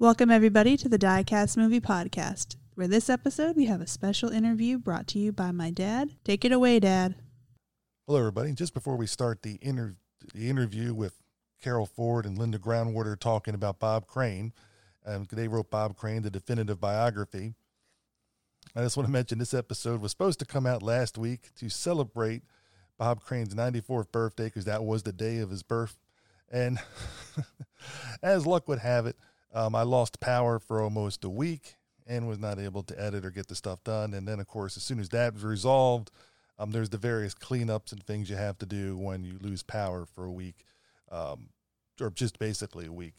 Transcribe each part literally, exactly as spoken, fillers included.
Welcome, everybody, to the Diecast Movie Podcast, where this episode we have a special interview brought to you by my dad. Take it away, Dad. Hello, everybody. Just before we start the, inter- the interview with Carol Ford and Linda Groundwater talking about Bob Crane, um, they wrote Bob Crane, the definitive biography. I just want to mention this episode was supposed to come out last week to celebrate Bob Crane's ninety-fourth birthday, because that was the day of his birth. And as luck would have it, Um, I lost power for almost a week and was not able to edit or get the stuff done. And then, of course, as soon as that was resolved, um, there's the various cleanups and things you have to do when you lose power for a week, um, or just basically a week.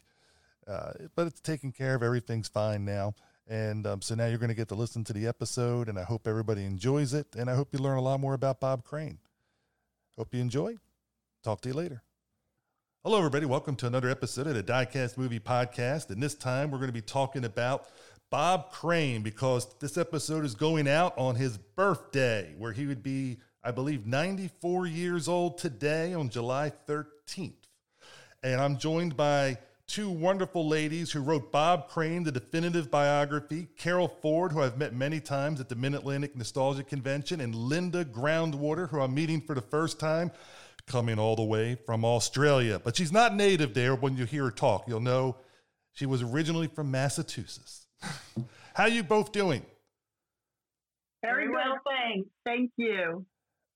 Uh, but it's taken care of. Everything's fine now. And um, so now you're going to get to listen to the episode, and I hope everybody enjoys it. And I hope you learn a lot more about Bob Crane. Hope you enjoy. Talk to you later. Hello, everybody. Welcome to another episode of the Diecast Movie Podcast. And this time we're going to be talking about Bob Crane, because this episode is going out on his birthday, where he would be, I believe, ninety-four years old today on July thirteenth. And I'm joined by two wonderful ladies who wrote Bob Crane, the definitive biography, Carol Ford, who I've met many times at the Mid-Atlantic Nostalgia Convention, and Linda Groundwater, who I'm meeting for the first time, coming all the way from Australia. But she's not native there. When you hear her talk, you'll know she was originally from Massachusetts. How you both doing? Very well, thanks. Thank you.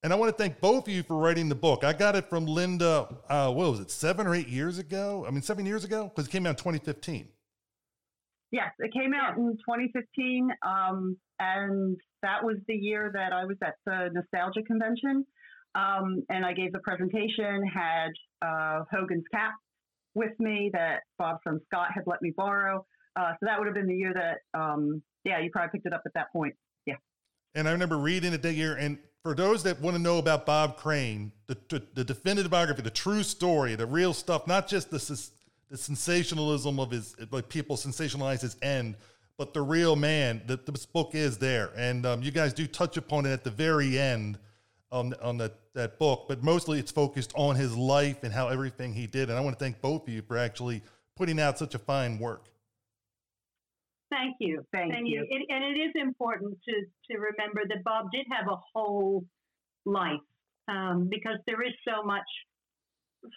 And I want to thank both of you for writing the book. I got it from Linda, uh, what was it, seven or eight years ago? I mean, seven years ago? Because it came out in twenty fifteen. Yes, it came out in twenty fifteen. Um, and that was the year that I was at the Nostalgia Convention. Um, and I gave the presentation, had uh, Hogan's cap with me that Bob from Scott had let me borrow. Uh, so that would have been the year that, um, yeah, you probably picked it up at that point. Yeah. And I remember reading it that year. And for those that want to know about Bob Crane, the, the, the definitive biography, the true story, the real stuff, not just the, the sensationalism of his, like people sensationalize his end, but the real man, the, this book is there. And um, you guys do touch upon it at the very end on on the, that book, but mostly it's focused on his life and how everything he did. And I want to thank both of you for actually putting out such a fine work. Thank you. Thank, thank you. you. It, and it is important to, to remember that Bob did have a whole life, um, because there is so much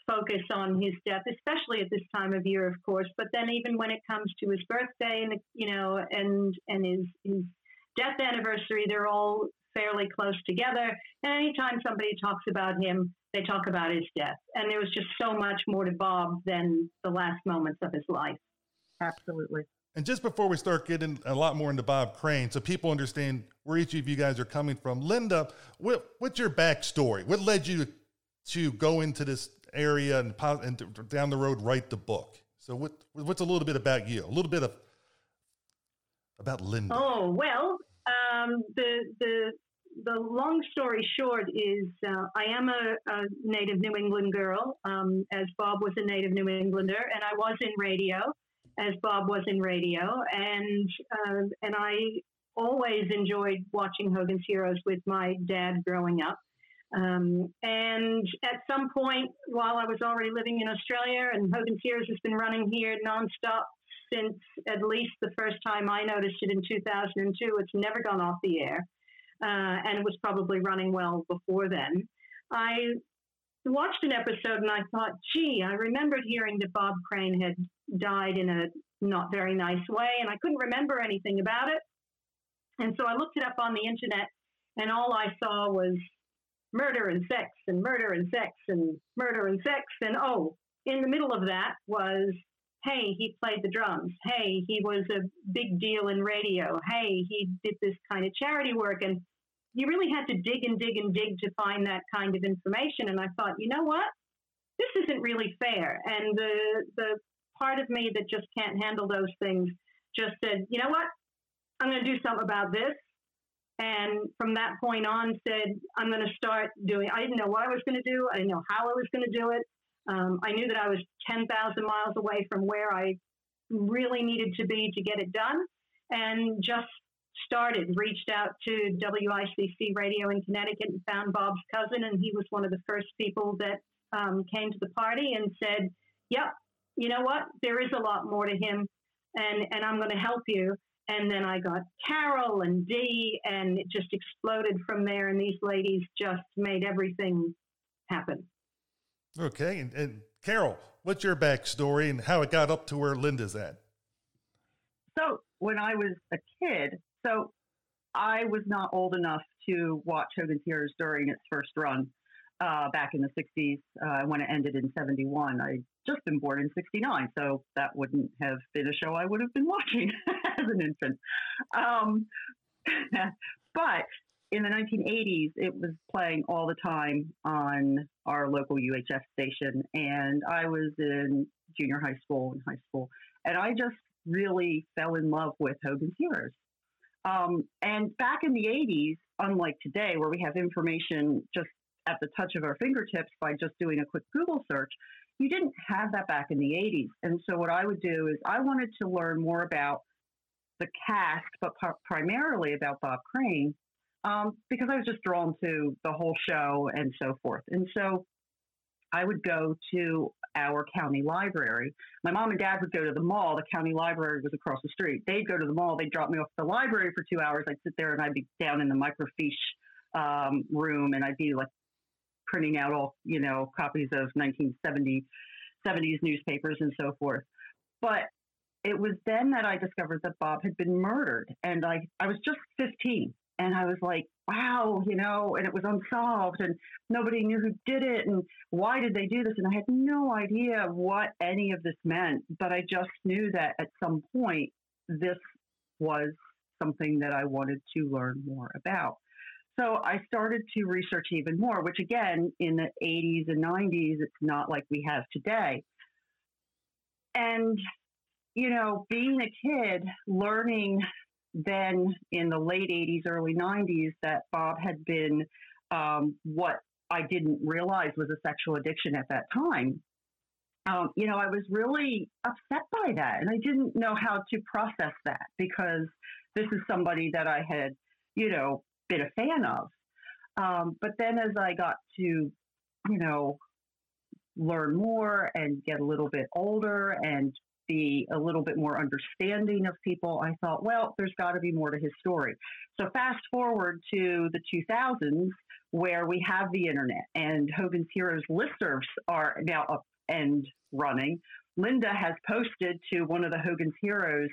focus on his death, especially at this time of year, of course, but then even when it comes to his birthday and, you know, and, and his, his death anniversary, they're all fairly close together. And anytime somebody talks about him, they talk about his death. And there was just so much more to Bob than the last moments of his life. Absolutely. And just before we start getting a lot more into Bob Crane, so people understand where each of you guys are coming from, Linda, what, what's your backstory? What led you to go into this area and, and down the road, write the book? So what, what's a little bit about you? A little bit of about Linda. Oh, well, um, the, the, The long story short is uh, I am a, a native New England girl, um, as Bob was a native New Englander, and I was in radio, as Bob was in radio, and uh, and I always enjoyed watching Hogan's Heroes with my dad growing up. Um, and at some point, while I was already living in Australia, and Hogan's Heroes has been running here nonstop since at least the first time I noticed it in two thousand two, it's never gone off the air. Uh, and it was probably running well before then. I watched an episode and I thought, gee, I remembered hearing that Bob Crane had died in a not very nice way, and I couldn't remember anything about it. And so I looked it up on the internet, and all I saw was murder and sex and murder and sex and murder and sex. And oh, in the middle of that was, hey, he played the drums. Hey, he was a big deal in radio. Hey, he did this kind of charity work. And you really had to dig and dig and dig to find that kind of information. And I thought, you know what? This isn't really fair. And the the part of me that just can't handle those things just said, you know what? I'm going to do something about this. And from that point on said, I'm going to start doing, I didn't know what I was going to do. I didn't know how I was going to do it. Um, I knew that I was ten thousand miles away from where I really needed to be to get it done, and just started, reached out to W I C C radio in Connecticut and found Bob's cousin, and he was one of the first people that um, came to the party and said, yep, you know what, there is a lot more to him, and, and I'm going to help you. And then I got Carol and Dee, and it just exploded from there. And these ladies just made everything happen. Okay. And, and Carol, what's your backstory and how it got up to where Linda's at? So when I was a kid, so I was not old enough to watch Hogan's Heroes during its first run uh, back in the sixties uh, when it ended in seventy-one. I just been born in sixty-nine, so that wouldn't have been a show I would have been watching as an infant. Um, but in the nineteen eighties, it was playing all the time on our local U H F station, and I was in junior high school and high school, and I just really fell in love with Hogan's Heroes. Um, and back in the eighties, unlike today, where we have information just at the touch of our fingertips by just doing a quick Google search, you didn't have that back in the eighties. And so what I would do is I wanted to learn more about the cast, but p- primarily about Bob Crane, um, because I was just drawn to the whole show and so forth. And so I would go to our county library. My mom and dad would go to the mall. The county library was across the street. They'd go to the mall. They'd drop me off at the library for two hours. I'd sit there and I'd be down in the microfiche um, room, and I'd be like, printing out all, you know, copies of nineteen seventies newspapers and so forth. But it was then that I discovered that Bob had been murdered. And I, I was just fifteen. And I was like, wow, you know, and it was unsolved and nobody knew who did it and why did they do this? And I had no idea what any of this meant. But I just knew that at some point, this was something that I wanted to learn more about. So I started to research even more, which again, in the eighties and nineties, it's not like we have today. And, you know, being a kid, learning then in the late eighties, early nineties, that Bob had been um, what I didn't realize was a sexual addiction at that time. Um, you know, I was really upset by that. And I didn't know how to process that because this is somebody that I had, you know, been a fan of. Um, but then as I got to, you know, learn more and get a little bit older and be a little bit more understanding of people, I thought, well, there's got to be more to his story. So fast forward to the two thousands where we have the internet and Hogan's Heroes listservs are now up and running. Linda has posted to one of the Hogan's Heroes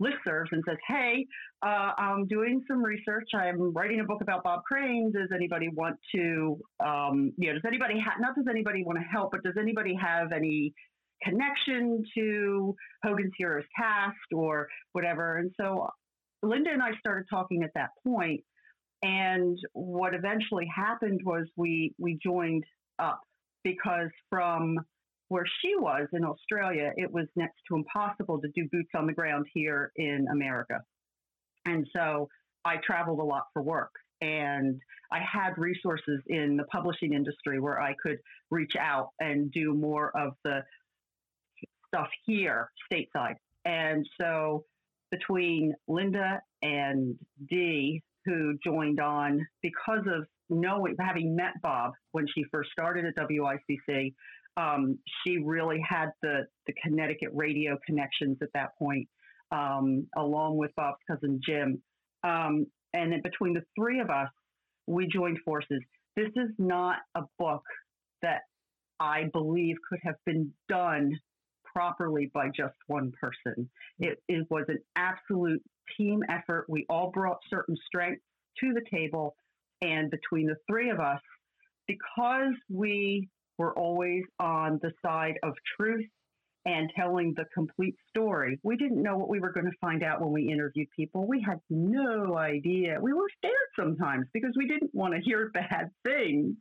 listservs and says, hey, uh, I'm doing some research. I'm writing a book about Bob Crane. Does anybody want to, um, you know, does anybody, ha- not does anybody want to help, but does anybody have any connection to Hogan's Heroes cast or whatever? And so Linda and I started talking at that point. And what eventually happened was we, we joined up because from where she was in Australia, it was next to impossible to do boots on the ground here in America. And so I traveled a lot for work, and I had resources in the publishing industry where I could reach out and do more of the stuff here stateside. And so between Linda and Dee, who joined on because of knowing, having met Bob when she first started at W I C C, Um, she really had the, the Connecticut radio connections at that point, um, along with Bob's cousin Jim. Um, and then between the three of us, we joined forces. This is not a book that I believe could have been done properly by just one person. It, it was an absolute team effort. We all brought certain strengths to the table. And between the three of us, because we were always on the side of truth and telling the complete story. We didn't know what we were going to find out when we interviewed people. We had no idea. We were scared sometimes because we didn't want to hear bad things.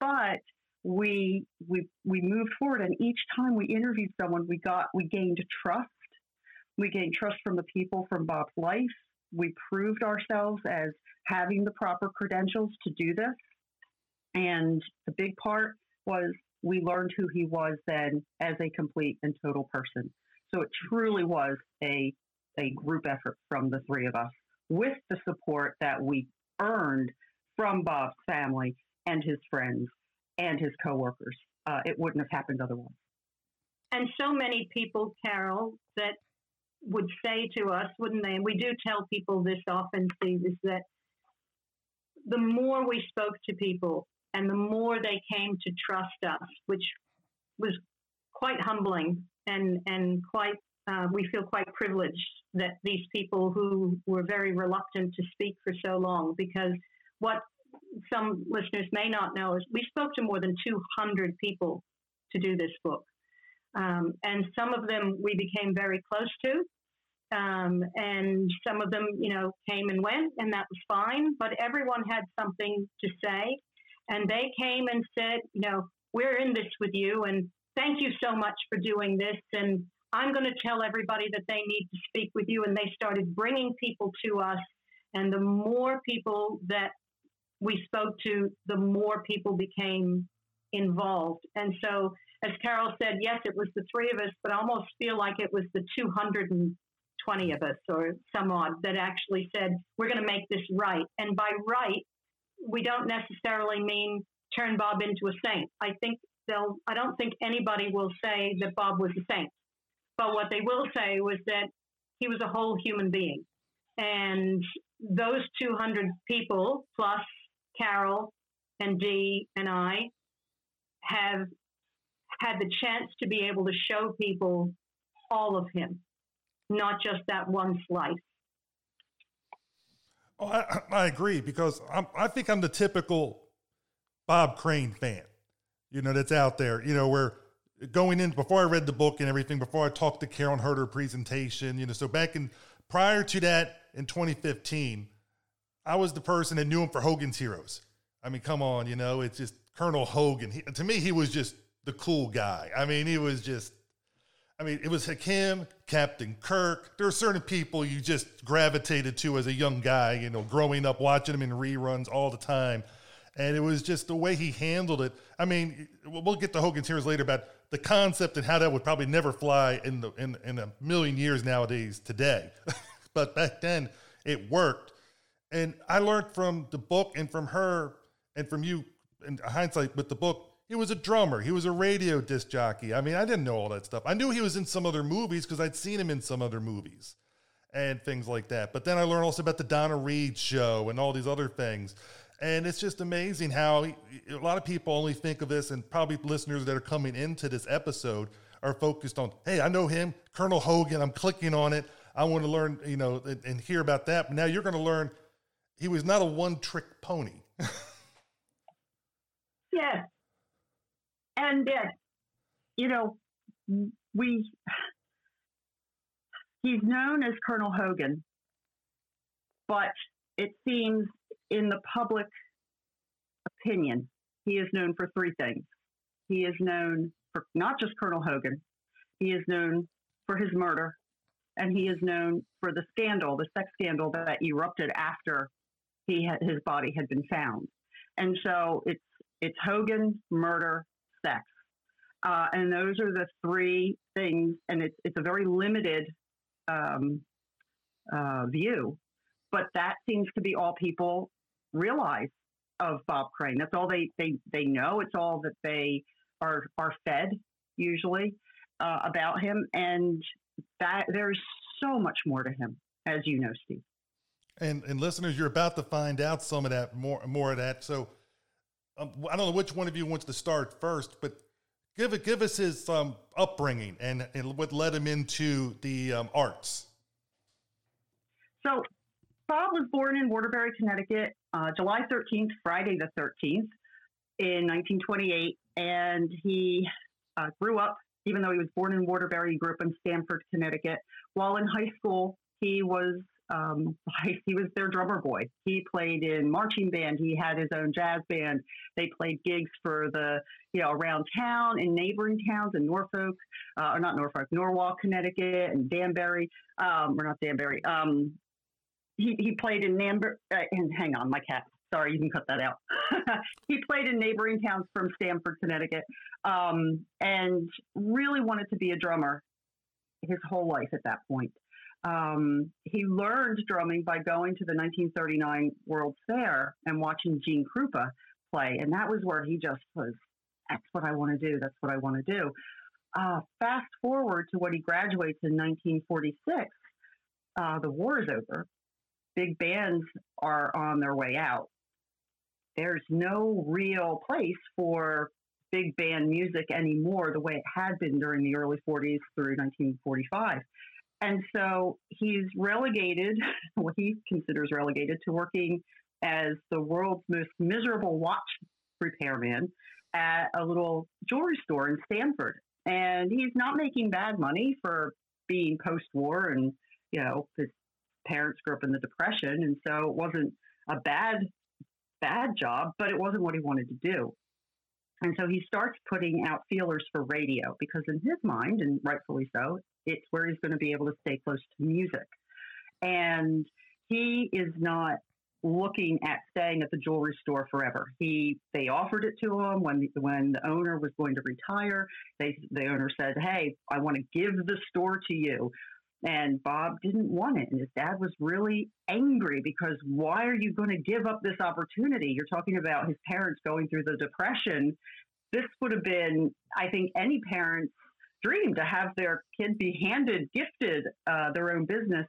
But we we we moved forward, and each time we interviewed someone, we got we gained trust. We gained trust from the people from Bob's life. We proved ourselves as having the proper credentials to do this. And the big part was we learned who he was then as a complete and total person. So it truly was a a group effort from the three of us with the support that we earned from Bob's family and his friends and his coworkers. Uh, it wouldn't have happened otherwise. And so many people, Carol, that would say to us, wouldn't they? And we do tell people this often, Steve, is that the more we spoke to people and the more they came to trust us, which was quite humbling and, and quite, uh, we feel quite privileged that these people who were very reluctant to speak for so long, because what some listeners may not know is we spoke to more than two hundred people to do this book. Um, and some of them we became very close to, um, and some of them, you know, came and went, and that was fine. But everyone had something to say, and they came and said, you know, we're in this with you, and thank you so much for doing this, and I'm going to tell everybody that they need to speak with you. And they started bringing people to us, and the more people that we spoke to, the more people became involved. And so, as Carol said, yes, it was the three of us, but I almost feel like it was the two hundred twenty of us or some odd that actually said, we're going to make this right. And by right, we don't necessarily mean turn Bob into a saint. I think they'll, I don't think anybody will say that Bob was a saint. But what they will say was that he was a whole human being. And those two hundred people, plus Carol and Dee and I, have had the chance to be able to show people all of him, not just that one slice. Oh, I, I agree, because I'm, I think I'm the typical Bob Crane fan, you know, that's out there, you know, where going in, before I read the book and everything, before I talked to Carol and heard her presentation, you know, so back in, prior to that, in twenty fifteen, I was the person that knew him for Hogan's Heroes. I mean, come on, you know, it's just Colonel Hogan. He, to me, he was just the cool guy. I mean, he was just, I mean, it was Hakim, Captain Kirk. There are certain people you just gravitated to as a young guy, you know, growing up, watching him in reruns all the time. And it was just the way he handled it. I mean, we'll get to Hogan's Heroes later about the concept and how that would probably never fly in the, in, in a million years nowadays today. But back then it worked. And I learned from the book and from her and from you in hindsight with the book, he was a drummer. He was a radio disc jockey. I mean, I didn't know all that stuff. I knew he was in some other movies because I'd seen him in some other movies and things like that. But then I learned also about the Donna Reed show and all these other things. And it's just amazing how he, a lot of people only think of this, and probably listeners that are coming into this episode are focused on, hey, I know him, Colonel Hogan, I'm clicking on it. I want to learn, you know, and, and hear about that. But now you're going to learn he was not a one-trick pony. Yeah. And, uh, you know, we, he's known as Colonel Hogan, but it seems in the public opinion, he is known for three things. He is known for not just Colonel Hogan. He is known for his murder, and he is known for the scandal, the sex scandal that erupted after he had, his body had been found. And so it's, it's Hogan, murder, sex. Uh, and those are the three things, and it's it's a very limited um, uh, view, but that seems to be all people realize of Bob Crane. That's all they they, they know. It's all that they are are fed usually uh, about him, and that there's so much more to him, as you know, Steve. And and listeners, you're about to find out some of that, more more of that. So. Um, I don't know which one of you wants to start first, but give it, give us his um, upbringing and, and what led him into the um, arts. So Bob was born in Waterbury, Connecticut, uh, July thirteenth, Friday the thirteenth in nineteen twenty-eight. And he uh, grew up, even though he was born in Waterbury, he grew up in Stamford, Connecticut. While in high school, he was Um, he was their drummer boy. He played in marching band. He had his own jazz band. They played gigs for the, you know, around town in neighboring towns in Norfolk, uh, or not Norfolk, Norwalk, Connecticut, and Danbury, um, or not Danbury. Um, he, he played in Nambury, uh, and hang on, my cat. Sorry, you can cut that out. He played in neighboring towns from Stamford, Connecticut, um, and really wanted to be a drummer his whole life at that point. Um, he learned drumming by going to the nineteen thirty-nine World's Fair and watching Gene Krupa play. And that was where he just was, that's what I want to do. That's what I want to do. Uh, fast forward to when he graduates in nineteen forty-six, uh, the war is over. Big bands are on their way out. There's no real place for big band music anymore the way it had been during the early forties through nineteen forty-five. And so he's relegated, what he considers relegated, to working as the world's most miserable watch repairman at a little jewelry store in Stanford. And he's not making bad money for being post-war, and, you know, his parents grew up in the Depression, and so it wasn't a bad, bad job, but it wasn't what he wanted to do. And so he starts putting out feelers for radio because in his mind, and rightfully so, it's where he's going to be able to stay close to music. And he is not looking at staying at the jewelry store forever. He they offered it to him when the, when the owner was going to retire. They the owner said, "Hey, I want to give the store to you." And Bob didn't want it, and his dad was really angry because why are you going to give up this opportunity? You're talking about his parents going through the Depression. This would have been, I think, any parent's dream to have their kid be handed, gifted uh, their own business,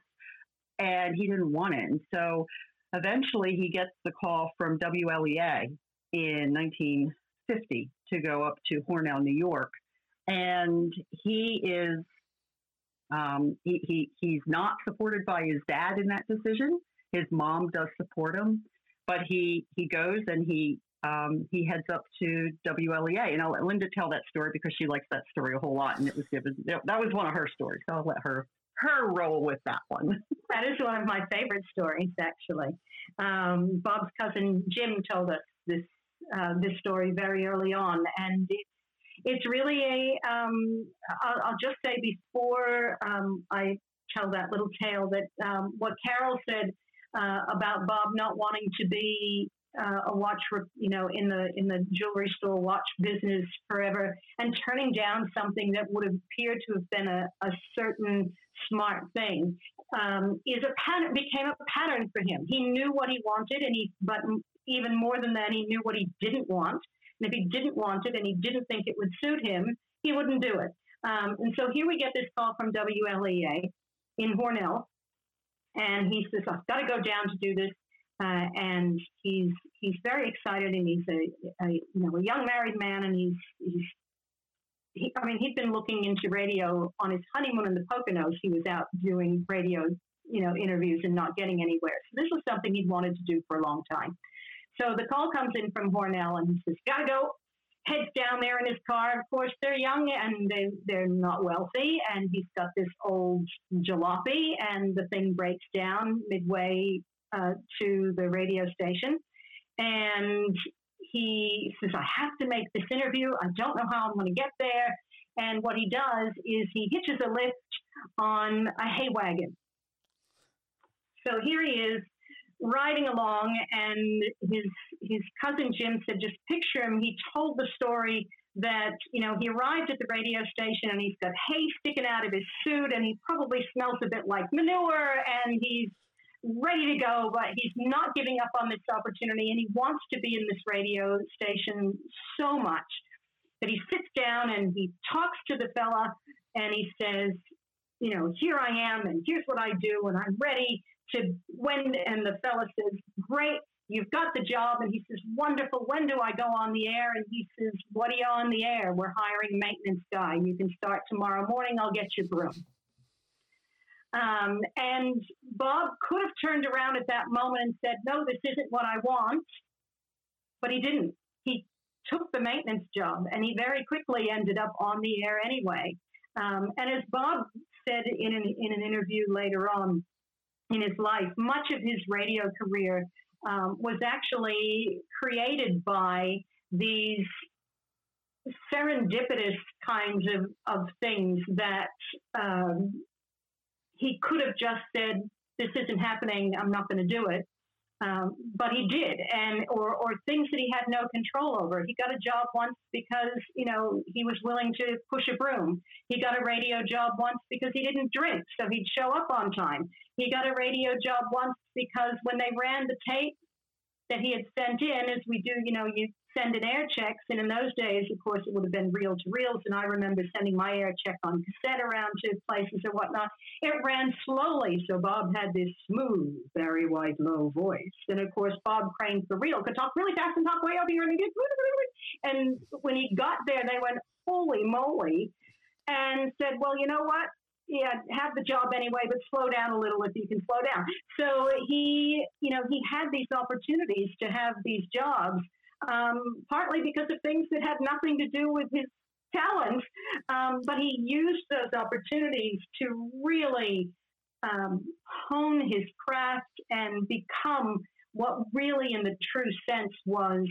and he didn't want it. And so eventually he gets the call from W L E A in nineteen fifty to go up to Hornell, New York, and he is... Um, he, he, he's not supported by his dad in that decision. His mom does support him, but he, he goes and he, um, he heads up to W L E A, and I'll let Linda tell that story because she likes that story a whole lot. And it was given, that was one of her stories. So I'll let her, her roll with that one. That is one of my favorite stories, actually. Um, Bob's cousin, Jim, told us this, uh, this story very early on, and it's, It's really a, um, I'll, I'll just say before um, I tell that little tale that um, what Carol said uh, about Bob not wanting to be uh, a watch, you know, in the in the jewelry store watch business forever and turning down something that would appear to have been a, a certain smart thing um, is a pattern, became a pattern for him. He knew what he wanted, and he, but even more than that, he knew what he didn't want. And if he didn't want it and he didn't think it would suit him, he wouldn't do it. Um, and so here we get this call from W L E A in Hornell. And he says, I've got to go down to do this. Uh, and he's he's very excited, and he's a, a you know a young married man. And he's, he's he, I mean, he'd been looking into radio on his honeymoon in the Poconos. He was out doing radio you know interviews and not getting anywhere. So this was something he'd wanted to do for a long time. So the call comes in from Hornell, and he says, gotta go, heads down there in his car. Of course, they're young, and they, they're not wealthy, and he's got this old jalopy, and the thing breaks down midway uh, to the radio station. And he says, I have to make this interview. I don't know how I'm going to get there. And what he does is he hitches a lift on a hay wagon. So here he is, riding along, and his his cousin Jim said, just picture him. He told the story that, you know, he arrived at the radio station, and he's got hay sticking out of his suit, and he probably smells a bit like manure, and he's ready to go, but he's not giving up on this opportunity, and he wants to be in this radio station so much that he sits down and he talks to the fella, and he says, you know, here I am, and here's what I do, and I'm ready to when, and the fella says, great, you've got the job. And he says, wonderful, when do I go on the air? And he says, what are you on the air? We're hiring maintenance guy. You can start tomorrow morning. I'll get your broom. Um, and Bob could have turned around at that moment and said, no, this isn't what I want. But he didn't. He took the maintenance job, and he very quickly ended up on the air anyway. Um, and as Bob said in an, in an interview later on, in his life, much of his radio career um, was actually created by these serendipitous kinds of, of things that um, he could have just said, this isn't happening, I'm not going to do it. Um, but he did, and or, or things that he had no control over. He got a job once because, you know, he was willing to push a broom. He got a radio job once because he didn't drink, so he'd show up on time. He got a radio job once because when they ran the tape, that he had sent in, as we do, you know, you send in air checks. And in those days, of course, it would have been reel to reels. And I remember sending my air check on cassette around to places and whatnot. It ran slowly. So Bob had this smooth, very wide, low voice. And of course, Bob Crane for real could talk really fast and talk way over here. And he did. And when he got there, they went, holy moly, and said, well, you know what? Yeah, have the job anyway, but slow down a little if you can slow down. So he, you know, he had these opportunities to have these jobs, um, partly because of things that had nothing to do with his talents, um, but he used those opportunities to really um, hone his craft and become what really in the true sense was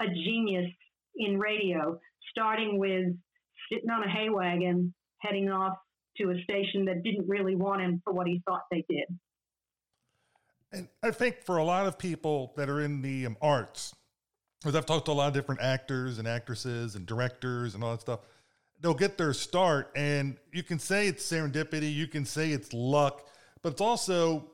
a genius in radio, starting with sitting on a hay wagon, heading off to a station that didn't really want him for what he thought they did. And I think for a lot of people that are in the um, arts, because I've talked to a lot of different actors and actresses and directors and all that stuff, they'll get their start, and you can say it's serendipity, you can say it's luck, but it's also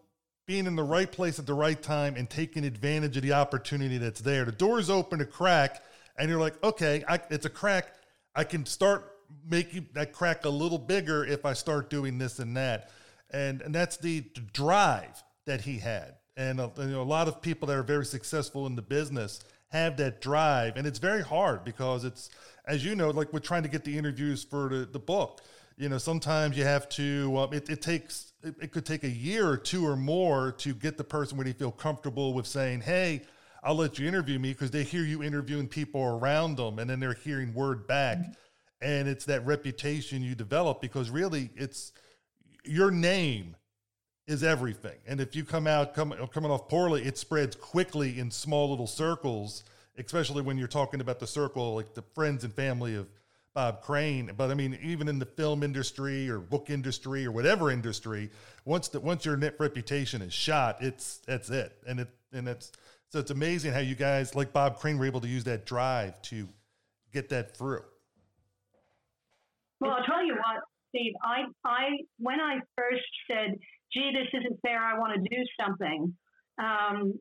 being in the right place at the right time and taking advantage of the opportunity that's there. The door's open a crack, and you're like, okay, I, it's a crack. I can start making that crack a little bigger if I start doing this and that. And and that's the drive that he had. And a, you know, a lot of people that are very successful in the business have that drive. And it's very hard because it's, as you know, like we're trying to get the interviews for the, the book. You know, sometimes you have to, um, it, it takes, it, it could take a year or two or more to get the person where they feel comfortable with saying, hey, I'll let you interview me, because they hear you interviewing people around them and then they're hearing word back. Mm-hmm. And it's that reputation you develop, because really it's your name is everything. And if you come out come, coming off poorly, it spreads quickly in small little circles, especially when you're talking about the circle, like the friends and family of Bob Crane. But I mean, even in the film industry or book industry or whatever industry, once the, once your net reputation is shot, it's, that's it. And it, and it's, So it's amazing how you guys, like Bob Crane, were able to use that drive to get that through. Well, I'll tell you what, Steve, I, I, when I first said, gee, this isn't fair, I want to do something, um,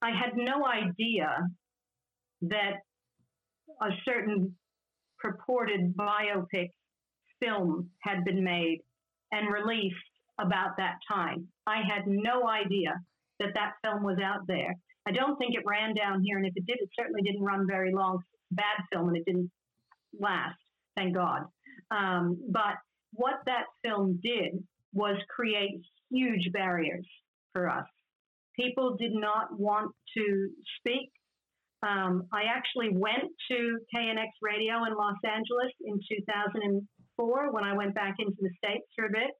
I had no idea that a certain purported biopic film had been made and released about that time. I had no idea that that film was out there. I don't think it ran down here, and if it did, it certainly didn't run very long. Bad film, and it didn't last, thank God. Um, but what that film did was create huge barriers for us. People did not want to speak. Um, I actually went to K N X Radio in Los Angeles in two thousand four when I went back into the States for a bit,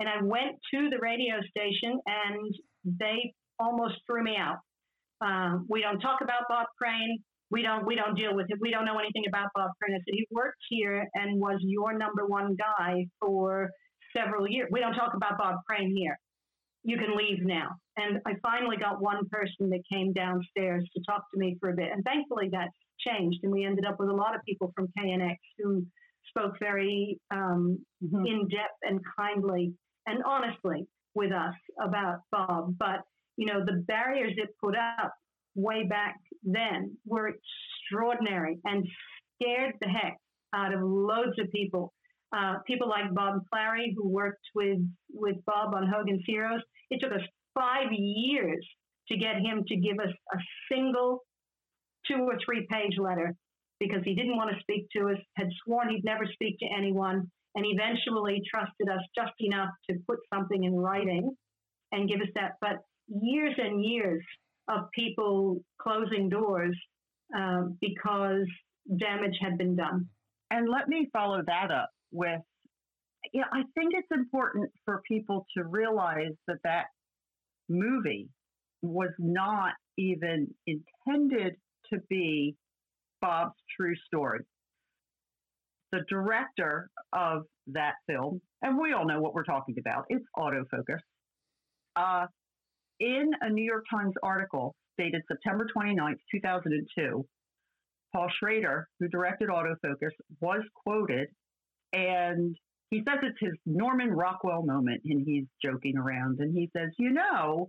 and I went to the radio station, and they almost threw me out. Uh, we don't talk about Bob Crane. We don't we don't deal with him. We don't know anything about Bob Crane. I said, he worked here and was your number one guy for several years. We don't talk about Bob Crane here. You can leave now. And I finally got one person that came downstairs to talk to me for a bit. And thankfully that's changed. And we ended up with a lot of people from K N X who spoke very um, mm-hmm. in-depth and kindly and honestly with us about Bob. But you know, the barriers it put up way back then were extraordinary and scared the heck out of loads of people. Uh, people like Bob Clary, who worked with, with Bob on Hogan's Heroes. It took us five years to get him to give us a single two or three page letter because he didn't want to speak to us, had sworn he'd never speak to anyone, and eventually trusted us just enough to put something in writing and give us that. But years and years of people closing doors uh, because damage had been done. And let me follow that up with, you know, I think it's important for people to realize that that movie was not even intended to be Bob's true story. The director of that film, and we all know what we're talking about, it's Autofocus, uh, in a New York Times article dated September twenty-ninth, two thousand two, Paul Schrader, who directed Autofocus, was quoted, and he says it's his Norman Rockwell moment, and he's joking around, and he says, you know,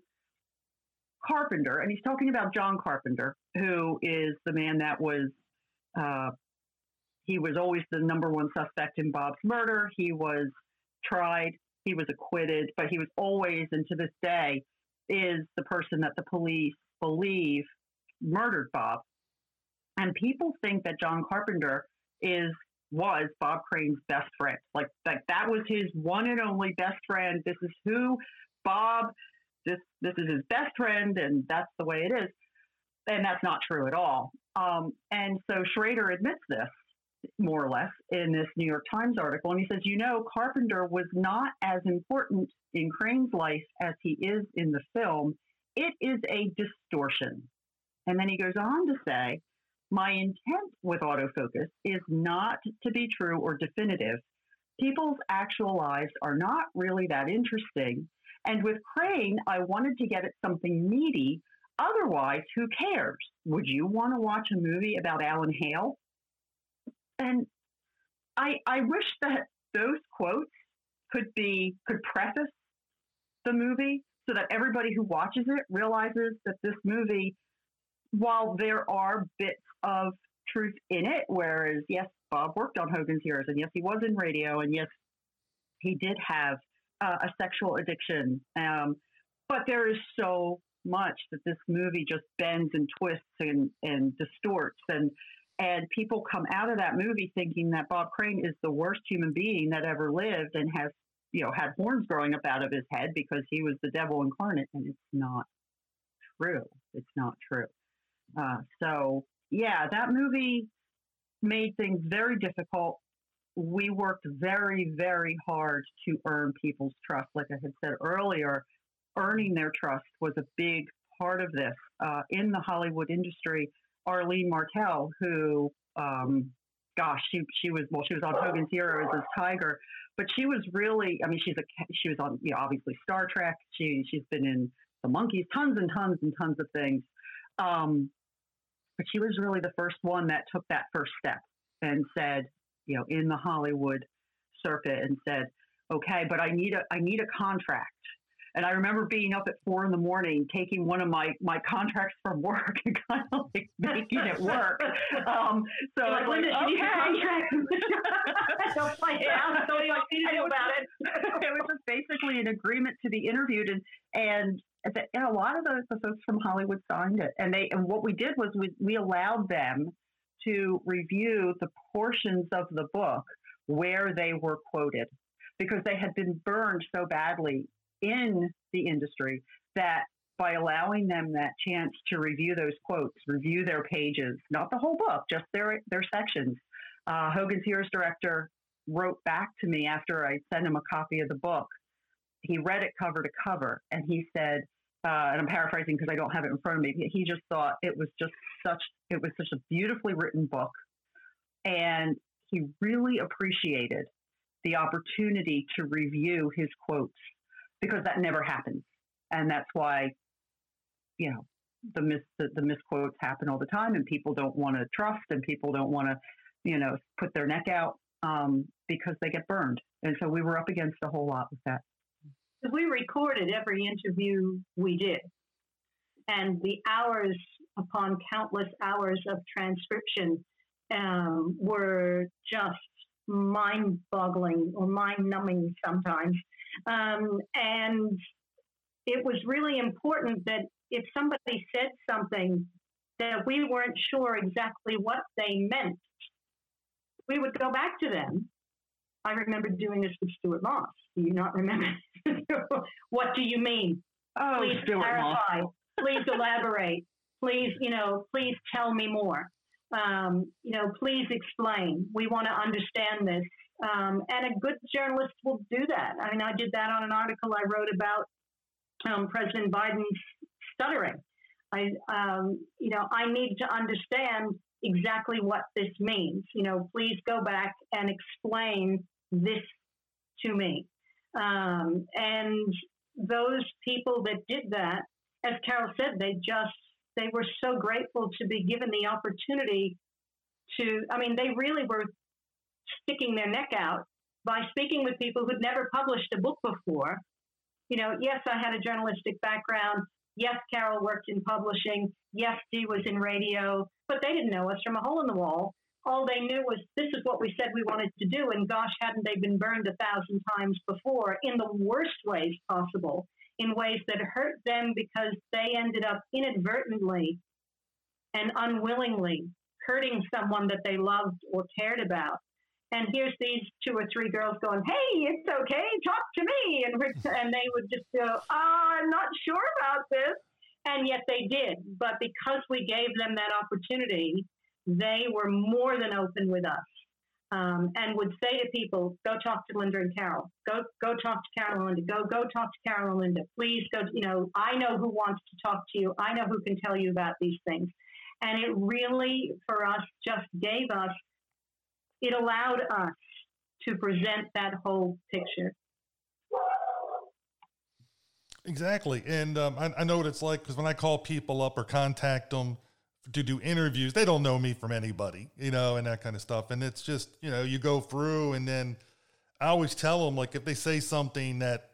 Carpenter, and he's talking about John Carpenter, who is the man that was, uh, he was always the number one suspect in Bob's murder. He was tried, he was acquitted, but he was always, and to this day, is the person that the police believe murdered Bob. And people think that John Carpenter is was Bob Crane's best friend. Like, like that was his one and only best friend. This is who Bob, this this is his best friend, and that's the way it is. And that's not true at all. Um, and so Schrader admits this, more or less, in this New York Times article. And he says, you know, Carpenter was not as important in Crane's life as he is in the film. It is a distortion. And then he goes on to say, my intent with Autofocus is not to be true or definitive. People's actual lives are not really that interesting. And with Crane, I wanted to get at something meaty. Otherwise, who cares? Would you want to watch a movie about Alan Hale? And I, I wish that those quotes could be, could preface the movie so that everybody who watches it realizes that this movie, while there are bits of truth in it, whereas, yes, Bob worked on Hogan's Heroes, and yes, he was in radio, and yes, he did have uh, a sexual addiction. Um, but there is so much that this movie just bends and twists and, and distorts. And, and people come out of that movie thinking that Bob Crane is the worst human being that ever lived and has, you know, had horns growing up out of his head because he was the devil incarnate. And it's not true. It's not true. Uh, so, yeah, that movie made things very difficult. We worked very, very hard to earn people's trust. Like I had said earlier, earning their trust was a big part of this. Uh, in the Hollywood industry, Arlene Martel, who, um, gosh, she she was, well, she was on Hogan's Heroes as Tiger, but she was really, I mean, she's a, she was on, you know, obviously Star Trek. She, she's been in The Monkees, tons and tons and tons of things. Um, but she was really the first one that took that first step and said, you know, in the Hollywood circuit and said, okay, but I need a, I need a contract. And I remember being up at four in the morning, taking one of my, my contracts from work and kind of like making it work. Um, so like, Linda, like, okay. You need a contract. Don't play it out. Don't like to know about it. It was just basically an agreement to be interviewed, and, and, and a lot of those the folks from Hollywood signed it. And they, and what we did was we, we allowed them to review the portions of the book where they were quoted, because they had been burned so badly in the industry that by allowing them that chance to review those quotes, review their pages, not the whole book, just their, their sections. Uh, Hogan's Heroes director wrote back to me after I sent him a copy of the book. He read it cover to cover, and he said, uh, and I'm paraphrasing because I don't have it in front of me, he just thought it was just such, it was such a beautifully written book. And he really appreciated the opportunity to review his quotes, because that never happens. And that's why, you know, the, mis- the, the misquotes happen all the time, and people don't want to trust, and people don't want to, you know, put their neck out um, because they get burned. And so we were up against a whole lot with that. We recorded every interview we did. And the hours upon countless hours of transcription um, were just mind-boggling or mind-numbing sometimes. Um, and it was really important that if somebody said something that we weren't sure exactly what they meant, we would go back to them. I remember doing this with Stuart Moss. Do you not remember? What do you mean? Oh, please Stuart clarify. Moss. Please elaborate. Please, you know, please tell me more. Um, you know, please explain. We want to understand this. Um, and a good journalist will do that. I mean, I did that on an article I wrote about um, President Biden's stuttering. I, um, you know, I need to understand exactly what this means. You know, please go back and explain this to me. Um, and those people that did that, as Carol said, they just, they were so grateful to be given the opportunity to, I mean, they really were sticking their neck out by speaking with people who'd never published a book before. You know, yes, I had a journalistic background, Yes, Carol worked in publishing. Yes, Dee was in radio. But they didn't know us from a hole in the wall. All they knew was this is what we said we wanted to do, and gosh, hadn't they been burned a thousand times before in the worst ways possible, in ways that hurt them because they ended up inadvertently and unwillingly hurting someone that they loved or cared about. And here's these two or three girls going, hey, it's okay, talk to me. And, and they would just go, oh, I'm not sure about this. And yet they did. But because we gave them that opportunity, they were more than open with us, um, and would say to people, go talk to Linda and Carol. Go go talk to Carol and Linda. Go, go talk to Carol and Linda. Please go, you know, I know who wants to talk to you. I know who can tell you about these things. And it really, for us, just gave us, it allowed us to present that whole picture. Exactly. And um, I, I know what it's like, because when I call people up or contact them to do interviews, they don't know me from anybody, you know, and that kind of stuff. And it's just, you know, you go through, and then I always tell them, like, if they say something that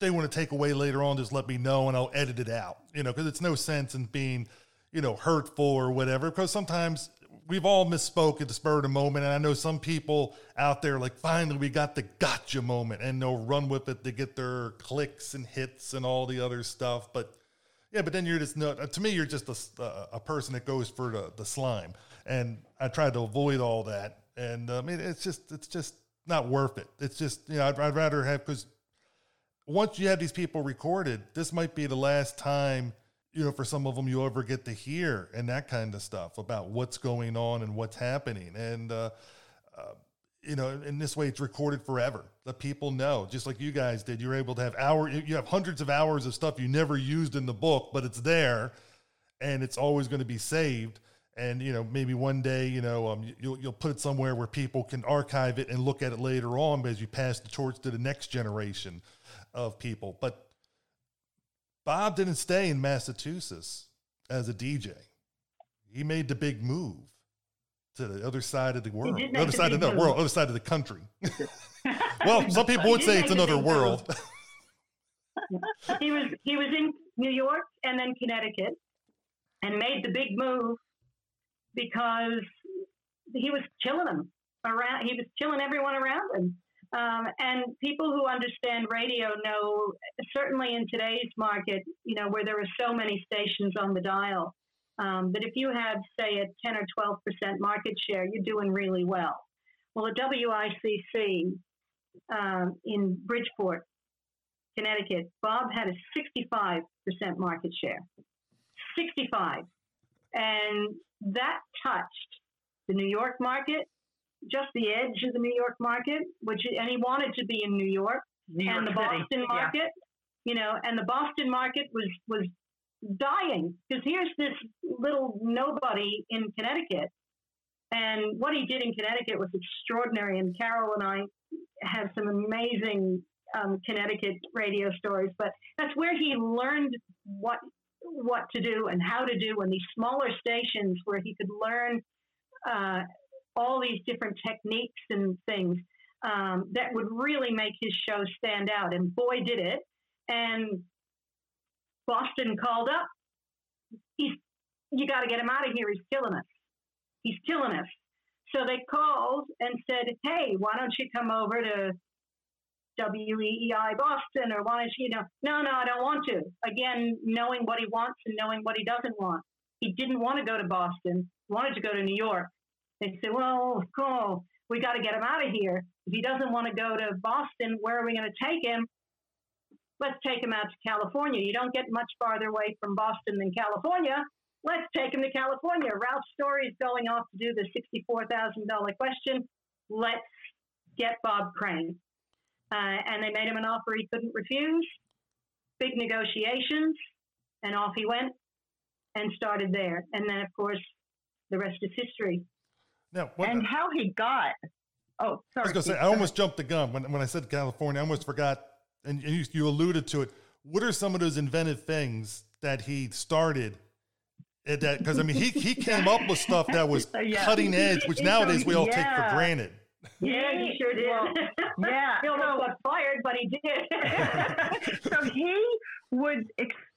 they want to take away later on, just let me know and I'll edit it out, you know, because it's no sense in being, you know, hurtful or whatever, because sometimes we've all misspoke at the spur of the moment. And I know some people out there, like, finally we got the gotcha moment, and they'll run with it to get their clicks and hits and all the other stuff. But yeah, but then you're just, no, to me, you're just a, a person that goes for the, the slime. And I tried to avoid all that. And I um, mean, it, it's just, it's just not worth it. It's just, you know, I'd, I'd rather have, because once you have these people recorded, this might be the last time, you know, for some of them, you ever get to hear and that kind of stuff about what's going on and what's happening. And, uh, uh, you know, in this way, it's recorded forever. The people know, just like you guys did. You're able to have hour, you have hundreds of hours of stuff you never used in the book, but it's there, and it's always going to be saved. And, you know, maybe one day, you know, um, you'll, you'll put it somewhere where people can archive it and look at it later on as you pass the torch to the next generation of people. But Bob didn't stay in Massachusetts as a D J. He made the big move to the other side of the world, the other side of the world, other side of the country. Well, some people would say it's another world. He was, he was in New York and then Connecticut, and made the big move because he was chilling them around. He was chilling everyone around him. Um, and people who understand radio know, certainly in today's market, you know, where there are so many stations on the dial, um, that if you have, say, a ten or twelve percent market share, you're doing really well. Well, at W I C C um, in Bridgeport, Connecticut, Bob had a sixty-five percent market share, sixty-five. And that touched the New York market, just the edge of the New York market, which, and he wanted to be in New York, New York and the City. Boston market, yeah. You know, and the Boston market was, was dying, because here's this little nobody in Connecticut. And what he did in Connecticut was extraordinary. And Carol and I have some amazing um, Connecticut radio stories, but that's where he learned what, what to do and how to do, and these smaller stations where he could learn, uh, all these different techniques and things um, that would really make his show stand out. And boy, did it. And Boston called up. He's, you got to get him out of here. He's killing us. He's killing us. So they called and said, hey, why don't you come over to W L E A Boston? Or why don't you, you know, no, no, I don't want to. Again, knowing what he wants and knowing what he doesn't want. He didn't want to go to Boston. He wanted to go to New York. They said, well, cool, we got to get him out of here. If he doesn't want to go to Boston, where are we going to take him? Let's take him out to California. You don't get much farther away from Boston than California. Let's take him to California. Ralph Story's going off to do the sixty-four thousand dollars question. Let's get Bob Crane. Uh, and they made him an offer he couldn't refuse. Big negotiations. And off he went and started there. And then, of course, the rest is history. Now, what, and how he got, oh, sorry. I was going to say, I almost jumped the gun when when I said California. I almost forgot, and, and you, you alluded to it. What are some of those inventive things that he started at that? Because, I mean, he, he came up with stuff that was yeah. cutting edge, which nowadays we all yeah. take for granted. Yeah, he sure did. Well, yeah. He almost got fired, but he did. So he would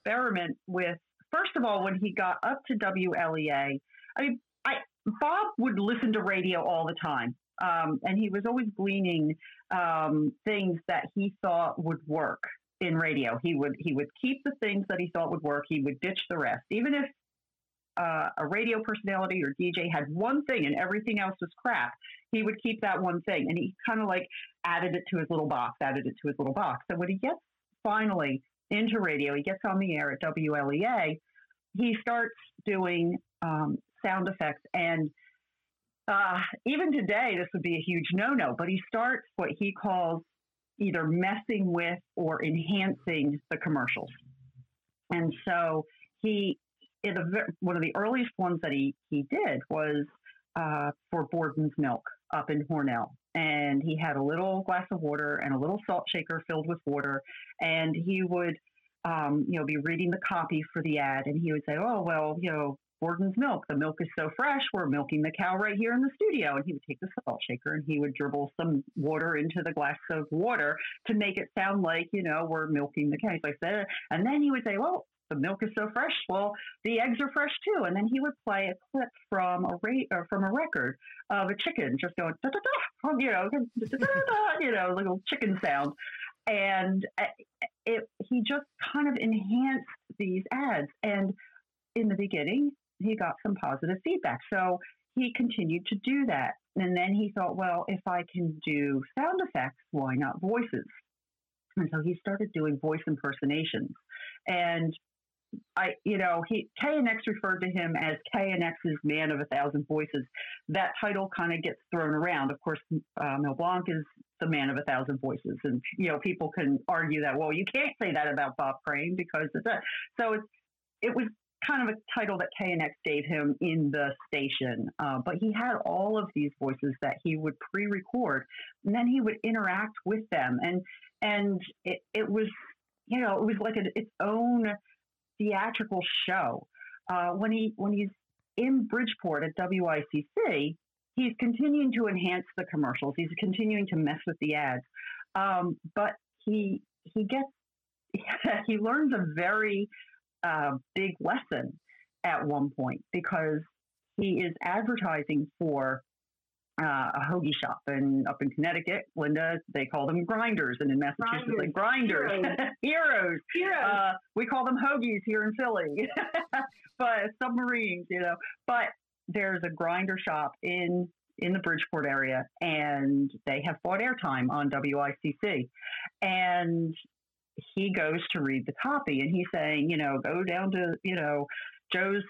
experiment with, first of all, when he got up to W L E A, I mean, I, Bob would listen to radio all the time. Um, and he was always gleaning um, things that he thought would work in radio. He would, he would keep the things that he thought would work. He would ditch the rest. Even if uh, a radio personality or D J had one thing and everything else was crap, he would keep that one thing. And he kind of like added it to his little box, added it to his little box. So when he gets finally into radio, he gets on the air at W L E A, he starts doing um, sound effects. And Uh, even today, this would be a huge no-no, but he starts what he calls either messing with or enhancing the commercials. And so he, in a, one of the earliest ones that he, he did was uh, for Borden's Milk up in Hornell. And he had a little glass of water and a little salt shaker filled with water. And he would, um, you know, be reading the copy for the ad. And he would say, oh, well, you know, Borden's Milk. The milk is so fresh. We're milking the cow right here in the studio. And he would take the salt shaker and he would dribble some water into the glass of water to make it sound like, you know, we're milking the cow. He's like that. And then he would say, well, the milk is so fresh. Well, the eggs are fresh too. And then he would play a clip from a rate or from a record of a chicken just going, da, da, da, you know, da, da, da, you know, little chicken sound. And it, he just kind of enhanced these ads. And in the beginning, he got some positive feedback. So he continued to do that. And then he thought, well, if I can do sound effects, why not voices? And so he started doing voice impersonations. And I, you know, he, K N X referred to him as K N X's man of a thousand voices. That title kind of gets thrown around. Of course, uh, Mel Blanc is the man of a thousand voices. And, you know, people can argue that, well, you can't say that about Bob Crane because it's a, so it, it was kind of a title that K N X gave him in the station. Uh, but he had all of these voices that he would pre-record, and then he would interact with them. And and it, it was, you know, it was like a, its own theatrical show. Uh, when he when he's in Bridgeport at W I C C, he's continuing to enhance the commercials. He's continuing to mess with the ads. Um, but he, he gets, he learns a very... a big lesson at one point because he is advertising for uh, a hoagie shop and up in Connecticut, Linda, they call them grinders. And in Massachusetts, grinders, like grinders. heroes. heroes. Uh, we call them hoagies here in Philly, but submarines, you know, but there's a grinder shop in, in the Bridgeport area and they have bought airtime on W I C C. And he goes to read the copy and he's saying, you know, go down to, you know, Joe's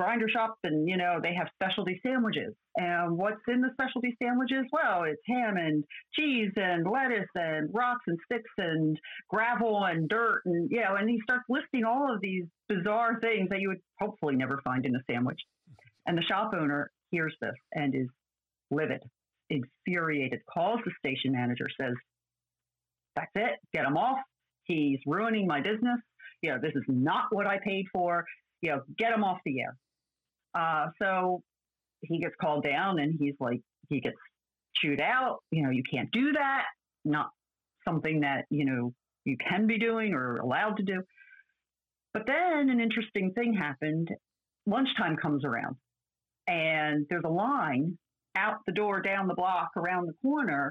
grinder shop and, you know, they have specialty sandwiches. And what's in the specialty sandwiches? Well, it's ham and cheese and lettuce and rocks and sticks and gravel and dirt. And, you know, and he starts listing all of these bizarre things that you would hopefully never find in a sandwich. And the shop owner hears this and is livid, infuriated, calls the station manager, says, that's it, get him off. He's ruining my business. You know, this is not what I paid for. You know, get him off the air. Uh, so he gets called down and he's like, he gets chewed out. You know, you can't do that. Not something that, you know, you can be doing or allowed to do. But then an interesting thing happened. Lunchtime comes around and there's a line out the door, down the block, around the corner,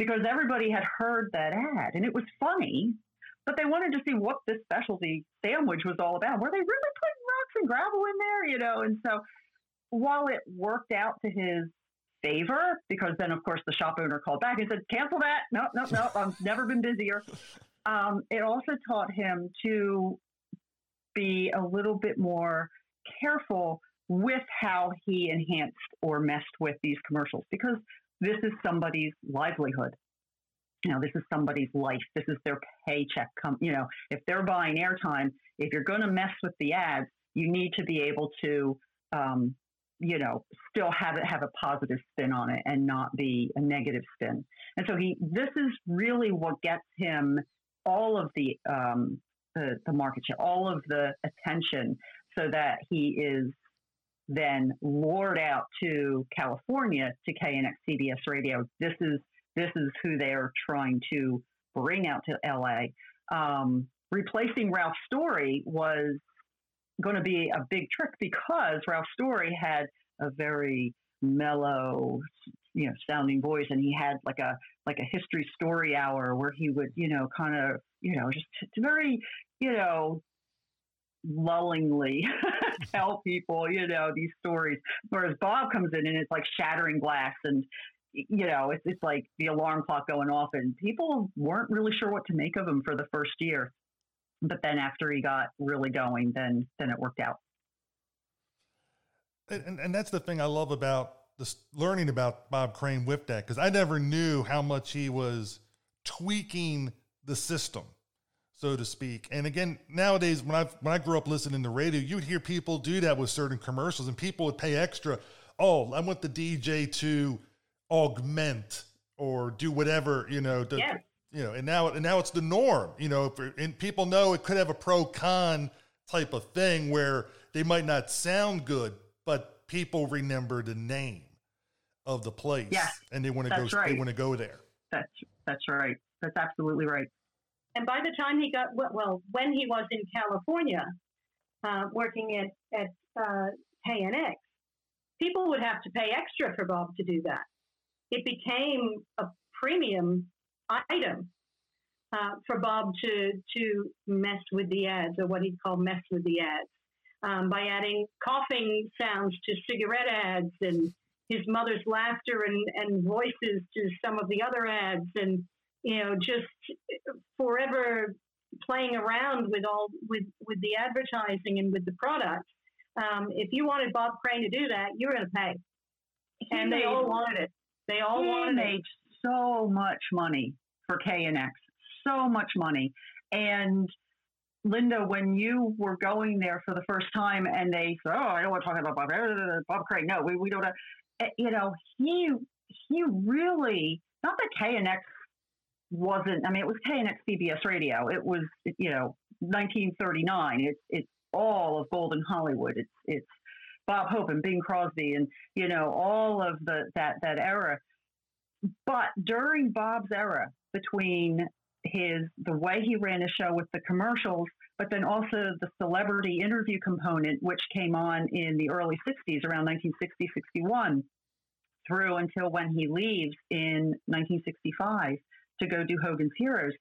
because everybody had heard that ad and it was funny. But they wanted to see what this specialty sandwich was all about. Were they really putting rocks and gravel in there? You know, and so while it worked out to his favor, because then, of course, the shop owner called back and said, cancel that. No, no, no, I've never been busier. Um, it also taught him to be a little bit more careful with how he enhanced or messed with these commercials, because this is somebody's livelihood. You know, this is somebody's life. This is their paycheck. Come, you know, if they're buying airtime, if you're going to mess with the ads, you need to be able to, um, you know, still have it have a positive spin on it and not be a negative spin. And so he, this is really what gets him all of the um, the, the market share, all of the attention, so that he is then lured out to California to K N X C B S Radio. This is this is who they are trying to bring out to L A. Um, replacing Ralph Story was going to be a big trick because Ralph Story had a very mellow, you know, sounding voice, and he had like a like a history story hour where he would, you know, kind of, you know, just very, you know, lullingly tell people, you know, these stories. Whereas Bob comes in and it's like shattering glass, and you know, it's it's like the alarm clock going off, and people weren't really sure what to make of him for the first year. But then after he got really going, then then it worked out. And, and that's the thing I love about this, learning about Bob Crane with that, because I never knew how much he was tweaking the system, so to speak. And again, nowadays, when I when I grew up listening to radio, you'd hear people do that with certain commercials, and people would pay extra. Oh, I want the D J to augment or do whatever, you know, to, yeah. You know, and now, and now it's the norm, you know, for, and people know it could have a pro con type of thing where they might not sound good, but people remember the name of the place yeah, and they want to go, right. they want to go there. That's, that's right. That's absolutely right. And by the time he got, well, when he was in California, uh, working at, at, uh, K N X, people would have to pay extra for Bob to do that. It became a premium item uh, for Bob to to mess with the ads, or what he'd call mess with the ads, um, by adding coughing sounds to cigarette ads and his mother's laughter and, and voices to some of the other ads, and you know, just forever playing around with all with, with the advertising and with the product. Um, if you wanted Bob Crane to do that, you were going to pay, and they all wanted it. They all wanted made so much money for K N X, so much money. And Linda, when you were going there for the first time and they said, oh, I don't want to talk about Bob, Bob Crane. No, we, we don't. You know, he, he really, not that K N X wasn't, I mean, it was K N X C B S radio. It was, you know, nineteen thirty-nine. It's, it's all of Golden Hollywood. It's, it's, Bob Hope and Bing Crosby and, you know, all of the that that era. But during Bob's era, between his the way he ran his show with the commercials, but then also the celebrity interview component, which came on in the early sixties, around nineteen sixty, sixty-one, through until when he leaves in nineteen sixty-five to go do Hogan's Heroes.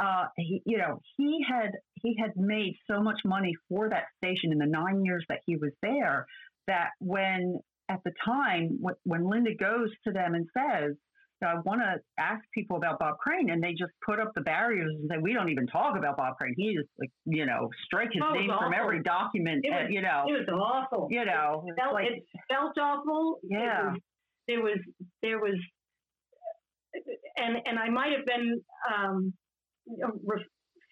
Uh, he, you know, he had he had made so much money for that station in the nine years that he was there, that when at the time when Linda goes to them and says, I want to ask people about Bob Crane, and they just put up the barriers and say, we don't even talk about Bob Crane. He just, like, you know, strike his oh, name from every document. It was, and, you know, it was awful. You know, it felt, like, it felt awful. Yeah, there was there was, and and I might have been. Um,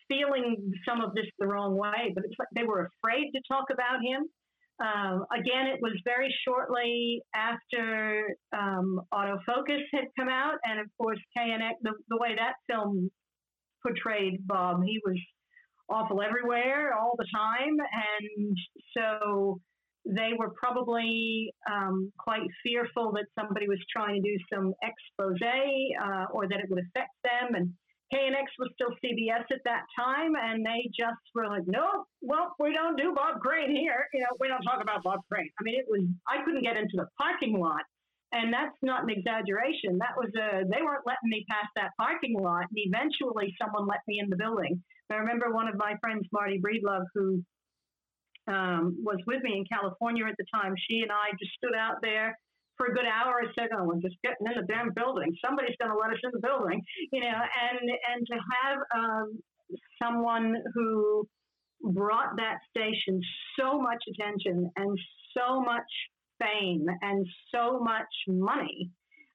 feeling some of this the wrong way, but it's like they were afraid to talk about him. Um, again, it was very shortly after um, Autofocus had come out, and of course, K N X, the, the way that film portrayed Bob, he was awful everywhere, all the time, and so they were probably um, quite fearful that somebody was trying to do some expose uh, or that it would affect them, and K N X was still C B S at that time, and they just were like, no, well, we don't do Bob Crane here. You know, we don't talk about Bob Crane. I mean, it was, I couldn't get into the parking lot, and that's not an exaggeration. That was a, they weren't letting me past that parking lot, and eventually someone let me in the building. I remember one of my friends, Marty Breedlove, who um, was with me in California at the time, she and I just stood out there for a good hour or so, oh, we're just getting in the damn building. Somebody's going to let us in the building, you know. And and to have um, someone who brought that station so much attention and so much fame and so much money,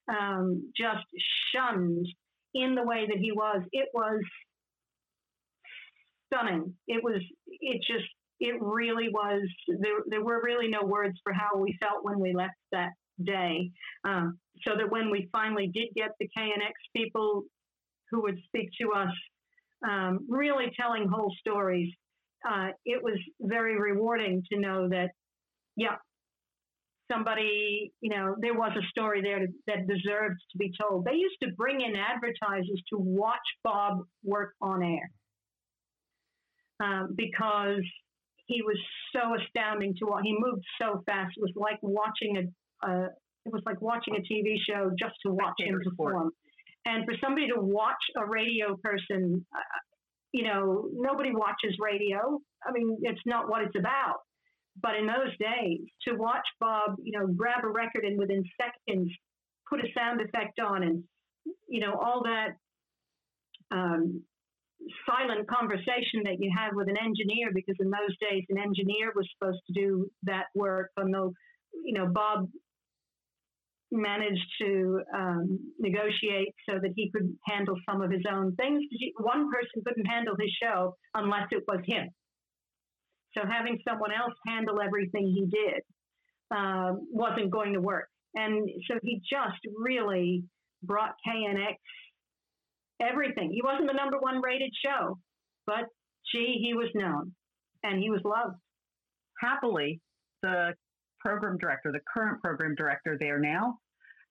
um, just shunned in the way that he was, it was stunning. It was. It just. It really was. There. There were really no words for how we felt when we left that day, um, so that when we finally did get the K N X people who would speak to us, um, really telling whole stories, uh, it was very rewarding to know that, yeah, somebody, you know, there was a story there to, that deserved to be told. They used to bring in advertisers to watch Bob work on air. um, because he was so astounding to watch. He moved so fast. It was like watching a uh, it was like watching a T V show just to watch him perform. And for somebody to watch a radio person, uh, you know, nobody watches radio. I mean, it's not what it's about. But in those days, to watch Bob, you know, grab a record and within seconds put a sound effect on, and, you know, all that um, silent conversation that you have with an engineer, because in those days an engineer was supposed to do that work, although, you know, Bob managed to um, negotiate so that he could handle some of his own things. One person couldn't handle his show unless it was him. So having someone else handle everything he did uh, wasn't going to work. And so he just really brought K N X everything. He wasn't the number one rated show, but gee, he was known and he was loved. Happily, the program director, the current program director there now,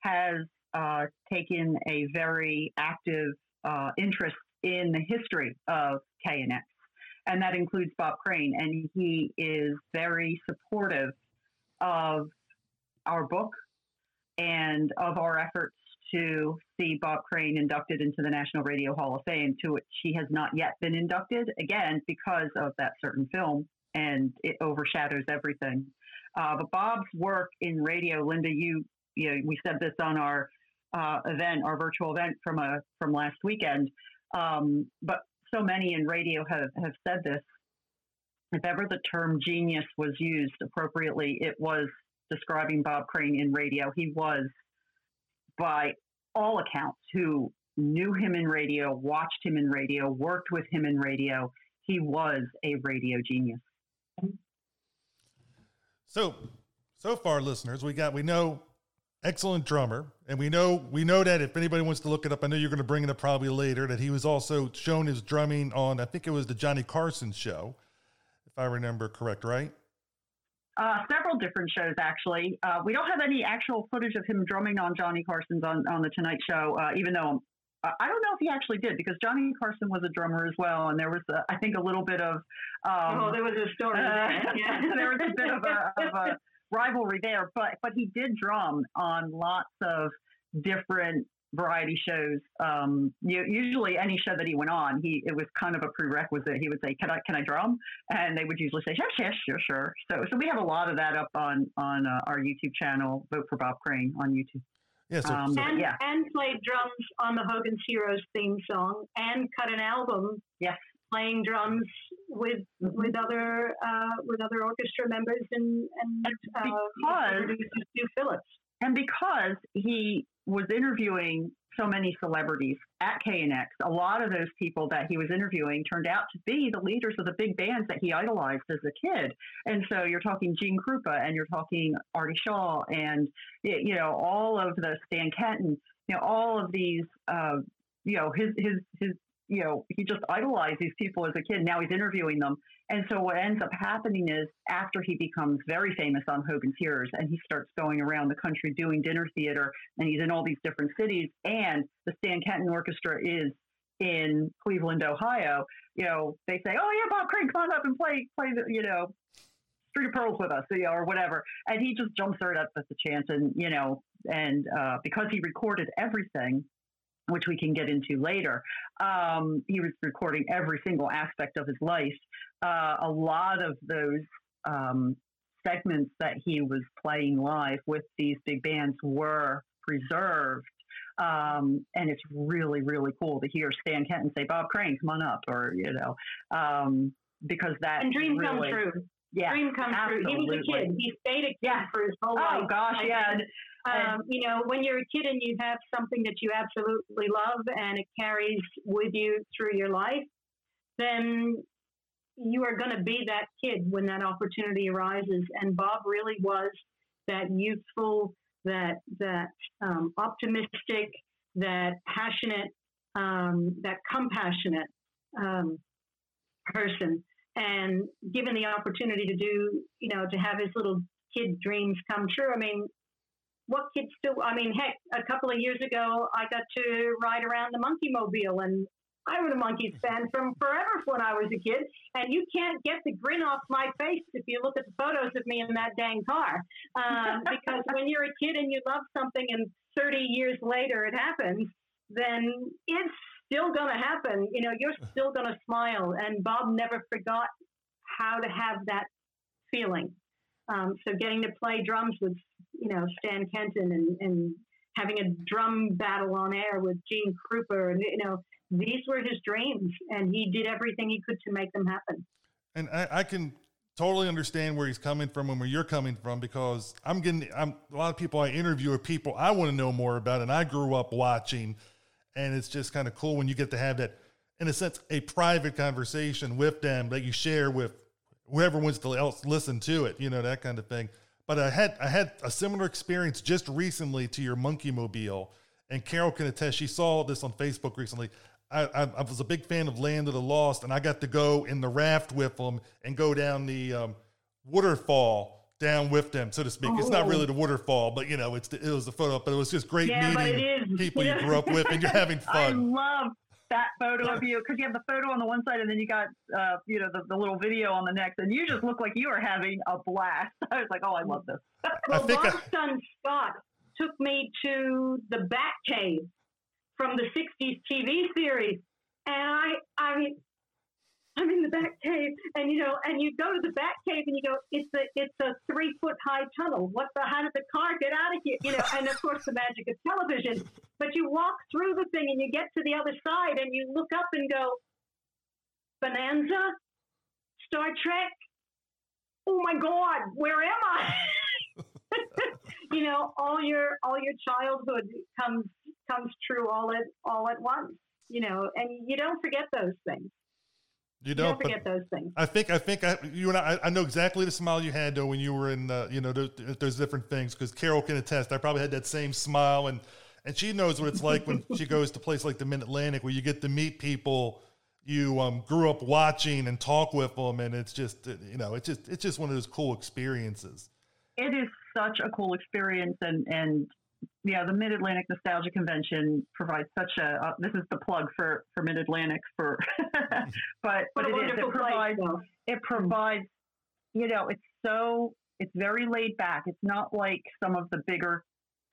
has uh, taken a very active uh, interest in the history of K N X. And that includes Bob Crane. And he is very supportive of our book and of our efforts to see Bob Crane inducted into the National Radio Hall of Fame, to which he has not yet been inducted, again, because of that certain film, and it overshadows everything. Uh, but Bob's work in radio, Linda, you, you know, we said this on our uh, event, our virtual event from a from last weekend, um, but so many in radio have, have said this. If ever the term genius was used appropriately, it was describing Bob Crane in radio. He was, by all accounts, who knew him in radio, watched him in radio, worked with him in radio. He was a radio genius. So, so far, listeners, we got, we know, excellent drummer. And we know, we know that if anybody wants to look it up, I know you're going to bring it up probably later, that he was also shown his drumming on, I think it was the Johnny Carson show, if I remember correct, right? Uh, several different shows, actually. Uh, we don't have any actual footage of him drumming on Johnny Carson's on, on the Tonight Show, uh, even though uh, I don't know if he actually did, because Johnny Carson was a drummer as well. And there was, a, I think, a little bit of... Um, oh, there was a story. Uh, yeah. There was a bit of a... Of a rivalry there, but but he did drum on lots of different variety shows. Um, you, usually, any show that he went on, he it was kind of a prerequisite. He would say, "Can I can I drum?" And they would usually say, "Sure, sure, sure, sure." So so we have a lot of that up on on uh, our YouTube channel. Vote for Bob Crane on YouTube. Yes, yeah, so, um, so, and yeah. and played drums on the Hogan's Heroes theme song, and cut an album. Yes. Playing drums with with other uh, with other orchestra members and and, uh, because, and Stu Phillips, and because he was interviewing so many celebrities at K N X, a lot of those people that he was interviewing turned out to be the leaders of the big bands that he idolized as a kid. And so you're talking Gene Krupa, and you're talking Artie Shaw, and you know all of the Stan Kenton, you know all of these, uh, you know his his his. You know, he just idolized these people as a kid. Now he's interviewing them. And so what ends up happening is after he becomes very famous on Hogan's Heroes and he starts going around the country doing dinner theater, and he's in all these different cities, and the Stan Kenton Orchestra is in Cleveland, Ohio, you know, they say, "Oh, yeah, Bob Crane, come on up and play, play the, you know, Street of Pearls with us," you know, or whatever. And he just jumps right up at the chance. And, you know, and uh, because he recorded everything, which we can get into later. Um, he was recording every single aspect of his life. Uh, a lot of those um, segments that he was playing live with these big bands were preserved. Um, and it's really, really cool to hear Stan Kenton say, "Bob Crane, come on up," or, you know, um, because that And dream really, come true. Yeah, dream come absolutely. True. He was a kid. He stayed a kid yeah. for his whole oh, life. Oh, gosh, yeah. And, Um, you know, when you're a kid and you have something that you absolutely love and it carries with you through your life, then you are going to be that kid when that opportunity arises. And Bob really was that youthful, that that um, optimistic, that passionate, um, that compassionate um, person. And given the opportunity to do, you know, to have his little kid dreams come true, I mean, what kids do? I mean, heck, a couple of years ago, I got to ride around the monkey mobile, and I was a Monkees fan from forever when I was a kid, and you can't get the grin off my face if you look at the photos of me in that dang car. Um, because when you're a kid and you love something and thirty years later it happens, then it's still going to happen. You know, you're still going to smile, and Bob never forgot how to have that feeling. Um, so getting to play drums with, you know, Stan Kenton and, and having a drum battle on air with Gene Krupa, and, you know, these were his dreams, and he did everything he could to make them happen. And I, I can totally understand where he's coming from and where you're coming from, because I'm getting, I'm a lot of people I interview are people I want to know more about, and I grew up watching, and it's just kind of cool when you get to have that, in a sense, a private conversation with them that you share with whoever wants to else listen to it, you know, that kind of thing. But I had, I had a similar experience just recently to your Monkey Mobile, and Carol can attest, she saw this on Facebook recently. I, I, I was a big fan of Land of the Lost, and I got to go in the raft with them and go down the um, waterfall down with them, so to speak. Oh. It's not really the waterfall, but, you know, it's the, it was the photo, but it was just great yeah, meeting people yeah. you grew up with, and you're having fun. I love that photo of you, because you have the photo on the one side, and then you got, uh, you know, the, the little video on the next, and you just look like you are having a blast. I was like, oh, I love this. Well, Bob's son Scott took me to the Batcave from the sixties T V series, and I, I mean, I'm in the Batcave, and you know, and you go to the Batcave, and you go, it's a, it's a three foot high tunnel. What the? How did the car get out of here? You know, and of course the magic of television. But you walk through the thing, and you get to the other side, and you look up and go, Bonanza, Star Trek. Oh my God, where am I? You know, all your all your childhood comes comes true all at all at once. You know, and you don't forget those things. You don't, you don't forget those things. I think I think I you and I I know exactly the smile you had though when you were in uh, you know those, those different things, because Carol can attest. I probably had that same smile, and and she knows what it's like when she goes to places like the Mid-Atlantic, where you get to meet people you um, grew up watching and talk with them, and it's just you know it's just it's just one of those cool experiences. It is such a cool experience, and, and yeah, the Mid-Atlantic Nostalgia Convention provides such a, uh, this is the plug for, for Mid-Atlantic for, but, but it is, it provides, it provides, you know, it's so, it's very laid back. It's not like some of the bigger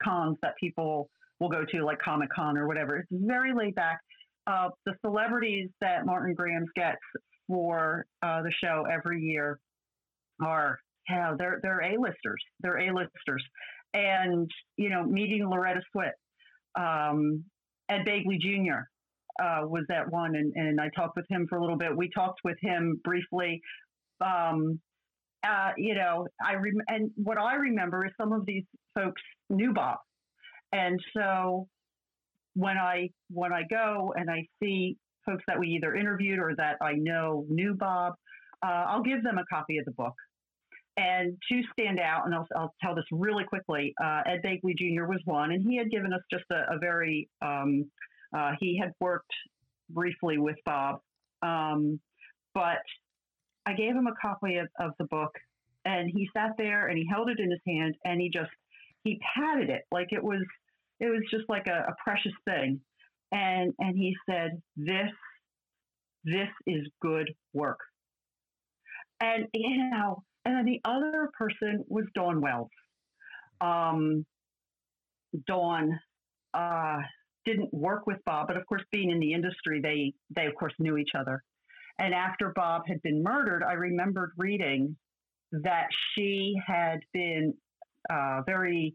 cons that people will go to, like Comic-Con or whatever. It's very laid back. Uh, the celebrities that Martin Grahams gets for uh, the show every year are, Yeah, they're they're A-listers. They're A-listers, and you know, meeting Loretta Swit, um, Ed Begley Junior Uh, was that one, and, and I talked with him for a little bit. We talked with him briefly. Um, uh, you know, I rem- and what I remember is some of these folks knew Bob, and so when I when I go and I see folks that we either interviewed or that I know knew Bob, uh, I'll give them a copy of the book. And two stand out, and I'll, I'll tell this really quickly. Uh, Ed Begley Junior was one, and he had given us just a, a very um, uh, – he had worked briefly with Bob. Um, but I gave him a copy of, of the book, and he sat there, and he held it in his hand, and he just – he patted it like it was – it was just like a, a precious thing. And, and he said, this, this is good work. And, you know – and then the other person was Dawn Wells. Um, Dawn uh, didn't work with Bob, but of course, being in the industry, they, they of course knew each other. And after Bob had been murdered, I remembered reading that she had been uh, very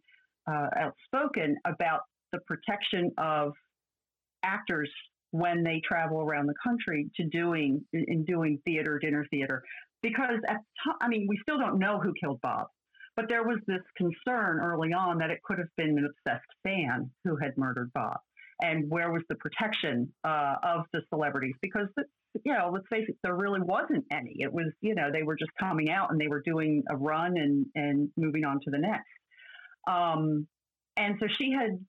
uh, outspoken about the protection of actors when they travel around the country to doing in doing theater, dinner theater. Because, at t- I mean, we still don't know who killed Bob, but there was this concern early on that it could have been an obsessed fan who had murdered Bob. And where was the protection uh, of the celebrities? Because, you know, let's face it, there really wasn't any. It was, you know, they were just coming out and they were doing a run and, and moving on to the next. Um, and so she had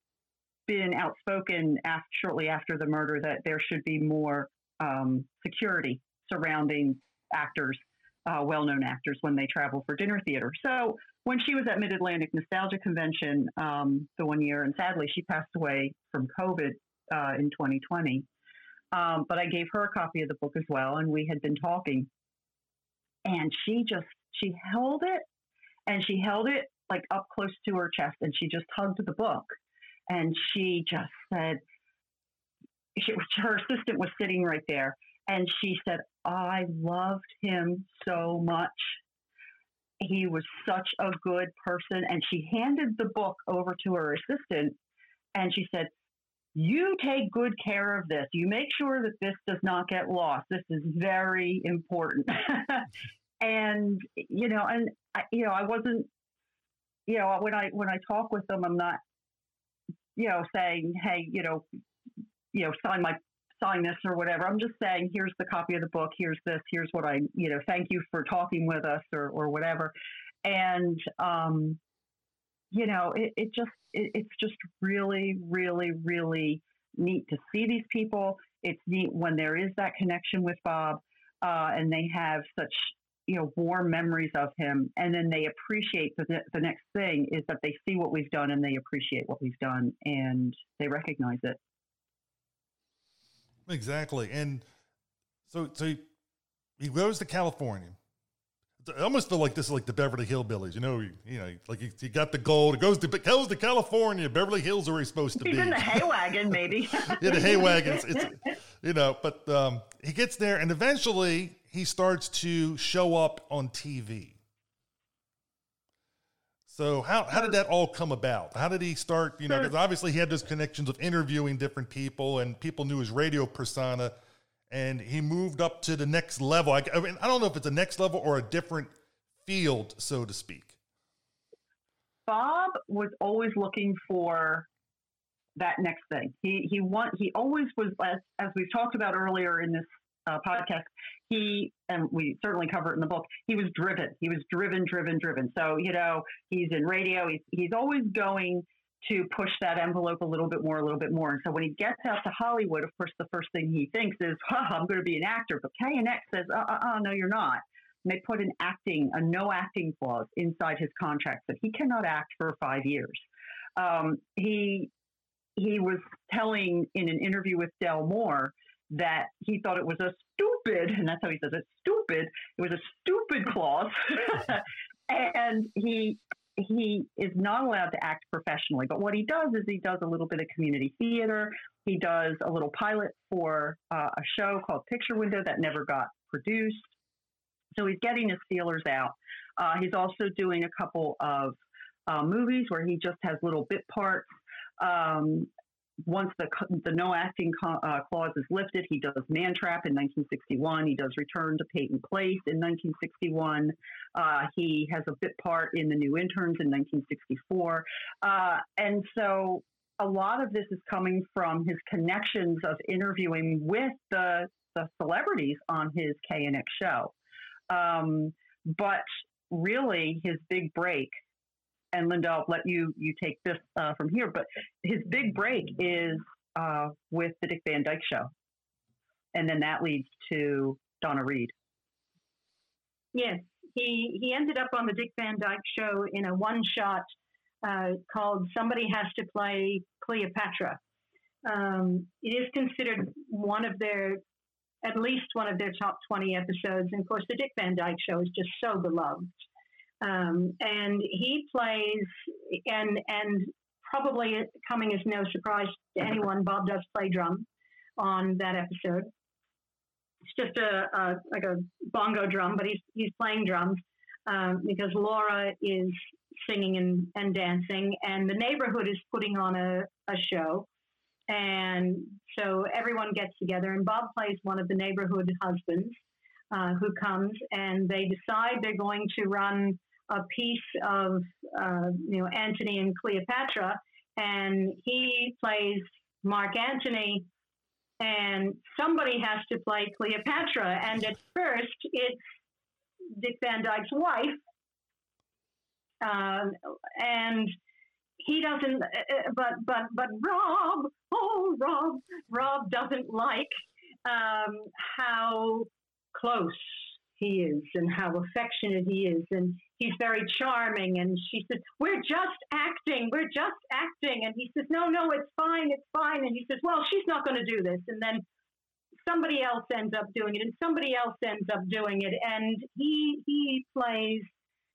been outspoken after, shortly after the murder that there should be more um, security surrounding actors. Uh, well-known actors when they travel for dinner theater. So when she was at Mid-Atlantic Nostalgia Convention um, the one year, and sadly she passed away from COVID uh, in twenty twenty, Um, but I gave her a copy of the book as well, and we had been talking. And she just, she held it, and she held it like up close to her chest, and she just hugged the book. And she just said, she, her assistant was sitting right there, and she said, I loved him so much. He was such a good person. And she handed the book over to her assistant, and she said, you take good care of this. You make sure that this does not get lost. This is very important. And, you know, and, I, you know, I wasn't, you know, when I, when I talk with them, I'm not, you know, saying, hey, you know, you know, sign my, sign this or whatever. I'm just saying, here's the copy of the book. Here's this, here's what I, you know, thank you for talking with us or, or whatever. And, um, you know, it, it just, it, it's just really, really, really neat to see these people. It's neat when there is that connection with Bob, uh, and they have such, you know, warm memories of him. And then they appreciate the, the next thing is that they see what we've done, and they appreciate what we've done, and they recognize it. Exactly. And so, so he, he goes to California. I almost feel like this is like the Beverly Hillbillies, you know, you, you know, like he, he got the gold, it goes to, goes to California, Beverly Hills, where he's supposed to He's be. In the hay wagon, maybe. Yeah, the hay wagons, it's, you know, but um, he gets there, and eventually he starts to show up on T V. So how, how did that all come about? How did he start, you know, because obviously he had those connections of interviewing different people, and people knew his radio persona. And he moved up to the next level. I, I mean, I don't know if it's the next level or a different field, so to speak. Bob was always looking for that next thing. He he want, he always was, as, as we've talked about earlier in this uh, podcast, he, and we certainly cover it in the book, he was driven. He was driven, driven, driven. So, you know, he's in radio. He's, he's always going to push that envelope a little bit more, a little bit more. And so when he gets out to Hollywood, of course, the first thing he thinks is, oh, I'm going to be an actor. But K N X says, uh, uh, uh, no, you're not. And they put an acting, a no acting clause inside his contract that he cannot act for five years. Um, he, he was telling in an interview with Del Moore that he thought it was a stupid, and that's how he says it, stupid. It was a stupid clause. And he, he is not allowed to act professionally, but what he does is he does a little bit of community theater. He does a little pilot for uh, a show called Picture Window that never got produced. So he's getting his feelers out. Uh, he's also doing a couple of uh, movies where he just has little bit parts. Um, once the the no acting co- uh, clause is lifted, he does Mantrap in nineteen sixty-one. He does Return to Peyton Place in nineteen sixty-one. Uh, he has a bit part in The New Interns in nineteen sixty-four. Uh, and so a lot of this is coming from his connections of interviewing with the, the celebrities on his K N X show. Um, but really, his big break, and Linda, I'll let you, you take this uh, from here, but his big break is uh, with the Dick Van Dyke Show. And then that leads to Donna Reed. Yes, he, he ended up on the Dick Van Dyke Show in a one-shot uh, called Somebody Has to Play Cleopatra. Um, it is considered one of their, at least one of their top twenty episodes. And of course, the Dick Van Dyke Show is just so beloved. Um, and he plays, and and probably coming as no surprise to anyone, Bob does play drum on that episode. It's just a, a like a bongo drum, but he's he's playing drums um, because Laura is singing and, and dancing, and the neighborhood is putting on a, a show, and so everyone gets together, and Bob plays one of the neighborhood husbands. Uh, who comes, and they decide they're going to run a piece of, uh, you know, Antony and Cleopatra, and he plays Mark Antony, and somebody has to play Cleopatra, and at first it's Dick Van Dyke's wife, uh, and he doesn't, uh, but, but, but Rob, oh, Rob, Rob doesn't like um, how close he is and how affectionate he is, and he's very charming, and she says, we're just acting, we're just acting, and he says, no, no, it's fine, it's fine, and he says, well, she's not going to do this, and then somebody else ends up doing it, and somebody else ends up doing it, and he he plays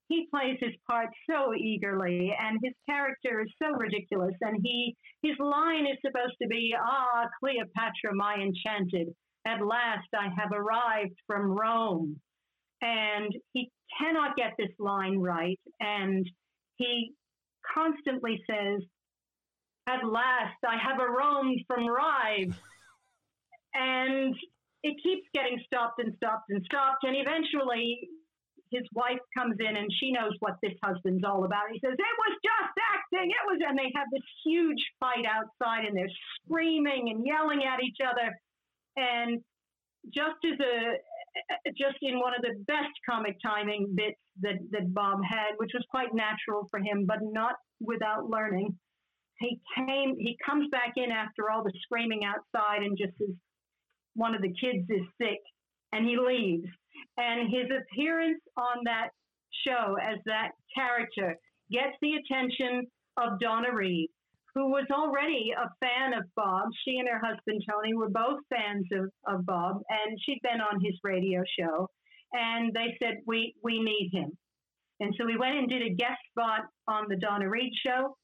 he plays his part so eagerly, and his character is so ridiculous, and he his line is supposed to be, "Ah, Cleopatra, my enchanted, at last I have arrived from Rome," and he cannot get this line right, and he constantly says, "At last I have arrived from Rome." And it keeps getting stopped and stopped and stopped. And eventually his wife comes in and she knows what this husband's all about. He says, "It was just acting. It was," and they have this huge fight outside and they're screaming and yelling at each other. And just as a, just in one of the best comic timing bits that, that Bob had, which was quite natural for him, but not without learning. He came, he comes back in after all the screaming outside and just says, "One of the kids is sick," and he leaves. And his appearance on that show as that character gets the attention of Donna Reed, who was already a fan of Bob. She and her husband, Tony, were both fans of, of Bob, and she'd been on his radio show. And they said, we, we need him. And so we went and did a guest spot on the Donna Reed show,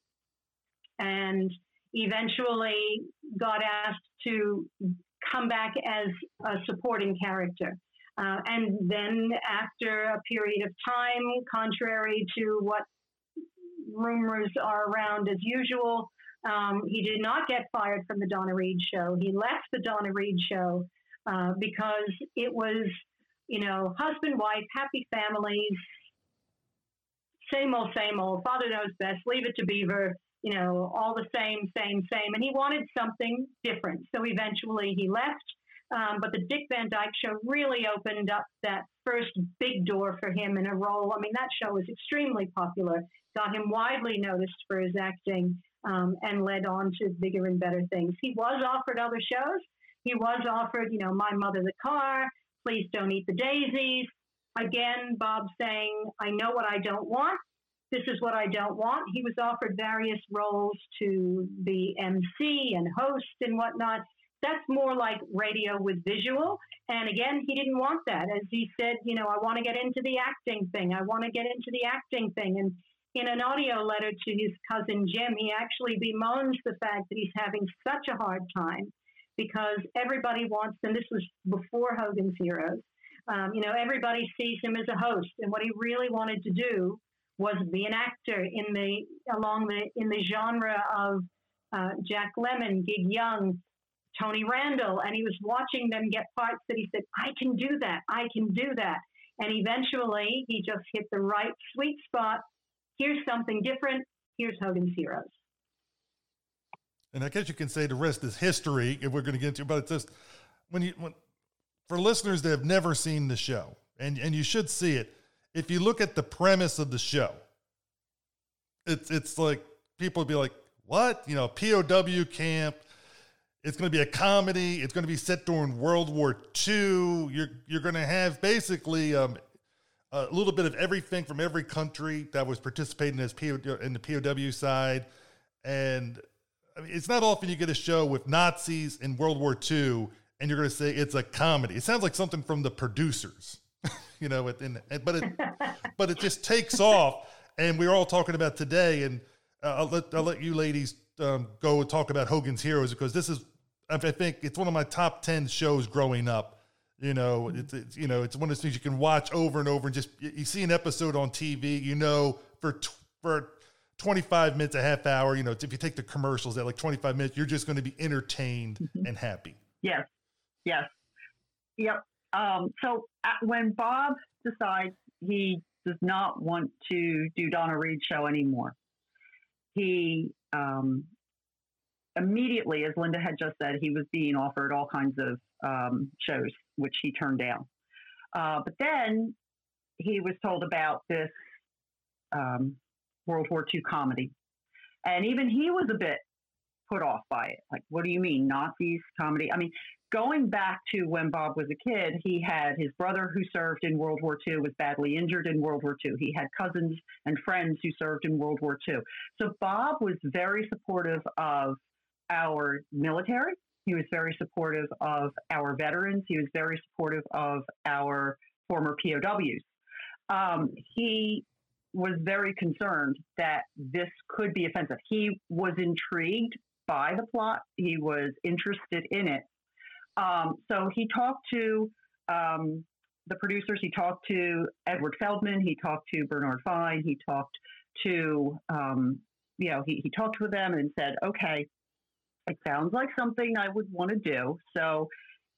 and eventually got asked to come back as a supporting character. Uh, and then after a period of time, contrary to what rumors are around as usual, um, he did not get fired from the Donna Reed show. He left the Donna Reed show uh, because it was, you know, husband, wife, happy families, same old, same old, father knows best, leave it to Beaver. You know, all the same, same, same. And he wanted something different. So eventually he left. Um, but the Dick Van Dyke Show really opened up that first big door for him in a role. I mean, that show was extremely popular, got him widely noticed for his acting, um, and led on to bigger and better things. He was offered other shows. He was offered, you know, My Mother the Car, Please Don't Eat the Daisies. Again, Bob saying, I know what I don't want. This is what I don't want. He was offered various roles to be M C and host and whatnot. That's more like radio with visual. And again, he didn't want that. As he said, you know, I want to get into the acting thing. I want to get into the acting thing. And in an audio letter to his cousin Jim, he actually bemoans the fact that he's having such a hard time because everybody wants, and this was before Hogan's Heroes, um, you know, everybody sees him as a host. And what he really wanted to do was be an actor in the along the in the genre of uh, Jack Lemmon, Gig Young, Tony Randall, and he was watching them get parts that he said, I can do that, I can do that. And eventually, he just hit the right sweet spot. Here's something different. Here's Hogan's Heroes. And I guess you can say the rest is history if we're going to get to, but it's just when you when, for listeners that have never seen the show, and and you should see it. If you look at the premise of the show, it's it's like people would be like, what? You know, P O W camp. It's going to be a comedy. It's going to be set during World War Two. You're, you're going to have basically um, a little bit of everything from every country that was participating as P O W, in the P O W side. And I mean, it's not often you get a show with Nazis in World War Two, and you're going to say it's a comedy. It sounds like something from The Producers. You know, in, but it but it just takes off, and we're all talking about today. And uh, I'll let I'll let you ladies um, go and talk about Hogan's Heroes, because this is, I think, it's one of my top ten shows growing up. You know, it's, it's you know it's one of those things you can watch over and over, and just you see an episode on T V. You know, for t- for twenty-five minutes, a half hour. You know, if you take the commercials at like twenty-five minutes, you're just going to be entertained mm-hmm. and happy. Yes. Yes. Yep. Um, so when Bob decides he does not want to do Donna Reed's show anymore, he um, immediately, as Linda had just said, he was being offered all kinds of um, shows, which he turned down. Uh, but then he was told about this um, World War Two comedy. And even he was a bit put off by it. Like, what do you mean, Nazis, comedy? I mean, going back to when Bob was a kid, he had his brother who served in World War Two, was badly injured in World War Two. He had cousins and friends who served in World War Two. So Bob was very supportive of our military, He was very supportive of our veterans. He was very supportive of our former P O Ws. Um, he was very concerned that this could be offensive. He was intrigued by the plot. He was interested in it. Um, so he talked to um, the producers. He talked to Edward Feldman. He talked to Bernard Fine. He talked to, um, you know, he, he talked with them and said, okay, it sounds like something I would want to do. So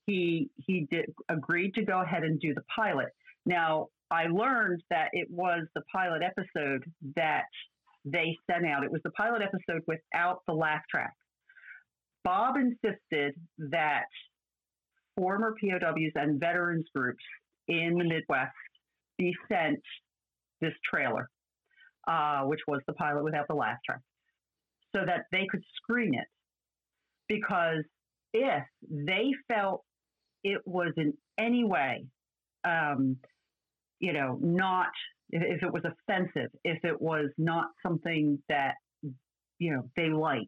he he did, agreed to go ahead and do the pilot. Now, I learned that it was the pilot episode that they sent out. It was the pilot episode without the laugh track. Bob insisted that former P O Ws and veterans groups in the Midwest be sent this trailer, uh, which was the pilot without the laugh track, so that they could screen it. Because if they felt it was in any way, um, you know, not, if it was offensive, if it was not something that, you know, they liked,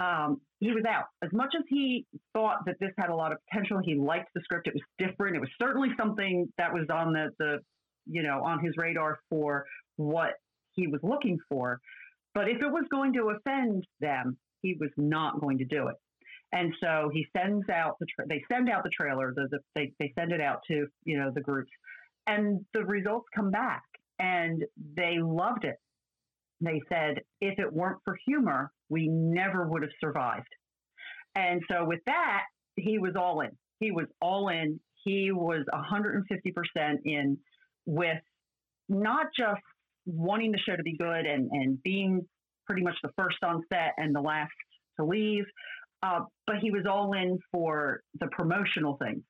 um, he was out. As much as he thought that this had a lot of potential, he liked the script, it was different, it was certainly something that was on the, the you know, on his radar for what he was looking for. But if it was going to offend them, he was not going to do it. And so he sends out the tra- they send out the trailer. The, the, they they send it out to you know the groups, and the results come back, and they loved it. They said if it weren't for humor, we never would have survived. And so with that, he was all in. He was all in. He was one hundred fifty percent in with not just wanting the show to be good and and being pretty much the first on set and the last to leave. Uh, but he was all in for the promotional things.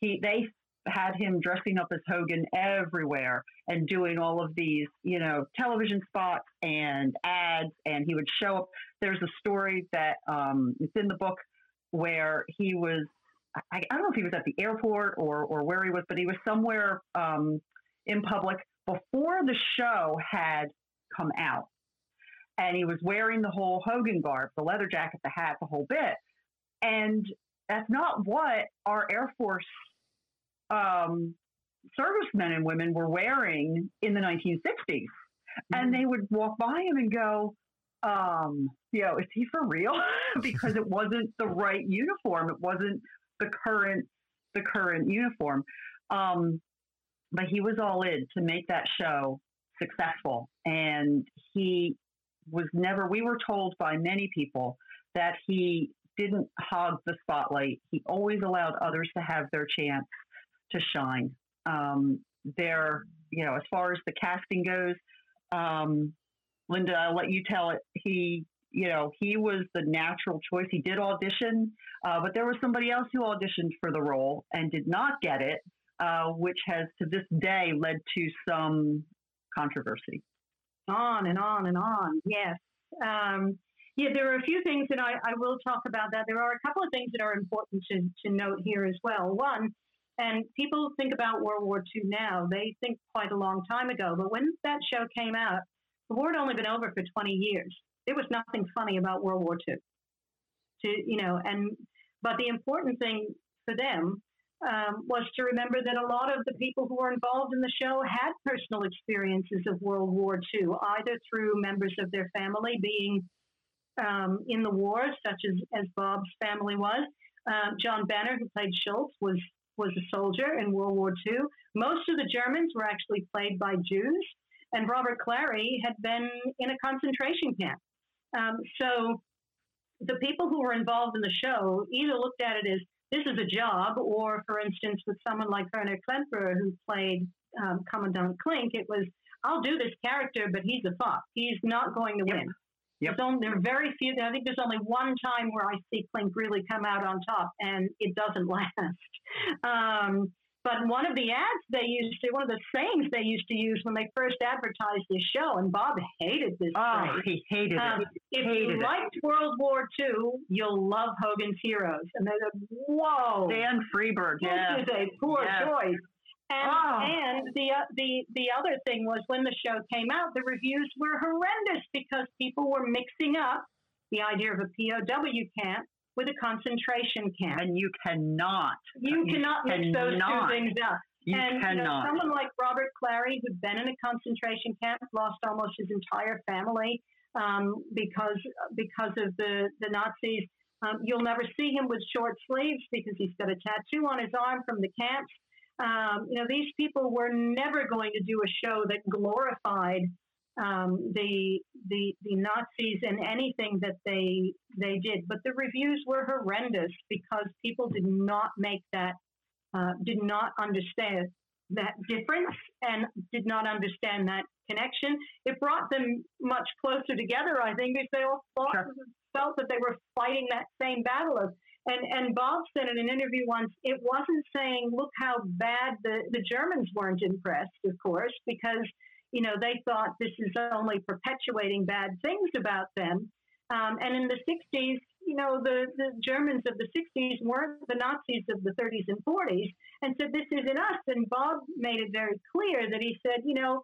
He, they had him dressing up as Hogan everywhere and doing all of these, you know, television spots and ads. And he would show up. There's a story that um, it's in the book where he was, I, I don't know if he was at the airport or, or where he was, but he was somewhere um, in public before the show had come out. And he was wearing the whole Hogan garb, the leather jacket, the hat, the whole bit. And that's not what our Air Force um, servicemen and women were wearing in the nineteen sixties. Mm-hmm. And they would walk by him and go, um, you know, is he for real? Because it wasn't the right uniform. It wasn't the current, the current uniform. Um, but he was all in to make that show successful. And he... was never, we were told by many people that he didn't hog the spotlight. He always allowed others to have their chance to shine. Um, there, you know, as far as the casting goes, um, Linda, I'll let you tell it. He, you know, he was the natural choice. He did audition, uh, but there was somebody else who auditioned for the role and did not get it, uh, which has to this day led to some controversy. On and on and on. Yes. Um, yeah, there are a few things that I, I will talk about that. There are a couple of things that are important to, to note here as well. One, and people think about World War Two now. They think quite a long time ago. But when that show came out, the war had only been over for twenty years. There was nothing funny about World War Two. To, you know, and, but the important thing for them Um, was to remember that a lot of the people who were involved in the show had personal experiences of World War Two, either through members of their family being um, in the war, such as, as Bob's family was. Um, John Banner, who played Schultz, was, was a soldier in World War Two. Most of the Germans were actually played by Jews, and Robert Clary had been in a concentration camp. Um, so the people who were involved in the show either looked at it as this is a job, or for instance, with someone like Werner Klemperer, who played um, Commandant Klink, it was, I'll do this character, but he's a fuck. He's not going to yep. win. Yep. Only, there are very few, I think there's only one time where I see Klink really come out on top, and it doesn't last. Um, but one of the ads they used to, one of the sayings they used to use when they first advertised this show, and Bob hated this Oh, phrase. he hated um, it. If hated you liked it. World War Two, you'll love Hogan's Heroes. And they're like, whoa. Stan Freberg, this yeah. is a poor yeah. choice. And, oh. and the, uh, the, the other thing was when the show came out, the reviews were horrendous because people were mixing up the idea of a P O W camp with a concentration camp. And you cannot. You, you cannot mix those two things up. You and, cannot. You know, someone like Robert Clary, who'd been in a concentration camp, lost almost his entire family um, because because of the, the Nazis. Um, you'll never see him with short sleeves because he's got a tattoo on his arm from the camps. Um, you know, these people were never going to do a show that glorified um, the, the the Nazis in anything that they they did. But the reviews were horrendous because people did not make that, uh, did not understand that difference and did not understand that connection. It brought them much closer together, I think, because they all fought, sure. felt that they were fighting that same battle of. And and Bob said in an interview once, it wasn't saying, look how bad the, the Germans weren't impressed, of course, because, you know, they thought this is only perpetuating bad things about them. Um, and in the sixties, you know, the, the Germans of the sixties weren't the Nazis of the thirties and forties. And so this isn't us. And Bob made it very clear that he said, you know,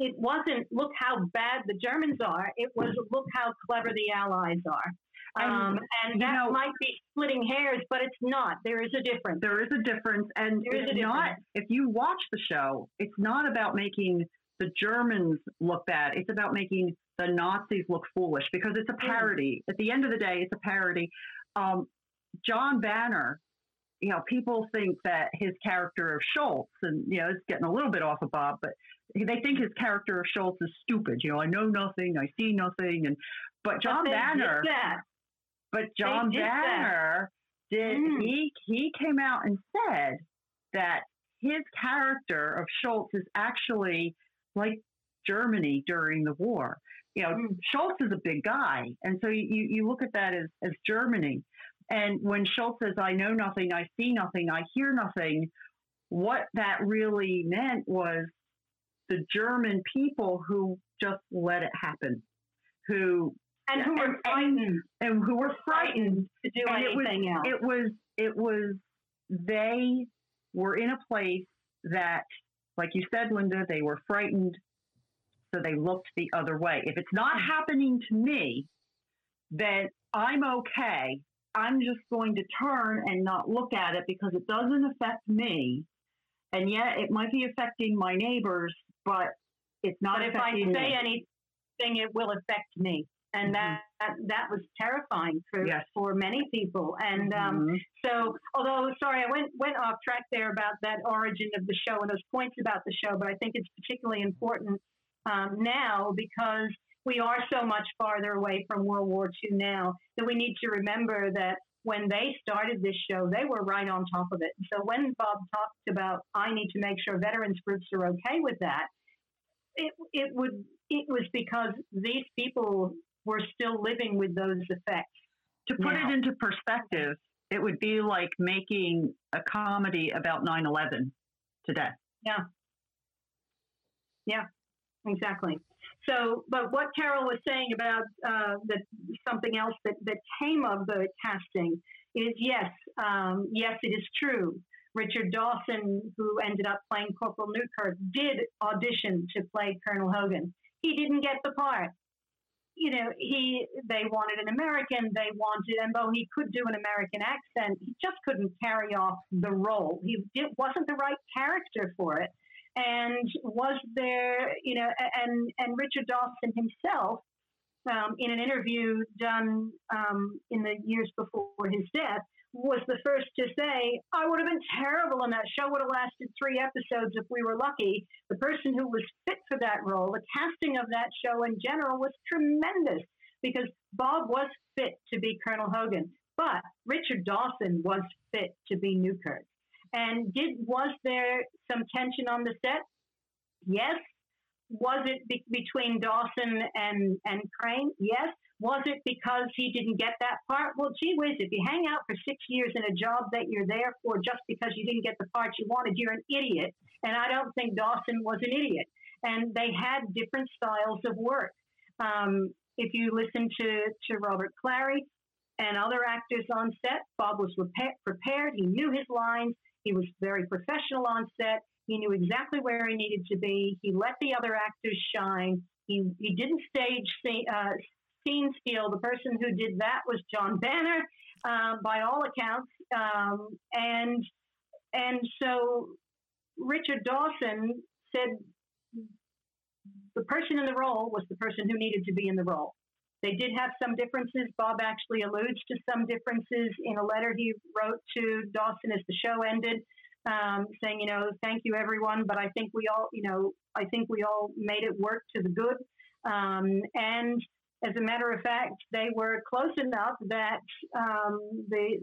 it wasn't look how bad the Germans are. It was look how clever the Allies are. Um, and that know, might be splitting hairs, but it's not. There is a difference. There is a difference. And there is a difference. Not, if you watch the show, it's not about making the Germans look bad. It's about making the Nazis look foolish because it's a parody. Mm. At the end of the day, it's a parody. Um, John Banner, you know, people think that his character of Schultz, and, you know, it's getting a little bit off of Bob, but they think his character of Schultz is stupid. You know, I know nothing, I see nothing. And But John but Banner... But John Banner did, mm. he he came out and said that his character of Schultz is actually like Germany during the war. You know, mm. Schultz is a big guy. And so you, you look at that as, as Germany. And when Schultz says, I know nothing, I see nothing, I hear nothing, what that really meant was the German people who just let it happen, who... And who were and, frightened, and, and who were frightened to do and anything it was, else. It was, it was, they were in a place that, like you said, Linda, they were frightened, so they looked the other way. If it's not happening to me, then I'm okay. I'm just going to turn and not look at it because it doesn't affect me, and yet it might be affecting my neighbors, but it's not. But if I say me. anything, it will affect me. And that, that that was terrifying for yes. for many people. And mm-hmm. um, so, although, sorry, I went, went off track there about that origin of the show and those points about the show, but I think it's particularly important um, now because we are so much farther away from World War Two now that we need to remember that when they started this show, they were right on top of it. So when Bob talked about, I need to make sure veterans groups are okay with that, it it would it was because these people... we're still living with those effects. To put now. it into perspective, it would be like making a comedy about nine eleven today. Yeah. Yeah, exactly. So, but what Carol was saying about uh, that something else that, that came of the casting is, yes, um, yes, it is true. Richard Dawson, who ended up playing Corporal Newkirk, did audition to play Colonel Hogan. He didn't get the part. You know, he they wanted an American, they wanted, and though he could do an American accent, he just couldn't carry off the role. He it wasn't the right character for it. And was there, you know, and, and Richard Dawson himself, um, in an interview done um, in the years before his death, was the first to say, I would have been terrible and that show would have lasted three episodes if we were lucky. The person who was fit for that role, the casting of that show in general was tremendous because Bob was fit to be Colonel Hogan, but Richard Dawson was fit to be Newkirk. And did was there some tension on the set? Yes. Was it be- between Dawson and, and Crane? Yes. Was it because he didn't get that part? Well, gee whiz, if you hang out for six years in a job that you're there for just because you didn't get the part you wanted, you're an idiot. And I don't think Dawson was an idiot. And they had different styles of work. Um, if you listen to, to Robert Clary and other actors on set, Bob was repa- prepared. He knew his lines. He was very professional on set. He knew exactly where he needed to be. He let the other actors shine. He, he didn't stage... Uh, Steal. The person who did that was John Banner. um, by all accounts. Um, and and so Richard Dawson said the person in the role was the person who needed to be in the role. They did have some differences. Bob actually alludes to some differences in a letter he wrote to Dawson as the show ended, um, saying, you know, thank you, everyone, but I think we all, you know, I think we all made it work to the good. Um, and as a matter of fact, they were close enough that um, the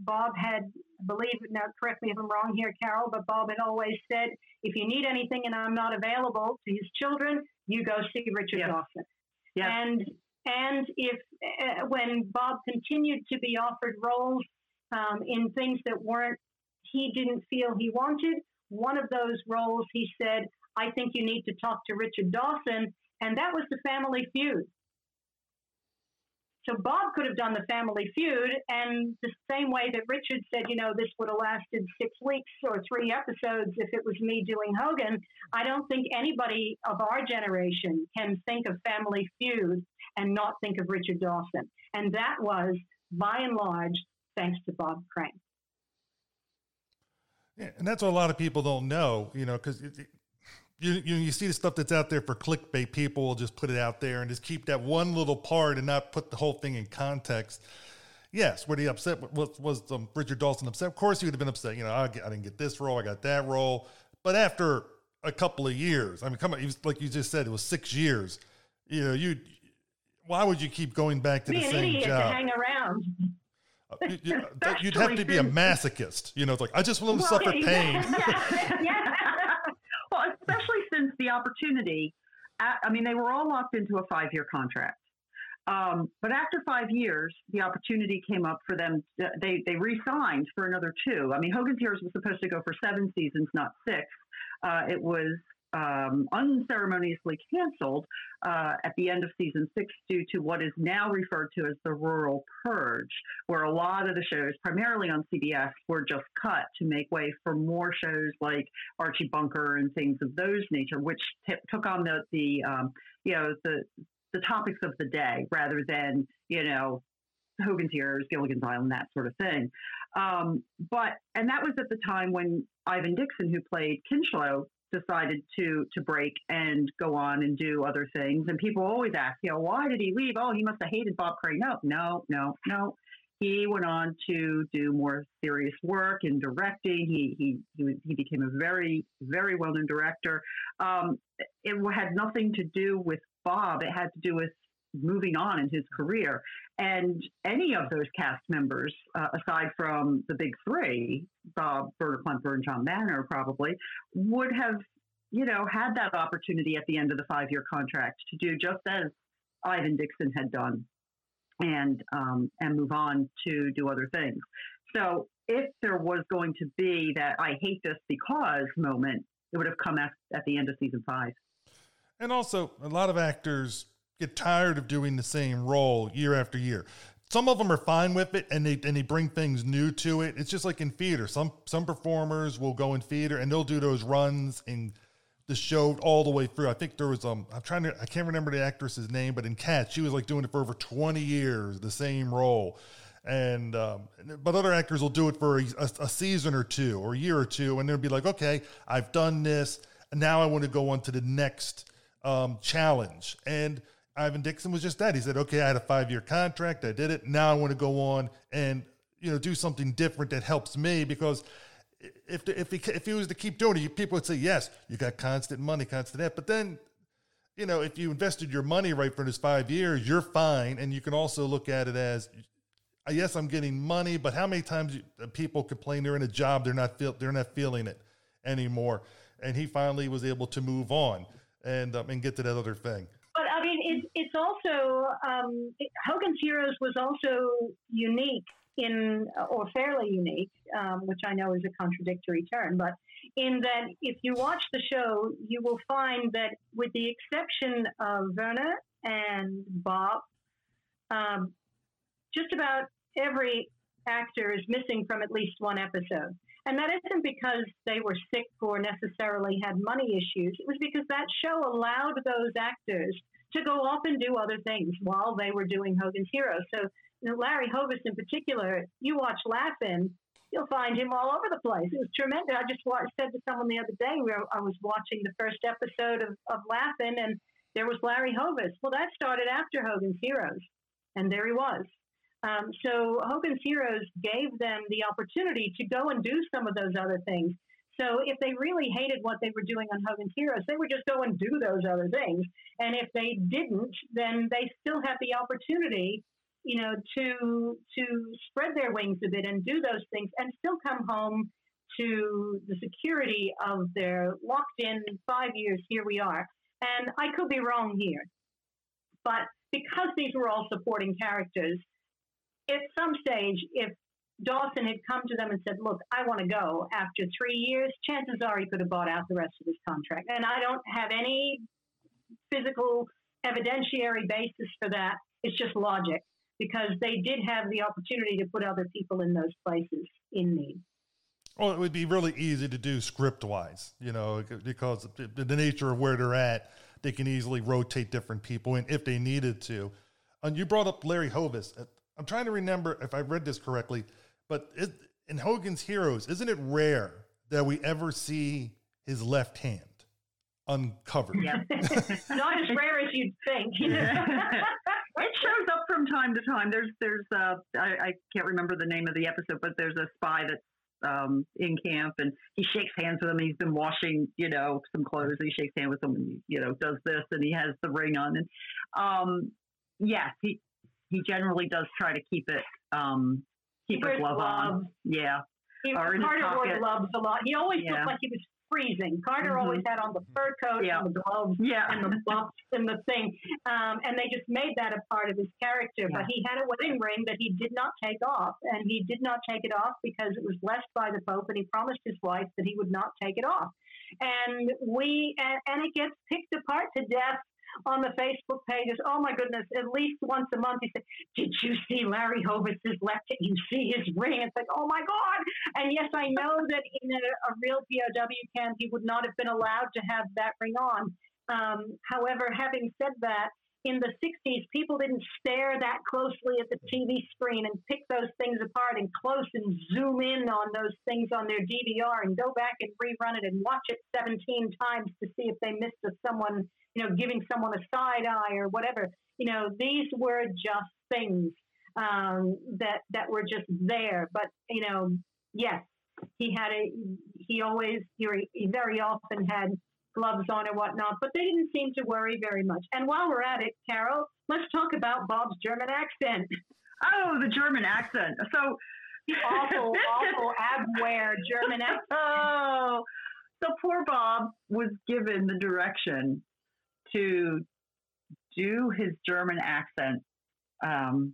Bob had, I believe, now correct me if I'm wrong here, Carol, but Bob had always said, if you need anything and I'm not available to his children, you go see Richard yep. Dawson. Yep. And and if uh, when Bob continued to be offered roles um, in things that weren't, he didn't feel he wanted, one of those roles, he said, I think you need to talk to Richard Dawson. And that was The Family Feud. So Bob could have done The Family Feud, and the same way that Richard said, you know, this would have lasted six weeks or three episodes if it was me doing Hogan, I don't think anybody of our generation can think of Family Feud and not think of Richard Dawson. And that was, by and large, thanks to Bob Crane. Yeah, and that's what a lot of people don't know, you know, because it, it, You, you you see the stuff that's out there for clickbait. People will just put it out there and just keep that one little part and not put the whole thing in context. Yes, were they upset? Was, was um, Richard Dawson upset? Of course he would have been upset. You know, I, I didn't get this role. I got that role. But after a couple of years, I mean, come on, it was, like you just said, it was six years. You know, you why would you keep going back to be the an same idiot job? To hang around. You, you, you'd have to be a masochist. You know, it's like, I just want to well, suffer yeah, pain. Yeah, yeah. Well, especially since the opportunity, I mean, they were all locked into a five-year contract. Um, but after five years, the opportunity came up for them. To, they they re-signed for another two. I mean, Hogan's Heroes was supposed to go for seven seasons, not six. Uh, it was um, unceremoniously canceled uh, at the end of season six due to what is now referred to as the rural purge, where a lot of the shows, primarily on C B S, were just cut to make way for more shows like Archie Bunker and things of those nature, which t- took on the, the um, you know, the the topics of the day rather than, you know, Hogan's Heroes, Gilligan's Island, that sort of thing. Um, but, and that was at the time when Ivan Dixon, who played Kinchlow, decided to to break and go on and do other things. And people always ask, you know, why did he leave? Oh, he must have hated Bob Crane. No, no, no, no. He went on to do more serious work in directing. He he he, he became a very, very well-known director. Um, it had nothing to do with Bob. It had to do with moving on in his career. And any of those cast members, uh, aside from the big three, Bob, Werner Klemperer, and John Banner probably, would have, you know, had that opportunity at the end of the five-year contract to do just as Ivan Dixon had done and um, and move on to do other things. So if there was going to be that I hate this because moment, it would have come at, at the end of season five. And also, a lot of actors get tired of doing the same role year after year. Some of them are fine with it, and they and they bring things new to it. It's just like in theater. Some some performers will go in theater and they'll do those runs in the show all the way through. I think there was um I'm trying to I can't remember the actress's name, but in Cats, she was like doing it for over twenty years, the same role. And um, but other actors will do it for a, a, a season or two or a year or two, and they'll be like, okay, I've done this, and now I want to go on to the next um, challenge. And Ivan Dixon was just that. He said, okay, I had a five-year contract. I did it. Now I want to go on and, you know, do something different that helps me, because if the, if he, if he was to keep doing it, people would say, yes, you got constant money, constant that. But then, you know, if you invested your money right for this five years, you're fine. And you can also look at it as, yes, I'm getting money, but how many times people complain they're in a job, they're not feel, they're not feeling it anymore. And he finally was able to move on and um, and get to that other thing. But I mean, it, it's also, um, it, Hogan's Heroes was also unique in, or fairly unique, um, which I know is a contradictory term, but in that if you watch the show, you will find that with the exception of Werner and Bob, um, just about every actor is missing from at least one episode. And that isn't because they were sick or necessarily had money issues. It was because that show allowed those actors to go off and do other things while they were doing Hogan's Heroes. So you know, Larry Hovis in particular, you watch Laugh-In, you'll find him all over the place. It was tremendous. I just watched, said to someone the other day, where I was watching the first episode of, of Laugh-In, and there was Larry Hovis. Well, that started after Hogan's Heroes, and there he was. Um, so Hogan's Heroes gave them the opportunity to go and do some of those other things. So if they really hated what they were doing on Hogan's Heroes, they would just go and do those other things. And if they didn't, then they still had the opportunity, you know, to to spread their wings a bit and do those things and still come home to the security of their locked-in five years, here we are. And I could be wrong here, but because these were all supporting characters, at some stage, if Dawson had come to them and said, look, I want to go after three years, chances are he could have bought out the rest of his contract. And I don't have any physical evidentiary basis for that. It's just logic, because they did have the opportunity to put other people in those places in need. Well, it would be really easy to do script-wise, you know, because of the nature of where they're at, they can easily rotate different people in if they needed to. And you brought up Larry Hovis. I'm trying to remember if I read this correctly, but it, in Hogan's Heroes, isn't it rare that we ever see his left hand uncovered? Yeah. Not as rare as you'd think. Yeah. It shows up from time to time. There's, there's, uh, I, I can't remember the name of the episode, but there's a spy that's um, in camp, and he shakes hands with him. He's been washing, you know, some clothes, and he shakes hands with him, and, you know, does this, and he has the ring on. And um, yes, he. He generally does try to keep it, um, keep a glove on. Yeah. He, Carter wore gloves a lot. He always yeah. looked like he was freezing. Carter mm-hmm. always had on the fur coat yeah. and the gloves yeah. and the buffs and the thing. Um, and they just made that a part of his character. Yeah. But he had a wedding ring that he did not take off. And he did not take it off because it was blessed by the Pope, and he promised his wife that he would not take it off. And we, and, and it gets picked apart to death on the Facebook pages. Oh my goodness, at least once a month he said, did you see Larry Hovis's left hand? You see his ring? It's like, oh my God. And yes, I know that in a, a real P O W camp, he would not have been allowed to have that ring on. Um, however, having said that, in the sixties, people didn't stare that closely at the T V screen and pick those things apart and close and zoom in on those things on their D V R and go back and rerun it and watch it seventeen times to see if they missed someone, you know, giving someone a side eye or whatever. You know, these were just things um, that that were just there. But, you know, yes, he had a, he always, he very often had gloves on or whatnot, but they didn't seem to worry very much. And while we're at it, Carol, let's talk about Bob's German accent. Oh, the German accent. So awful, awful abwehr German accent. Oh, so poor Bob was given the direction to do his German accent um,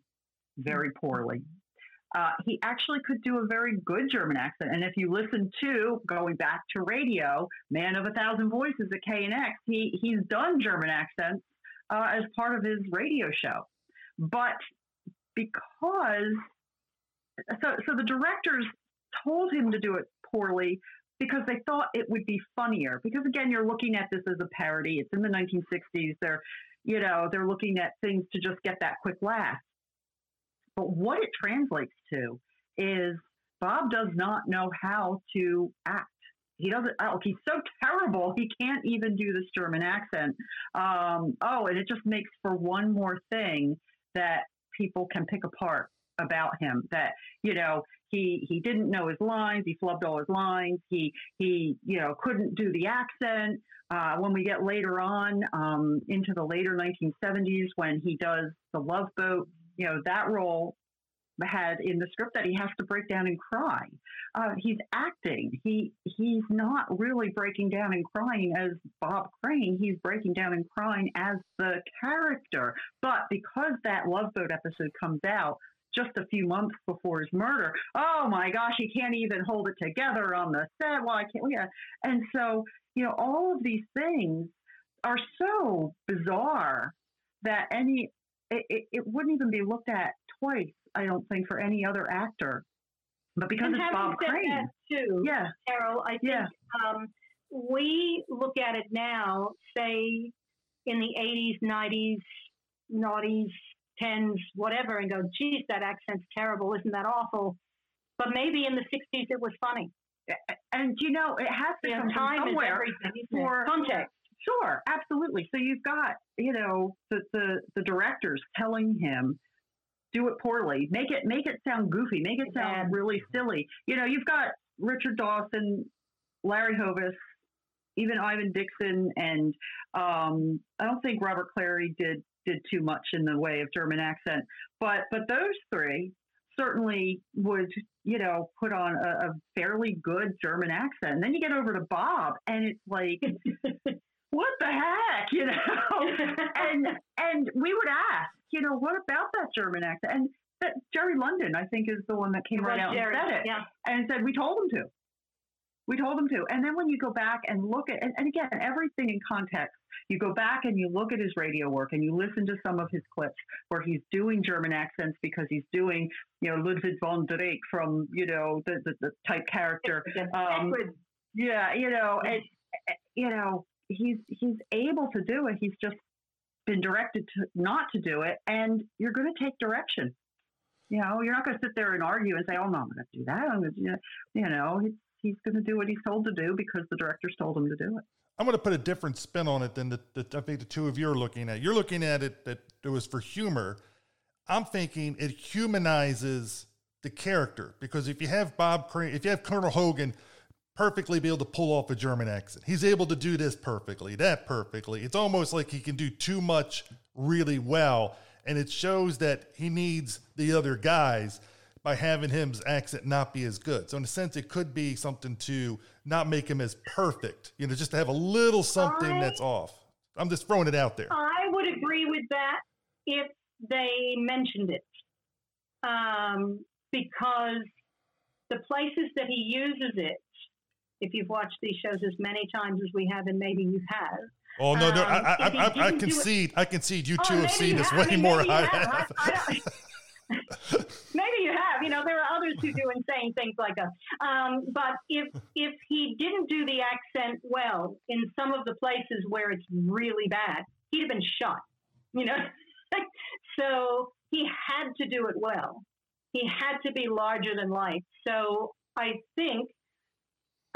very poorly. Uh, he actually could do a very good German accent. And if you listen to, going back to radio, Man of a Thousand Voices at K N X, he, he's done German accents uh, as part of his radio show. But because, so, so the directors told him to do it poorly because they thought it would be funnier. Because again, you're looking at this as a parody. It's in the nineteen sixties. They're, you know, they're looking at things to just get that quick laugh. But what it translates to is Bob does not know how to act. He doesn't, oh, he's so terrible, he can't even do this German accent. Um, oh, and it just makes for one more thing that people can pick apart about him, that, you know, he, he didn't know his lines, he flubbed all his lines, he, he you know, couldn't do the accent. Uh, when we get later on um, into the later nineteen seventies, when he does the Love Boat, you know, that role had in the script that he has to break down and cry. Uh, he's acting. He he's not really breaking down and crying as Bob Crane. He's breaking down and crying as the character. But because that Love Boat episode comes out just a few months before his murder, oh my gosh, he can't even hold it together on the set. Well, I can't. Yeah. And so, you know, all of these things are so bizarre that any It, it, it wouldn't even be looked at twice, I don't think, for any other actor. But because and it's Bob Crane. That too, yeah. Carol, I think yeah. um, we look at it now, say, in the eighties, nineties, noughties, tens, whatever, and go, geez, that accent's terrible. Isn't that awful? But maybe in the sixties it was funny. And, you know, it has to yeah, come time from somewhere for context. Sure, absolutely. So you've got, you know, the, the, the directors telling him, do it poorly, make it make it sound goofy, make it sound really silly. You know, you've got Richard Dawson, Larry Hovis, even Ivan Dixon, and um, I don't think Robert Clary did did too much in the way of German accent, but but those three certainly would, you know, put on a, a fairly good German accent. And then you get over to Bob, and it's like, what the heck, you know? and and we would ask, you know, what about that German accent? And that Jerry London, I think, is the one that came right out Jerry, and said it, yeah. and said we told him to. We told him to. And then when you go back and look at, and, and again, everything in context, you go back and you look at his radio work and you listen to some of his clips where he's doing German accents because he's doing, you know, Ludwig von Drake from, you know, the, the, the type character. Um, yeah, you know, and, you know, he's, he's able to do it. He's just been directed to not to do it. And you're going to take direction. You know, you're not going to sit there and argue and say, oh, no, I'm going to do that. I'm gonna do that. You know, it's, he's going to do what he's told to do because the directors told him to do it. I'm going to put a different spin on it than the, the, I think the two of you are looking at. You're looking at it that it was for humor. I'm thinking it humanizes the character, because if you have Bob Crane, if you have Colonel Hogan perfectly be able to pull off a German accent, he's able to do this perfectly, that perfectly. It's almost like he can do too much really well. And it shows that he needs the other guys by having him's accent not be as good. So in a sense, it could be something to not make him as perfect, you know, just to have a little something I, that's off. I'm just throwing it out there. I would agree with that if they mentioned it. Um, because the places that he uses it, if you've watched these shows as many times as we have, and maybe you have. Oh, no, no, um, I, I, I, I, I concede. It, I concede you two oh, have seen this way I mean, more than I have. I, I maybe you have. You know, there are others who do insane things like us. Um, but if if he didn't do the accent well in some of the places where it's really bad, he'd have been shot, you know. So he had to do it well. He had to be larger than life. So I think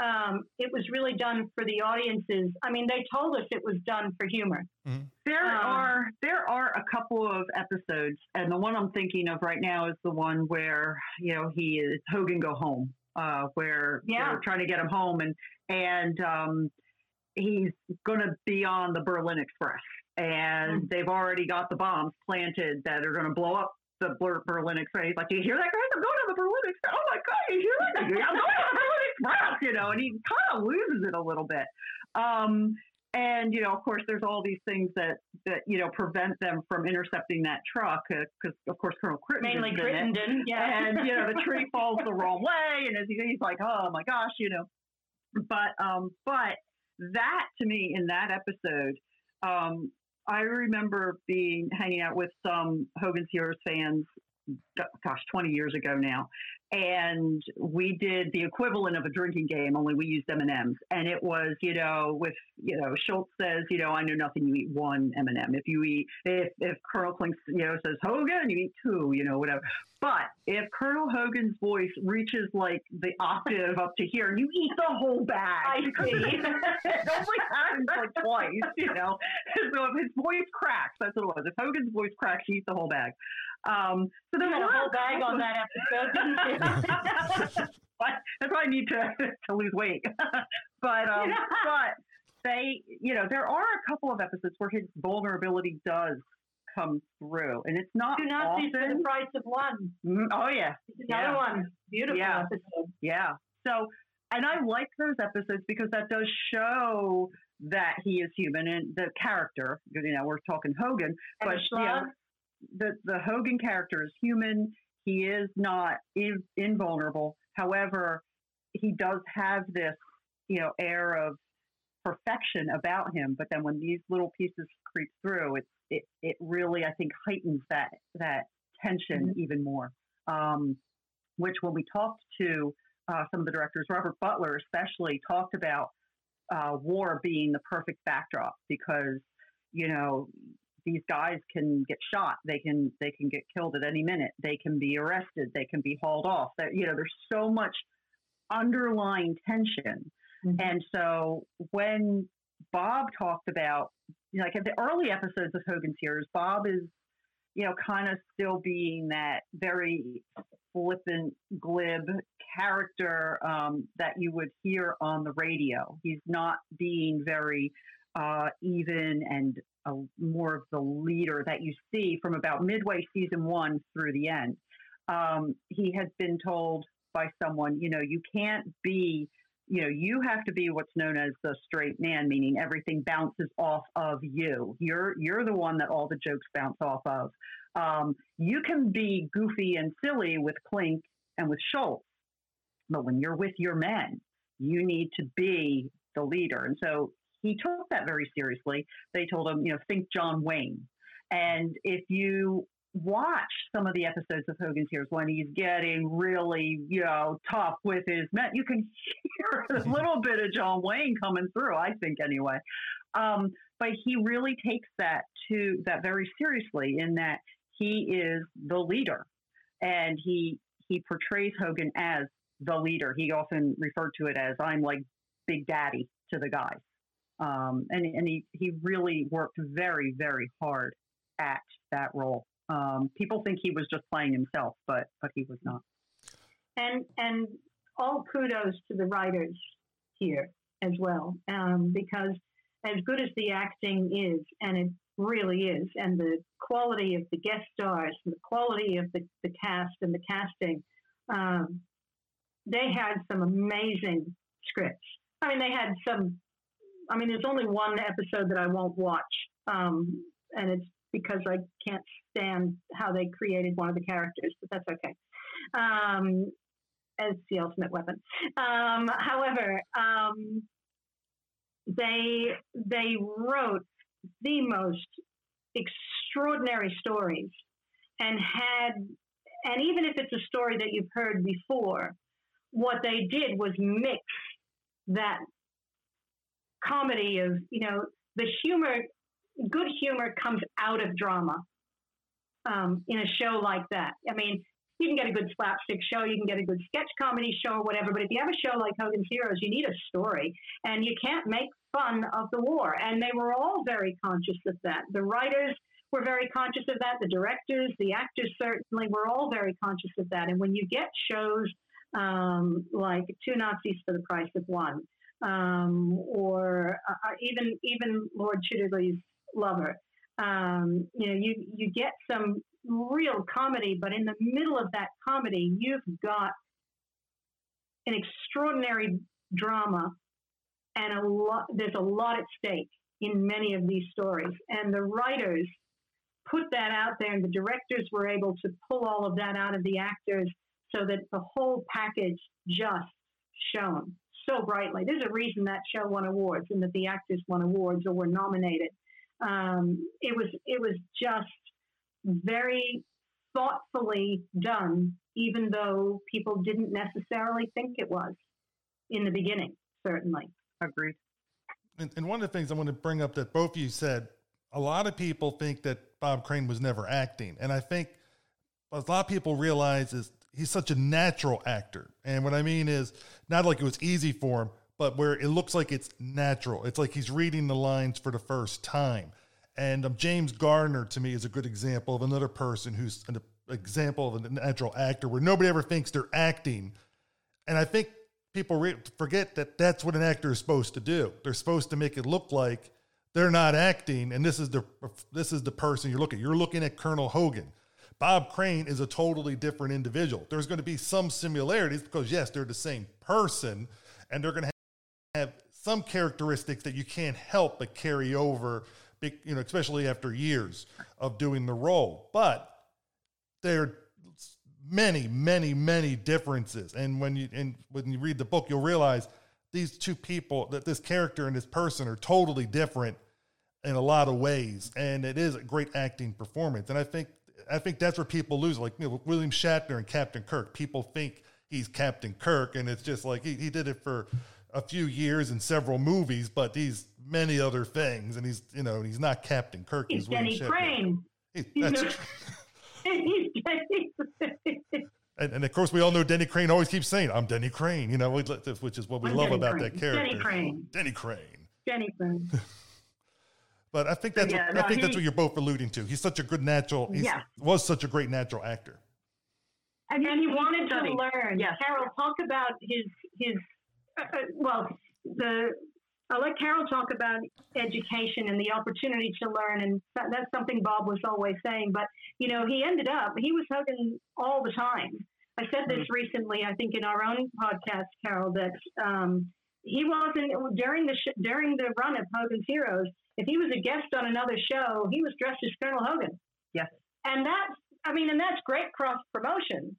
um, it was really done for the audiences. I mean, they told us it was done for humor. Mm-hmm. There um, are there are a couple of episodes, and the one I'm thinking of right now is the one where, you know, he is Hogan Go Home, uh, where yeah. they're trying to get him home, and and um, he's going to be on the Berlin Express, and mm-hmm. they've already got the bombs planted that are going to blow up the Berlin Express. He's like, do you hear that, guys? I'm going to the Berlin Express. Oh my God, you hear that? I'm going to the Berlin Express, you know, and he kind of loses it a little bit. Um, and, you know, of course, there's all these things that, that you know, prevent them from intercepting that truck because, uh, of course, Colonel Crittenden. Mainly Crittenden, yeah. And, you know, the tree falls the wrong way, and as he, he's like, oh my gosh, you know. But, um, but that, to me, in that episode, um, I remember being hanging out with some Hogan's Heroes fans, gosh, twenty years ago now. And we did the equivalent of a drinking game, only we used M and M's. And it was, you know, with, you know, Schultz says, you know, I know nothing, you eat one M and M. If you eat, if, if Colonel Klink, you know, says Hogan, you eat two, you know, whatever. But if Colonel Hogan's voice reaches like the octave up to here, you eat the whole bag. I see. It only happens like twice, you know. So if his voice cracks, that's what it was. If Hogan's voice cracks, you eat the whole bag. Um, so there's a whole bag on that episode, didn't you? That's why I need to, to lose weight. But, um, yeah. but they, you know, there are a couple of episodes where his vulnerability does come through, and it's not. Do not often. These are the price of one. Mm-hmm. Oh yeah, another yeah. one. Beautiful yeah. episode. Yeah. So, and I like those episodes because that does show that he is human and the character. You know, we're talking Hogan, and but yeah. You know, The, the Hogan character is human. He is not in, invulnerable. However, he does have this, you know, air of perfection about him. But then when these little pieces creep through, it it, it really, I think, heightens that that tension mm-hmm. even more. Um, which when we talked to uh, some of the directors, Robert Butler especially talked about uh, war being the perfect backdrop because, you know, these guys can get shot. They can, they can get killed at any minute. They can be arrested. They can be hauled off. That, you know, there's so much underlying tension. Mm-hmm. And so when Bob talked about, you know, like at the early episodes of Hogan's Heroes, Bob is, you know, kind of still being that very flippant, glib character um, that you would hear on the radio. He's not being very uh, even and uh, more of the leader that you see from about midway season one through the end. Um, he had been told by someone, you know, you can't be, you know, you have to be what's known as the straight man, meaning everything bounces off of you. You're you're the one that all the jokes bounce off of. Um, you can be goofy and silly with Klink and with Schultz, but when you're with your men, you need to be the leader. And so he took that very seriously. They told him, you know, think John Wayne. And if you watch some of the episodes of Hogan's Heroes when he's getting really, you know, tough with his men, you can hear a little bit of John Wayne coming through, I think anyway. Um, but he really takes that to that very seriously in that he is the leader, and he, he portrays Hogan as the leader. He often referred to it as, I'm like Big Daddy to the guys. Um, and, and he, he really worked very, very hard at that role. Um, people think he was just playing himself, but, but he was not. And, and all kudos to the writers here as well, um, because as good as the acting is, and it really is, and the quality of the guest stars, and the quality of the, the cast and the casting, um, they had some amazing scripts. I mean, they had some, I mean, there's only one episode that I won't watch, um, and it's because I can't stand how they created one of the characters, but that's okay. Um, as the ultimate weapon. Um, however, um, they they wrote the most extraordinary stories and had, and even if it's a story that you've heard before, what they did was mix that comedy of, you know, the humor. Good humor comes out of drama um, in a show like that. I mean, you can get a good slapstick show, you can get a good sketch comedy show or whatever, but if you have a show like Hogan's Heroes, you need a story, and you can't make fun of the war. And they were all very conscious of that. The writers were very conscious of that. The directors, the actors certainly were all very conscious of that. And when you get shows um, like Two Nazis for the Price of One, um, or uh, even even Lord Chitterley's Lover. Um, you know, you, you get some real comedy, but in the middle of that comedy, you've got an extraordinary drama, and a lot, there's a lot at stake in many of these stories. And the writers put that out there, and the directors were able to pull all of that out of the actors so that the whole package just shone so brightly. There's a reason that show won awards and that the actors won awards or were nominated. Um, it was it was just very thoughtfully done, even though people didn't necessarily think it was in the beginning, certainly. Agreed. And, and one of the things I want to bring up that both of you said, a lot of people think that Bob Crane was never acting. And I think what a lot of people realize is he's such a natural actor. And what I mean is not like it was easy for him, but where it looks like it's natural. It's like he's reading the lines for the first time. And um, James Garner, to me, is a good example of another person who's an example of a natural actor where nobody ever thinks they're acting. And I think people re- forget that that's what an actor is supposed to do. They're supposed to make it look like they're not acting, and this is the this is the person you're looking at. You're looking at Colonel Hogan. Bob Crane is a totally different individual. There's going to be some similarities because, yes, they're the same person, and they're going to have have some characteristics that you can't help but carry over, you know, especially after years of doing the role. But there are many, many, many differences. And when you and when you read the book, you'll realize these two people, that this character and this person, are totally different in a lot of ways. And it is a great acting performance. And I think I think that's where people lose, like, you know, William Shatner and Captain Kirk. People think he's Captain Kirk, and it's just like he, he did it for a few years and several movies, but he's many other things. And he's, you know, he's not Captain Kirk. He's Denny Crane. He, that's he's Denny Crane. And, and of course, we all know Denny Crane always keeps saying, "I'm Denny Crane," you know, which is what we I'm love Denny about Crane. that character. Denny Crane. Denny Crane. Denny Crane. But I think that's yeah, what, no, I think he, that's what you're both alluding to. He's such a good natural. He yeah. was such a great natural actor. And then he wanted to learn. Yes. Carol, talk about his his. Uh, well, the I'll let Carol talk about education and the opportunity to learn, and that, that's something Bob was always saying. But you know, he ended up he was Hogan all the time. I said this mm-hmm. recently, I think, in our own podcast, Carol, that um, he wasn't during the sh- during the run of Hogan's Heroes. If he was a guest on another show, he was dressed as Colonel Hogan. Yes. And that's, I mean, and that's great cross-promotion.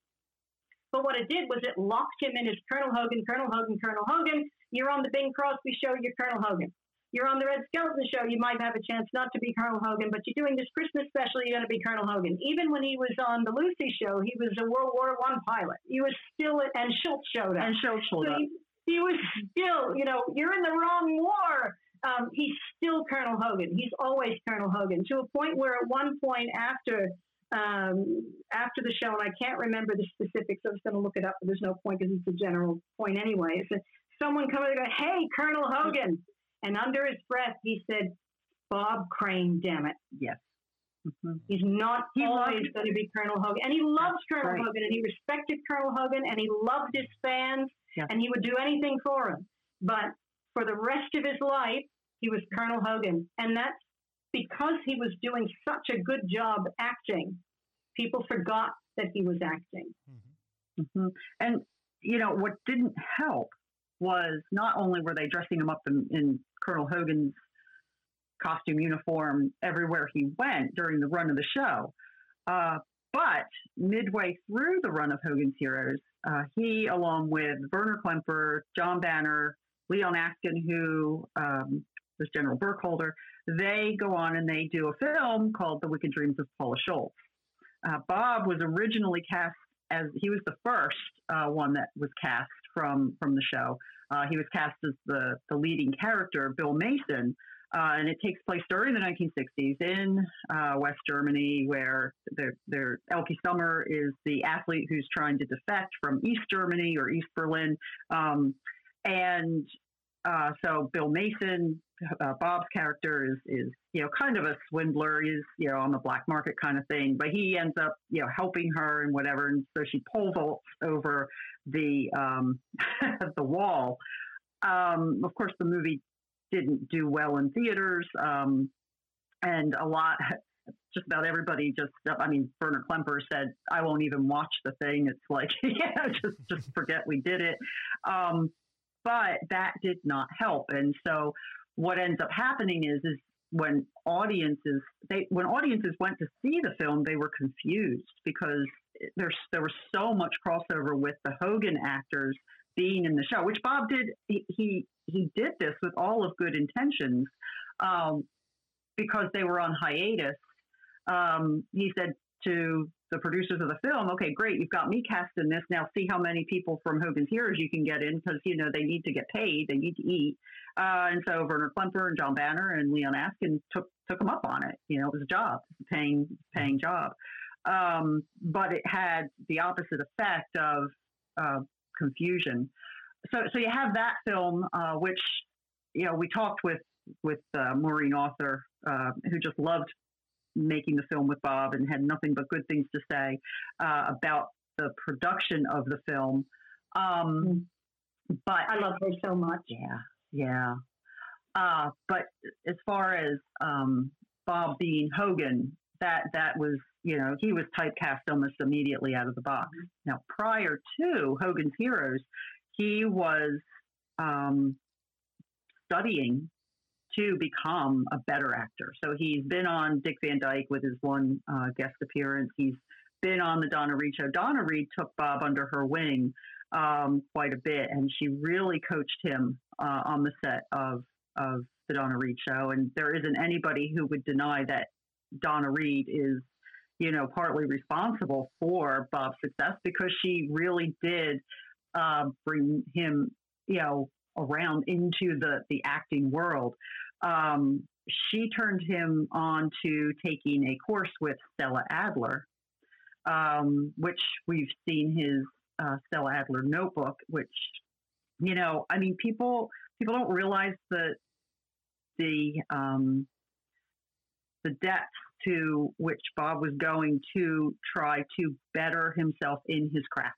But what it did was it locked him in as Colonel Hogan, Colonel Hogan, Colonel Hogan. You're on the Bing Crosby show, you're Colonel Hogan. You're on the Red Skeleton show, you might have a chance not to be Colonel Hogan, but you're doing this Christmas special, you're going to be Colonel Hogan. Even when he was on the Lucy show, he was a World War One pilot. He was still, and Schultz showed up. And Schultz showed up. So he, he was still, you know, you're in the wrong war. Um, he's still Colonel Hogan. He's always Colonel Hogan, to a point where at one point after um, after the show, and I can't remember the specifics, I was going to look it up, but there's no point because it's a general point anyway. So someone comes and goes, "Hey, Colonel Hogan," and under his breath he said, "Bob Crane, damn it." Yes. Mm-hmm. He's not he always going to be Colonel Hogan. And he loves Colonel right. Hogan, and he respected Colonel Hogan, and he loved his fans, yes. and he would do anything for him. But for the rest of his life, he was Colonel Hogan. And that's because he was doing such a good job acting. People forgot that he was acting. Mm-hmm. Mm-hmm. And, you know, what didn't help was not only were they dressing him up in, in Colonel Hogan's costume uniform everywhere he went during the run of the show, uh, but midway through the run of Hogan's Heroes, uh, he, along with Werner Klemperer, John Banner, Leon Askin, who um, was General Burkholder, they go on and they do a film called The Wicked Dreams of Paula Schultz. Uh, Bob was originally cast as, he was the first uh, one that was cast from, from the show. Uh, he was cast as the, the leading character, Bill Mason, uh, and it takes place during the nineteen sixties in uh, West Germany, where their, their Elke Sommer is the athlete who's trying to defect from East Germany or East Berlin. Um, And uh, so Bill Mason, uh, Bob's character is, is, you know, kind of a swindler. He's, you know, on the black market kind of thing. But he ends up, you know, helping her and whatever. And so she pole vaults over the um, the wall. Um, of course, the movie didn't do well in theaters. Um, and a lot, just about everybody just, I mean, Werner Klemperer said, "I won't even watch the thing." It's like, yeah, just, just forget we did it. Um But that did not help, and so what ends up happening is, is when audiences they when audiences went to see the film, they were confused because there's there was so much crossover with the Hogan actors being in the show, which Bob did. He he, he did this with all of good intentions, um, because they were on hiatus. Um, he said to the producers of the film, "Okay, great, you've got me cast in this. Now see how many people from Hogan's Heroes you can get in, because, you know, they need to get paid, they need to eat." Uh, and so Werner Klemperer and John Banner and Leon Askin took took them up on it. You know, it was a job, a paying, paying job. Um, but it had the opposite effect of uh, confusion. So so you have that film, uh, which, you know, we talked with, with uh, Maureen Arthur, uh, who just loved making the film with Bob and had nothing but good things to say uh, about the production of the film. Um, but I love her so much. Yeah, yeah. Uh, but as far as um, Bob being Hogan, that that was, you know, he was typecast almost immediately out of the box. Now, prior to Hogan's Heroes, he was um, studying to become a better actor. So he's been on Dick Van Dyke with his one uh, guest appearance. He's been on the Donna Reed show. Donna Reed took Bob under her wing um, quite a bit, and she really coached him uh, on the set of, of the Donna Reed show. And there isn't anybody who would deny that Donna Reed is, you know, partly responsible for Bob's success, because she really did uh, bring him, you know, around into the, the acting world, um, she turned him on to taking a course with Stella Adler, um, which we've seen his uh, Stella Adler notebook, which, you know, I mean, people people don't realize the the um, the depth to which Bob was going to try to better himself in his craft.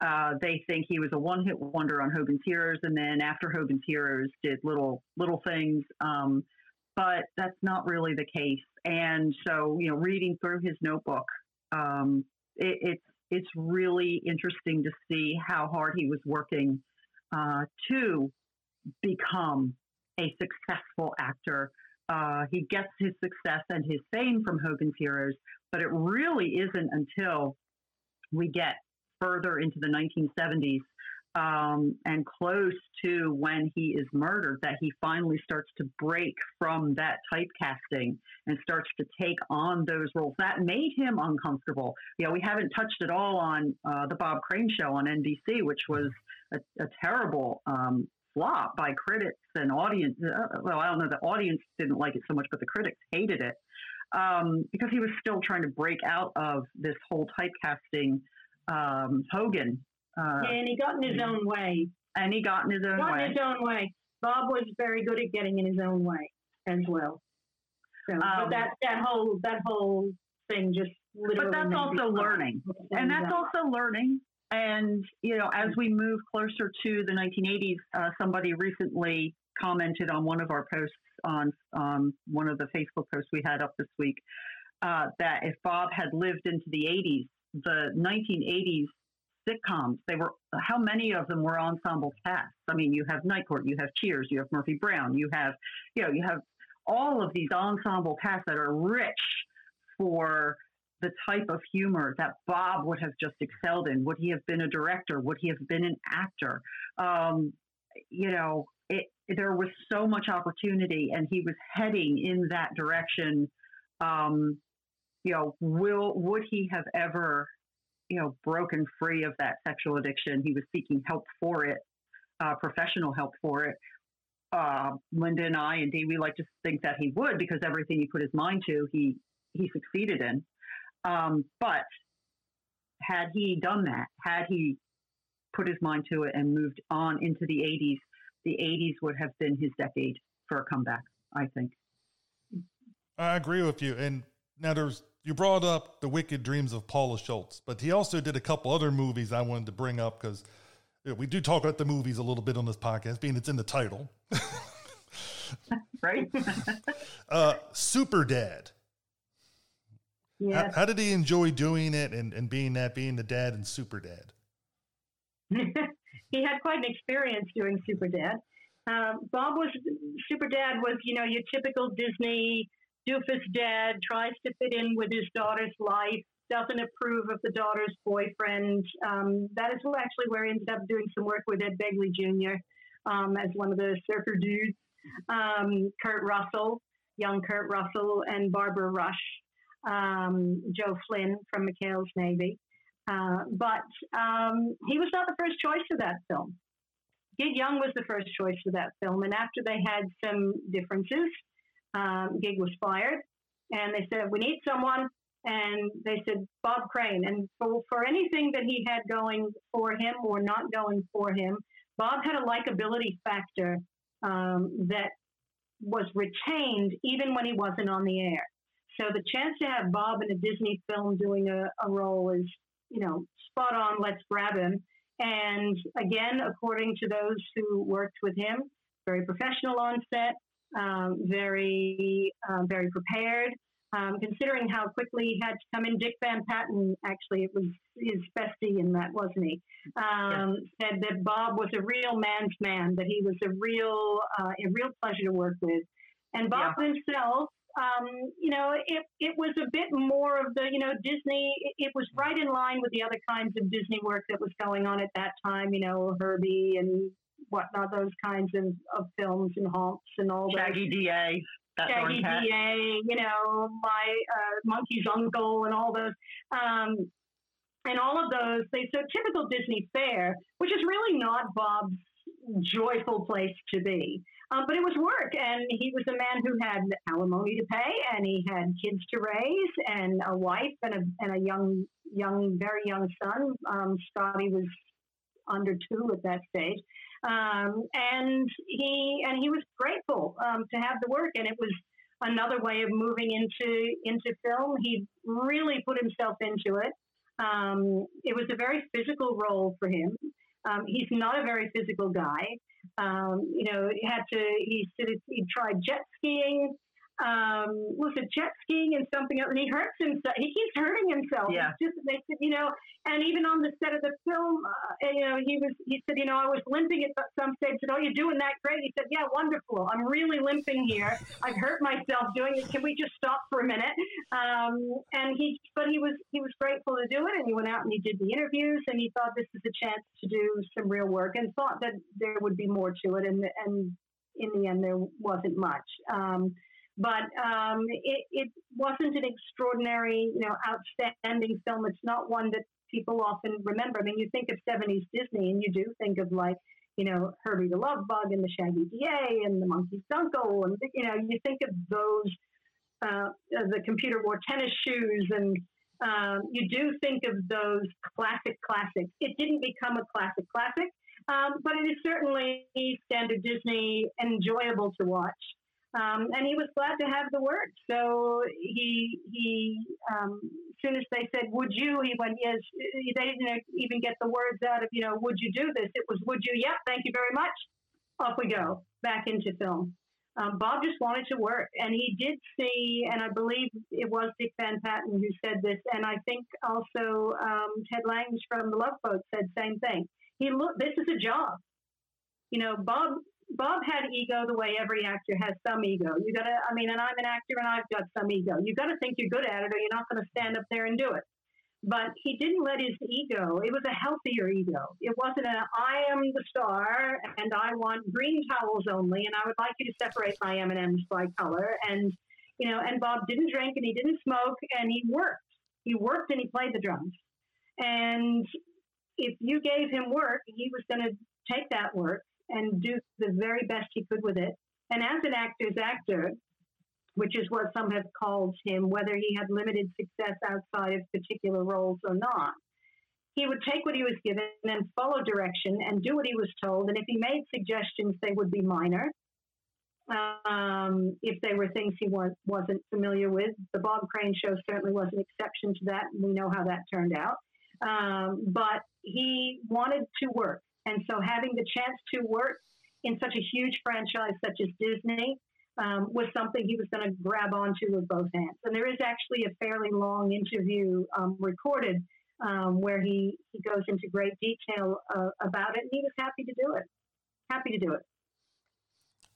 Uh, they think he was a one-hit wonder on Hogan's Heroes, and then after Hogan's Heroes, did little little things. Um, but that's not really the case. And so, you know, reading through his notebook, um, it, it's it's really interesting to see how hard he was working uh, to become a successful actor. Uh, he gets his success and his fame from Hogan's Heroes, but it really isn't until we get further into the nineteen seventies um, and close to when he is murdered that he finally starts to break from that typecasting and starts to take on those roles. That made him uncomfortable. You know, we haven't touched at all on uh, the Bob Crane Show on N B C, which was a, a terrible um flop by critics and audience. Uh, well, I don't know. The audience didn't like it so much, but the critics hated it um, because he was still trying to break out of this whole typecasting um, Hogan. Uh, yeah, and he got in his own way. And he got in his own got way. Got in his own way. Bob was very good at getting in his own way as well. So um, but that that whole that whole thing just. Literally but that's also learning, and that's out. also learning. And, you know, as we move closer to the nineteen eighties, uh, somebody recently commented on one of our posts on um, one of the Facebook posts we had up this week uh, that if Bob had lived into the eighties, the nineteen eighties sitcoms, they were how many of them were ensemble casts? I mean, you have Night Court, you have Cheers, you have Murphy Brown, you have, you know, you have all of these ensemble casts that are rich for the type of humor that Bob would have just excelled in. Would he have been a director? Would he have been an actor? Um, you know, it, there was so much opportunity, and he was heading in that direction. Um, you know, will would he have ever, you know, broken free of that sexual addiction? He was seeking help for it, uh, professional help for it. Uh, Linda and I, indeed, we like to think that he would, because everything he put his mind to, he he succeeded in. Um, but had he done that, had he put his mind to it and moved on into the eighties, the eighties would have been his decade for a comeback, I think. I agree with you. And now there's, you brought up The Wicked Dreams of Paula Schultz, but he also did a couple other movies I wanted to bring up, because we do talk about the movies a little bit on this podcast, being it's in the title. Right? uh, Super Dad. Yes. How, how did he enjoy doing it and, and being that, being the dad and Super Dad? He had quite an experience doing Super Dad. Um, Bob was, Super Dad was, you know, your typical Disney doofus dad, tries to fit in with his daughter's life, doesn't approve of the daughter's boyfriend. Um, that is actually where he ended up doing some work with Ed Begley Junior Um, as one of the surfer dudes, um, Kurt Russell, young Kurt Russell, and Barbara Rush. Um, Joe Flynn from McHale's Navy. Uh, but um, he was not the first choice for that film. Gig Young was the first choice for that film. And after they had some differences, um, Gig was fired. And they said, we need someone. And they said, Bob Crane. And for, for anything that he had going for him or not going for him, Bob had a likability factor um, that was retained even when he wasn't on the air. So the chance to have Bob in a Disney film doing a, a role is, you know, spot on, let's grab him. And again, according to those who worked with him, very professional on set, um, very, uh, very prepared, um, considering how quickly he had to come in. Dick Van Patten, actually, it was his bestie in that, wasn't he? Um, yeah. Said that Bob was a real man's man, that he was a real, uh, a real pleasure to work with. And Bob yeah. himself, Um, you know, it it was a bit more of the, you know, Disney, it, it was right in line with the other kinds of Disney work that was going on at that time, you know, Herbie and whatnot, those kinds of, of films and haunts and all that. Shaggy D A. Shaggy D A, you know, my uh, Monkey's Uncle and all those. Um, and all of those, they so typical Disney fare, which is really not Bob's joyful place to be. Um, but it was work, and he was a man who had alimony to pay, and he had kids to raise, and a wife, and a and a young, young, very young son. Um, Scotty was under two at that stage, um, and he and he was grateful um, to have the work, and it was another way of moving into into film. He really put himself into it. Um, it was a very physical role for him. Um, he's not a very physical guy. Um, you know, he had to. He said he tried jet skiing. Um, was it jet skiing and something else? And he hurts himself. He keeps hurting himself. Yeah. It's just makes it, you know. And even on the set of the film, uh, you know, he was. He said, you know, I was limping at some stage. Said, oh, you're doing that great. He said, yeah, wonderful. I'm really limping here. I've hurt myself doing it. Can we just stop for a minute? Um, and he, but he was he was grateful to do it. And he went out and he did the interviews. And he thought this is a chance to do some real work. And thought that there would be more to it. And and in the end, there wasn't much. Um, But um, it, it wasn't an extraordinary, you know, outstanding film. It's not one that people often remember. I mean, you think of seventies Disney, and you do think of, like, you know, Herbie the Love Bug and the Shaggy D A and the Monkey's Uncle, and, you know, you think of those, uh, the Computer Wore Tennis Shoes, and um, you do think of those classic classics. It didn't become a classic classic, um, but it is certainly standard Disney, enjoyable to watch. Um, and he was glad to have the work. So he, he um, as soon as they said, would you, he went, yes. They didn't even get the words out of, you know, would you do this? It was, would you? Yep, thank you very much. Off we go, back into film. Um, Bob just wanted to work. And he did see, and I believe it was Dick Van Patten who said this, and I think also um, Ted Lange from The Love Boat said same thing. He looked, this is a job. You know, Bob... Bob had ego the way every actor has some ego. You got to, I mean, and I'm an actor and I've got some ego. You got to think you're good at it or you're not going to stand up there and do it. But he didn't let his ego, it was a healthier ego. It wasn't an I am the star and I want green towels only and I would like you to separate my M and M's by color. And, you know, and Bob didn't drink and he didn't smoke and he worked. He worked and he played the drums. And if you gave him work, he was going to take that work and do the very best he could with it. And as an actor's actor, which is what some have called him, whether he had limited success outside of particular roles or not, he would take what he was given and follow direction and do what he was told. And if he made suggestions, they would be minor. Um, if they were things he was, wasn't familiar with, the Bob Crane Show certainly was an exception to that. We know how that turned out. Um, but he wanted to work. And so having the chance to work in such a huge franchise such as Disney um, was something he was going to grab onto with both hands. And there is actually a fairly long interview um, recorded um, where he, he goes into great detail uh, about it. And he was happy to do it. Happy to do it.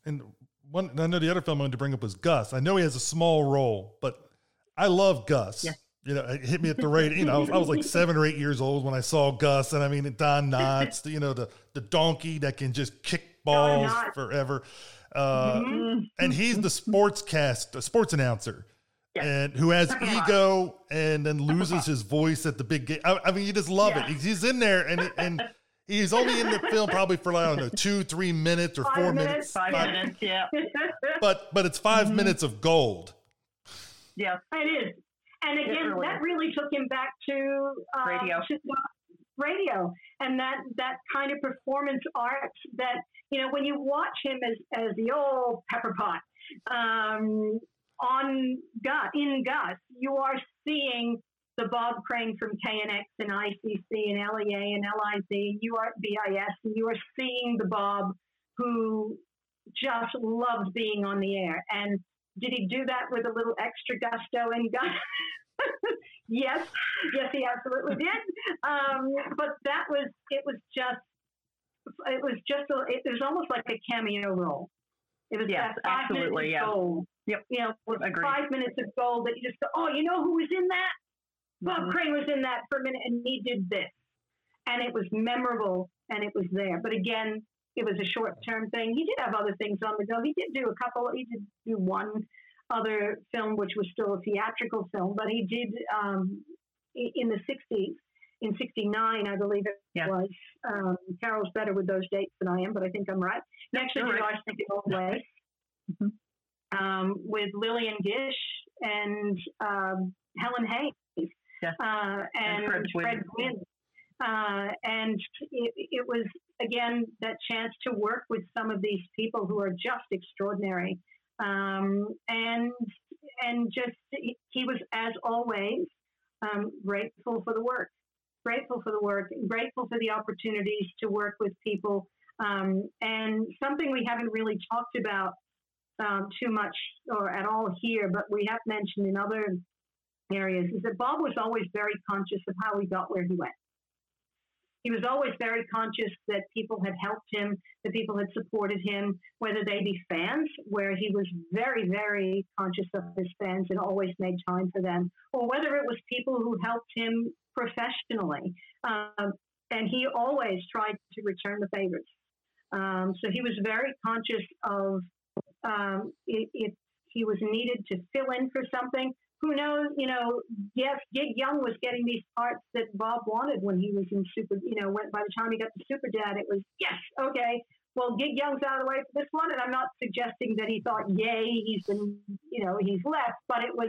And one, I know the other film I wanted to bring up was Gus. I know he has a small role, but I love Gus. Yeah. You know, it hit me at the rate, you know, I was, I was like seven or eight years old when I saw Gus. And I mean, Don Knotts, you know, the, the donkey that can just kick balls forever. Uh, mm-hmm. And he's the sports cast, the sports announcer yes. and who has ego and then loses his voice at the big game. I, I mean, you just love yeah. it. He's in there and, and he's only in the film probably for, I don't know, two, three minutes or five four minutes, minutes. Five, five minutes. Yeah. But, but it's five mm-hmm. minutes of gold. Yeah, it is. And again, really that really took him back to, um, radio. to radio and that, that kind of performance art that, you know, when you watch him as, as the old pepper pot um, on Gus, in Gus, you are seeing the Bob Crane from K N X and I C C and L E A and L I Z, you are B I S, and you are seeing the Bob who just loved being on the air. And did he do that with a little extra gusto and gusto? yes, yes, he absolutely did. Um, but that was, it was just, it was just, a, it was almost like a cameo role. It was yes, that five absolutely, minutes yeah. of gold. Yep. You know, with five minutes of gold that you just go, oh, you know who was in that? Bob mm-hmm. Crane was in that for a minute and he did this. And it was memorable and it was there. But again, it was a short-term thing. He did have other things on the go. He did do a couple. He did do one other film, which was still a theatrical film, but he did um, in the sixties. in sixty-nine, I believe it yeah. was. Um, Carol's better with those dates than I am, but I think I'm right. Next to Josh, think it all way. Mm-hmm. um, with Lillian Gish and um, Helen Hayes yeah. uh, and, and Fred Gwynne. Gwynne. Uh, and it, it was, again, that chance to work with some of these people who are just extraordinary. Um, and and just, he, he was, as always, um, grateful for the work, grateful for the work, grateful for the opportunities to work with people. Um, and something we haven't really talked about um, too much or at all here, but we have mentioned in other areas, is that Bob was always very conscious of how he got where he went. He was always very conscious that people had helped him, that people had supported him, whether they be fans, where he was very, very conscious of his fans and always made time for them, or whether it was people who helped him professionally. Um, and he always tried to return the favors. Um, so he was very conscious of um, if he was needed to fill in for something. Who knows, you know, yes, Gig Young was getting these parts that Bob wanted when he was in Super, you know, when, by the time he got to Super Dad, it was, yes, okay, well, Gig Young's out of the way for this one, and I'm not suggesting that he thought, yay, he's been, you know, he's left, but it was,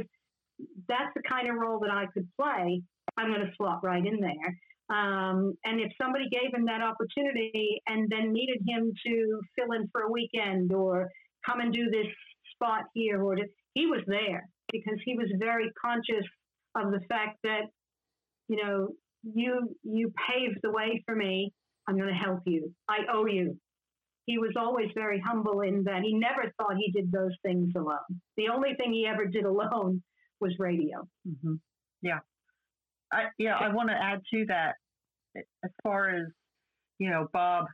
that's the kind of role that I could play. I'm going to slot right in there. Um, and if somebody gave him that opportunity and then needed him to fill in for a weekend or come and do this spot here, or to, he was there. Because he was very conscious of the fact that, you know, you you paved the way for me. I'm going to help you. I owe you. He was always very humble in that he never thought he did those things alone. The only thing he ever did alone was radio. Mm-hmm. Yeah, I, yeah. I want to add to that as far as, you know, Bob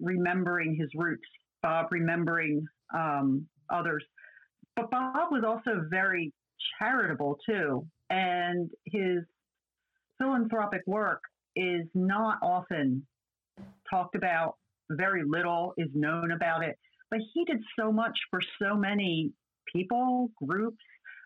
remembering his roots, Bob remembering um, others. But Bob was also very charitable, too, and his philanthropic work is not often talked about. Very little is known about it, but he did so much for so many people, groups.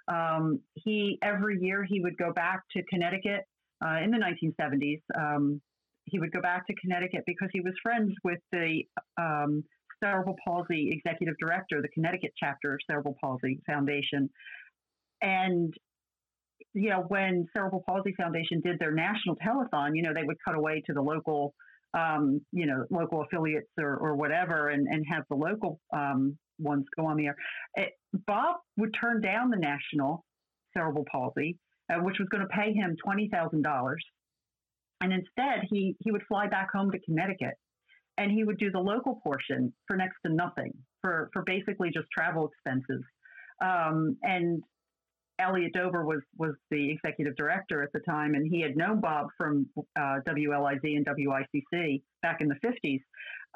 Um, he every year he would go back to Connecticut uh, in the nineteen seventies. Um, he would go back to Connecticut because he was friends with the um, Cerebral Palsy Executive Director, the Connecticut chapter of Cerebral Palsy Foundation. And, you know, when Cerebral Palsy Foundation did their national telethon, you know, they would cut away to the local, um, you know, local affiliates or, or whatever and, and have the local um, ones go on the air. It, Bob would turn down the national Cerebral Palsy, uh, which was going to pay him twenty thousand dollars. And instead, he, he would fly back home to Connecticut. And he would do the local portion for next to nothing, for, for basically just travel expenses. Um, and Elliot Dover was was the executive director at the time, and he had known Bob from uh, W L I Z and W I C C back in the fifties.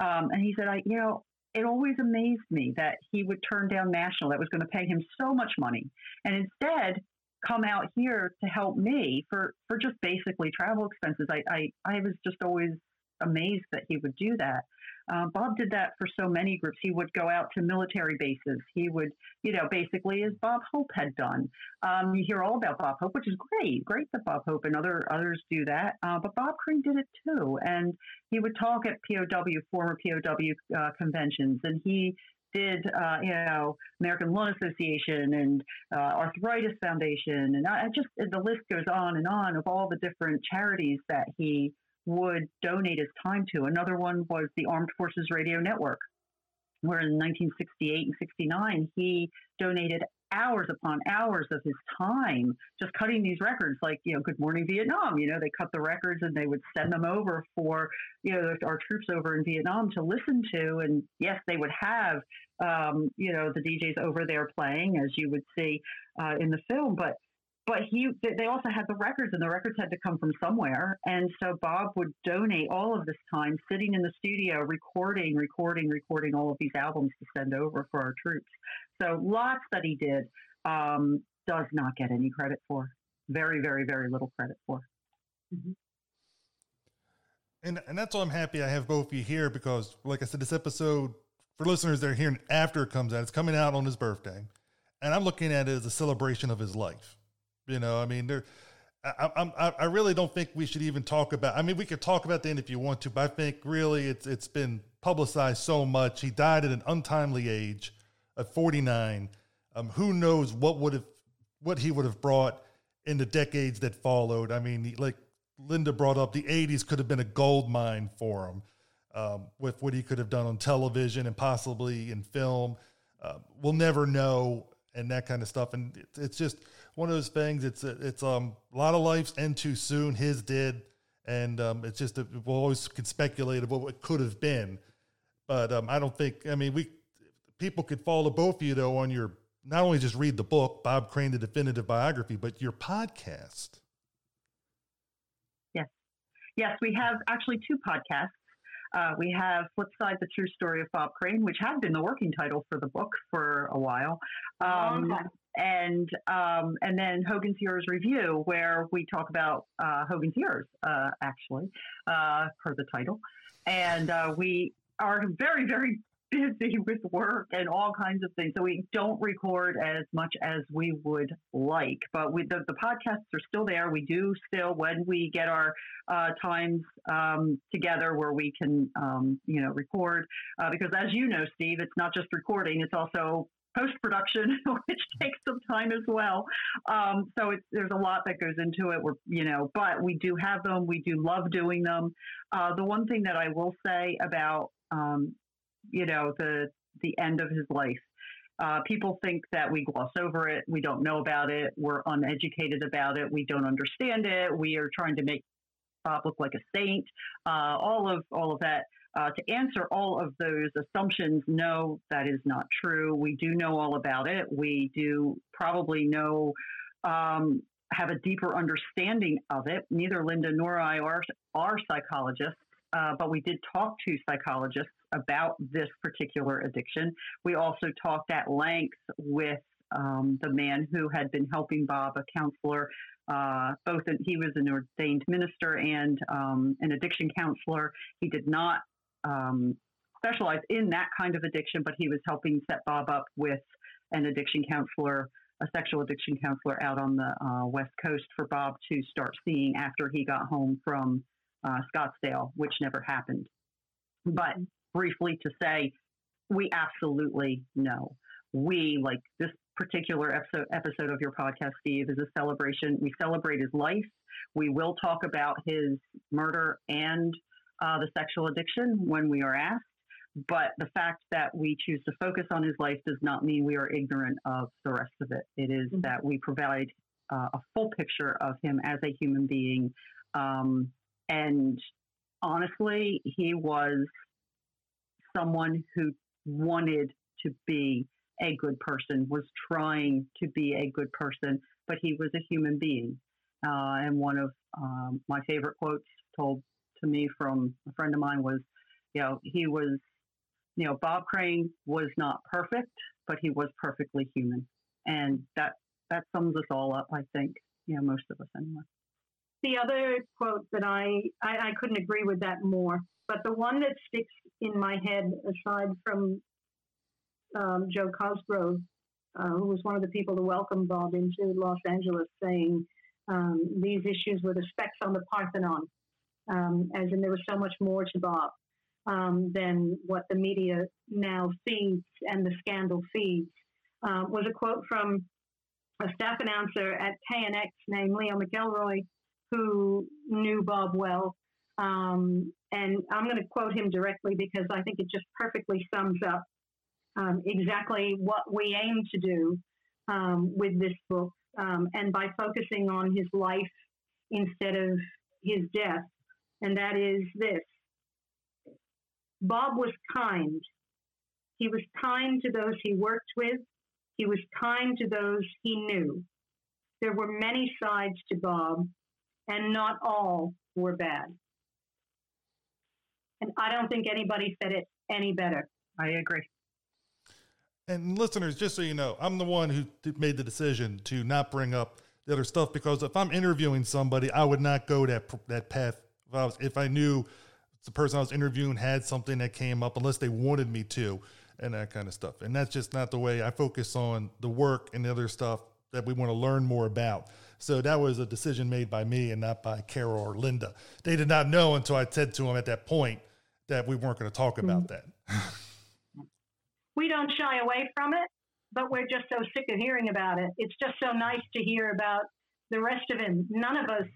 Um, and he said, I, you know, it always amazed me that he would turn down national that was going to pay him so much money, and instead come out here to help me for, for just basically travel expenses. I I, I was just always amazed that he would do that. Uh, Bob did that for so many groups. He would go out to military bases. He would, you know, basically as Bob Hope had done. Um, you hear all about Bob Hope, which is great. Great that Bob Hope and other others do that. Uh, but Bob Crane did it too. And he would talk at P O W, former P O W uh, conventions. And he did, uh, you know, American Lung Association and uh, Arthritis Foundation. And I, I just, the list goes on and on of all the different charities that he would donate his time to. Another one was the Armed Forces Radio Network, where in nineteen sixty-eight and sixty-nine, he donated hours upon hours of his time just cutting these records, like, you know, Good Morning Vietnam. You know, they cut the records and they would send them over for, you know, our troops over in Vietnam to listen to. And yes, they would have, um, you know, the D Js over there playing, as you would see uh, in the film. But But he, they also had the records, and the records had to come from somewhere. And so Bob would donate all of this time sitting in the studio, recording, recording, recording all of these albums to send over for our troops. So lots that he did um, does not get any credit for. Very, very, very little credit for. Mm-hmm. And and that's why I'm happy I have both of you here, because, like I said, this episode, for listeners that are hearing after it comes out, it's coming out on his birthday. And I'm looking at it as a celebration of his life. You know, I mean, there, I, I, I really don't think we should even talk about, I mean, we could talk about the end if you want to, but I think really it's, it's been publicized so much. He died at an untimely age of forty-nine. Um, who knows what would have, what he would have brought in the decades that followed. I mean, like Linda brought up, the eighties could have been a gold mine for him, um, with what he could have done on television and possibly in film. Uh, we'll never know. And that kind of stuff. And it, it's just one of those things. It's, it's um, a lot of life's end too soon. His did. And um, it's just, a, we'll always can speculate about what could have been. But um, I don't think, I mean, we, people could follow both of you though on your, not only just read the book, Bob Crane, The Definitive Biography, but your podcast. Yes. Yes, we have actually two podcasts. Uh, we have Flipside, The True Story of Bob Crane, which had been the working title for the book for a while. Um, okay. And um, and then Hogan's Heroes Review, where we talk about uh, Hogan's Heroes, uh, actually, uh, per the title. And uh, we are very, very busy with work and all kinds of things. So we don't record as much as we would like, but we, the, the podcasts are still there. We do still, when we get our uh, times um, together where we can, um, you know, record, uh, because as you know, Steve, it's not just recording, it's also post-production, which takes some time as well. Um, so it's, there's a lot that goes into it. We're, you know, but we do have them. We do love doing them. Uh, the one thing that I will say about, um, you know, the the end of his life. Uh, people think that we gloss over it. We don't know about it. We're uneducated about it. We don't understand it. We are trying to make Bob look like a saint. Uh, all of all of that. Uh, to answer all of those assumptions, no, that is not true. We do know all about it. We do probably know, um, have a deeper understanding of it. Neither Linda nor I are, are psychologists, uh, but we did talk to psychologists about this particular addiction. We also talked at length with um, the man who had been helping Bob, a counselor. Uh, both in, he was an ordained minister and um, an addiction counselor. He did not um, specialize in that kind of addiction, but he was helping set Bob up with an addiction counselor, a sexual addiction counselor out on the uh, West Coast for Bob to start seeing after he got home from uh, Scottsdale, which never happened. But briefly to say, we absolutely know. We, like this particular episode, episode of your podcast, Steve, is a celebration. We celebrate his life. We will talk about his murder and uh, the sexual addiction when we are asked. But the fact that we choose to focus on his life does not mean we are ignorant of the rest of it. It is mm-hmm. that we provide uh, a full picture of him as a human being. Um, and honestly, he was someone who wanted to be a good person, was trying to be a good person, but he was a human being. Uh, and one of um, my favorite quotes told to me from a friend of mine was, you know, he was, you know, Bob Crane was not perfect, but he was perfectly human. And that, that sums us all up, I think, you know, most of us anyway. The other quote that I, I, I couldn't agree with that more, but the one that sticks in my head aside from Um, Joe Cosgrove, uh, who was one of the people to welcome Bob into Los Angeles, saying um, these issues were the specks on the Parthenon, um, as in there was so much more to Bob um, than what the media now feeds and the scandal feeds, uh, was a quote from a staff announcer at K N X named Leo McElroy, who knew Bob well. Um, and I'm going to quote him directly because I think it just perfectly sums up Um, exactly what we aim to do um, with this book. Um, and by focusing on his life instead of his death, and that is this. Bob was kind. He was kind to those he worked with. He was kind to those he knew. There were many sides to Bob, and not all were bad. And I don't think anybody said it any better. I agree. And listeners, just so you know, I'm the one who made the decision to not bring up the other stuff because if I'm interviewing somebody, I would not go that that path if I, was, if I knew the person I was interviewing had something that came up unless they wanted me to and that kind of stuff. And that's just not the way I focus on the work and the other stuff that we want to learn more about. So that was a decision made by me and not by Carol or Linda. They did not know until I said to them at that point that we weren't going to talk about that. We don't shy away from it, but we're just so sick of hearing about it. It's just so nice to hear about the rest of it. None of us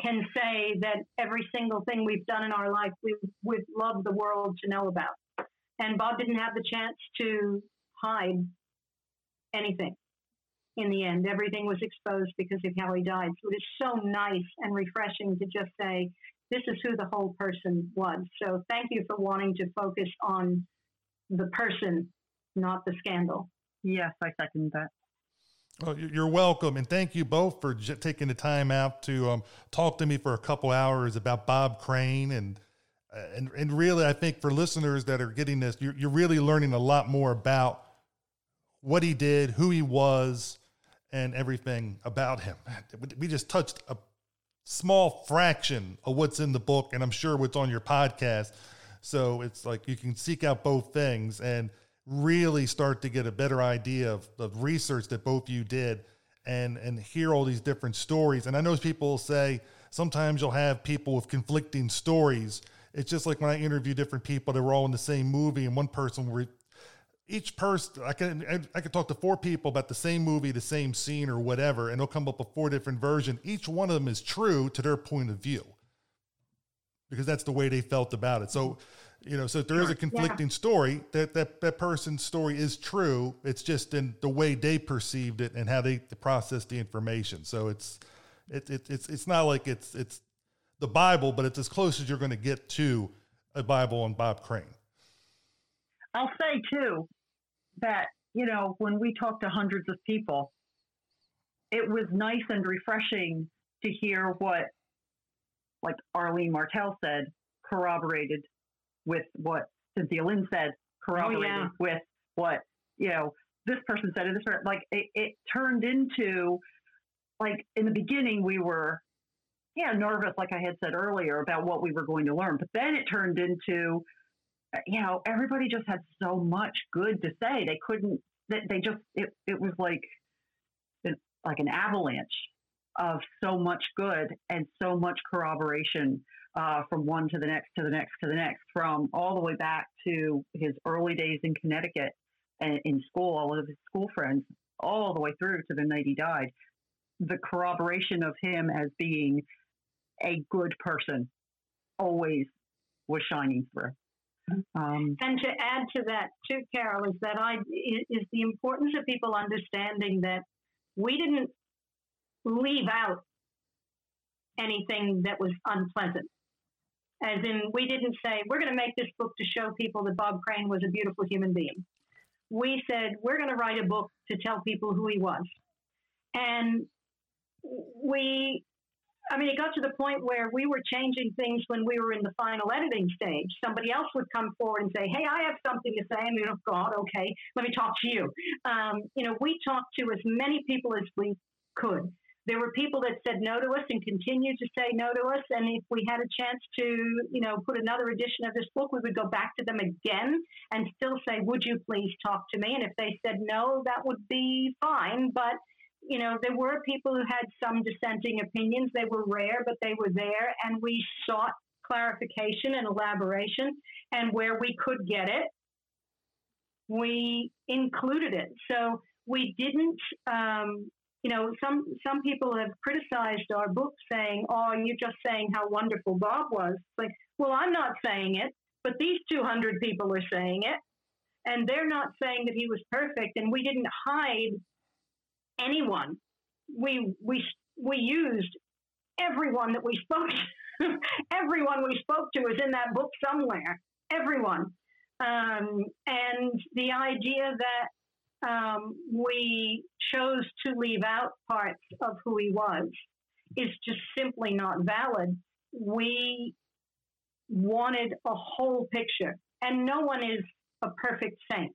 can say that every single thing we've done in our life we would love the world to know about. And Bob didn't have the chance to hide anything. In the end, everything was exposed because of how he died. So it is so nice and refreshing to just say, this is who the whole person was. So thank you for wanting to focus on the person, not the scandal. Yes, I second that. Well, you're welcome. And thank you both for j- taking the time out to um, talk to me for a couple hours about Bob Crane. And, uh, and, and really, I think for listeners that are getting this, you're, you're really learning a lot more about what he did, who he was, and everything about him. We just touched a small fraction of what's in the book, and I'm sure what's on your podcast. So it's like you can seek out both things and really start to get a better idea of the research that both you did and, and hear all these different stories. And I know people say sometimes you'll have people with conflicting stories. It's just like when I interview different people that were all in the same movie, and one person were each person, I can, I can talk to four people about the same movie, the same scene or whatever, and they'll come up with four different versions. Each one of them is true to their point of view because that's the way they felt about it. So, you know, so if there is a conflicting yeah. story, that, that, that person's story is true. It's just in the way they perceived it and how they processed the information. So it's, it, it, it's, it's not like it's, it's the Bible, but it's as close as you're going to get to a Bible on Bob Crane. I'll say too, that, you know, when we talked to hundreds of people, it was nice and refreshing to hear what, like Arlene Martel said, corroborated with what Cynthia Lynn said, corroborated oh, yeah. with what, you know, this person said, and this person, like it, it turned into, like in the beginning we were, yeah, nervous, like I had said earlier, about what we were going to learn, but then it turned into, you know, everybody just had so much good to say. They couldn't, they, they just, it, it was like, like an avalanche of so much good and so much corroboration uh, from one to the next, to the next, to the next, from all the way back to his early days in Connecticut and in school, all of his school friends, all the way through to the night he died. The corroboration of him as being a good person always was shining through. Um, and to add to that, too, Carol, is that I is the importance of people understanding that we didn't leave out anything that was unpleasant. As in, we didn't say, we're going to make this book to show people that Bob Crane was a beautiful human being. We said, we're going to write a book to tell people who he was. And we... I mean, it got to the point where we were changing things when we were in the final editing stage. Somebody else would come forward and say, hey, I have something to say. I mean, oh, God, okay, let me talk to you. Um, you know, we talked to as many people as we could. There were people that said no to us and continued to say no to us. And if we had a chance to, you know, put another edition of this book, we would go back to them again and still say, would you please talk to me? And if they said no, that would be fine, but... You know, there were people who had some dissenting opinions. They were rare, but they were there, and we sought clarification and elaboration, and where we could get it, we included it. So we didn't, um, you know, some, some people have criticized our book saying, oh, you're just saying how wonderful Bob was. It's like, well, I'm not saying it, but these two hundred people are saying it, and they're not saying that he was perfect, and we didn't hide anyone. We we we used everyone that we spoke to. Everyone we spoke to is in that book somewhere. Everyone. Um, and the idea that um, we chose to leave out parts of who he was is just simply not valid. We wanted a whole picture. And no one is a perfect saint.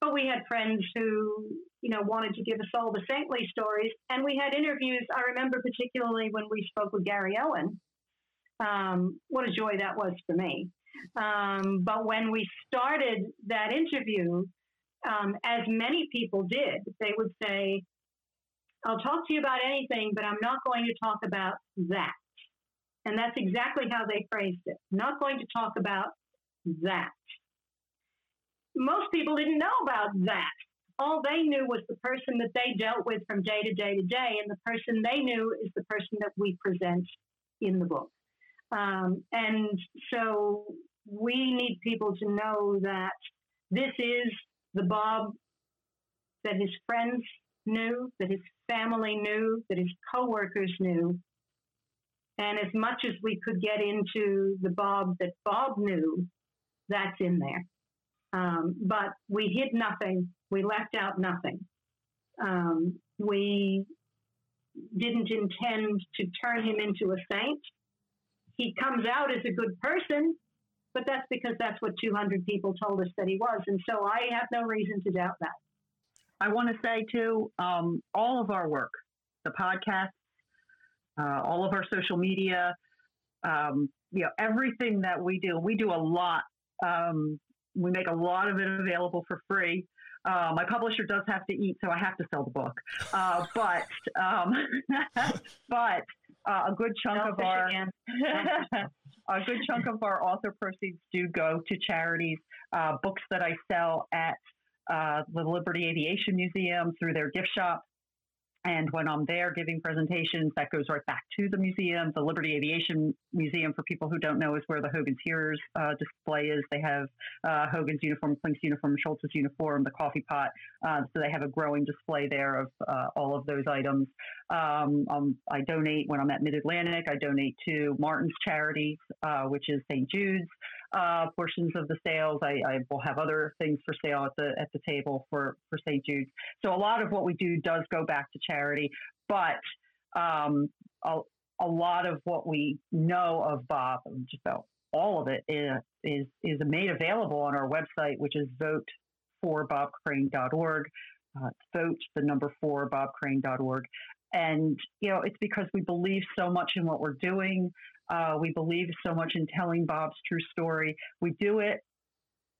But we had friends who, you know, wanted to give us all the saintly stories. And we had interviews. I remember particularly when we spoke with Gary Owen. Um, what a joy that was for me. Um, but when we started that interview, um, as many people did, they would say, I'll talk to you about anything, but I'm not going to talk about that. And that's exactly how they phrased it. Not going to talk about that. Most people didn't know about that. All they knew was the person that they dealt with from day to day to day, and the person they knew is the person that we present in the book. Um, and so we need people to know that this is the Bob that his friends knew, that his family knew, that his coworkers knew. And as much as we could get into the Bob that Bob knew, that's in there. Um, but we hid nothing. We left out nothing. Um, we didn't intend to turn him into a saint. He comes out as a good person, but that's because that's what two hundred people told us that he was. And so I have no reason to doubt that. I want to say, too, um, all of our work, the podcasts, uh, all of our social media, um, you know, everything that we do, we do a lot. Um, we make a lot of it available for free. Uh, my publisher does have to eat, so I have to sell the book. Uh, but um, but uh, a good chunk Selfish of our a good chunk of our author proceeds do go to charities. Uh, books that I sell at uh, the Liberty Aviation Museum through their gift shop, and when I'm there giving presentations, that goes right back to the museum. The Liberty Aviation Museum, for people who don't know, is where the Hogan's Heroes uh, display is. They have uh, Hogan's uniform, Plink's uniform, Schultz's uniform, the coffee pot. Uh, so they have a growing display there of uh, all of those items. Um, um, I donate when I'm at Mid-Atlantic. I donate to Martin's Charities, uh, which is Saint Jude's. Uh, portions of the sales. I, I will have other things for sale at the at the table for, for Saint Jude's. So a lot of what we do does go back to charity, but um, a, a lot of what we know of Bob, just about all of it, is, is, is made available on our website, which is vote for bob crane dot org. Uh, vote, the number four, bob crane dot org. And, you know, it's because we believe so much in what we're doing. Uh, we believe so much in telling Bob's true story. We do it.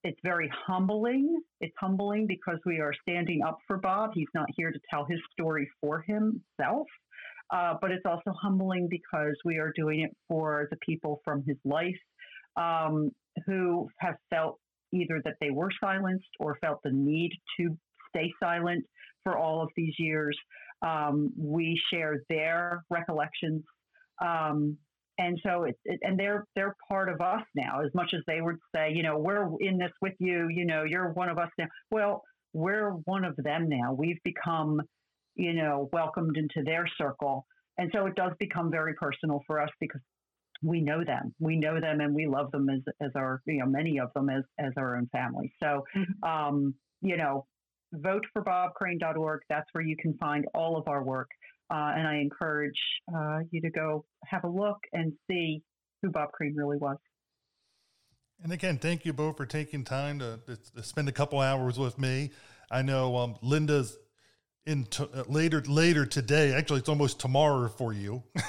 It's very humbling. It's humbling because we are standing up for Bob. He's not here to tell his story for himself. Uh, but it's also humbling because we are doing it for the people from his life um, who have felt either that they were silenced or felt the need to stay silent for all of these years. Um, we share their recollections. Um, And so, it, it, and they're they're part of us now. As much as they would say, you know, we're in this with you. You know, you're one of us now. Well, we're one of them now. We've become, you know, welcomed into their circle. And so, it does become very personal for us because we know them. We know them, and we love them as as our, you know, many of them as as our own family. So, mm-hmm. um, you know, vote for bob crane dot org. That's where you can find all of our work. Uh, and I encourage uh, you to go have a look and see who Bob Crane really was. And again, thank you both for taking time to, to spend a couple hours with me. I know um, Linda's in t- later later today. Actually, it's almost tomorrow for you. I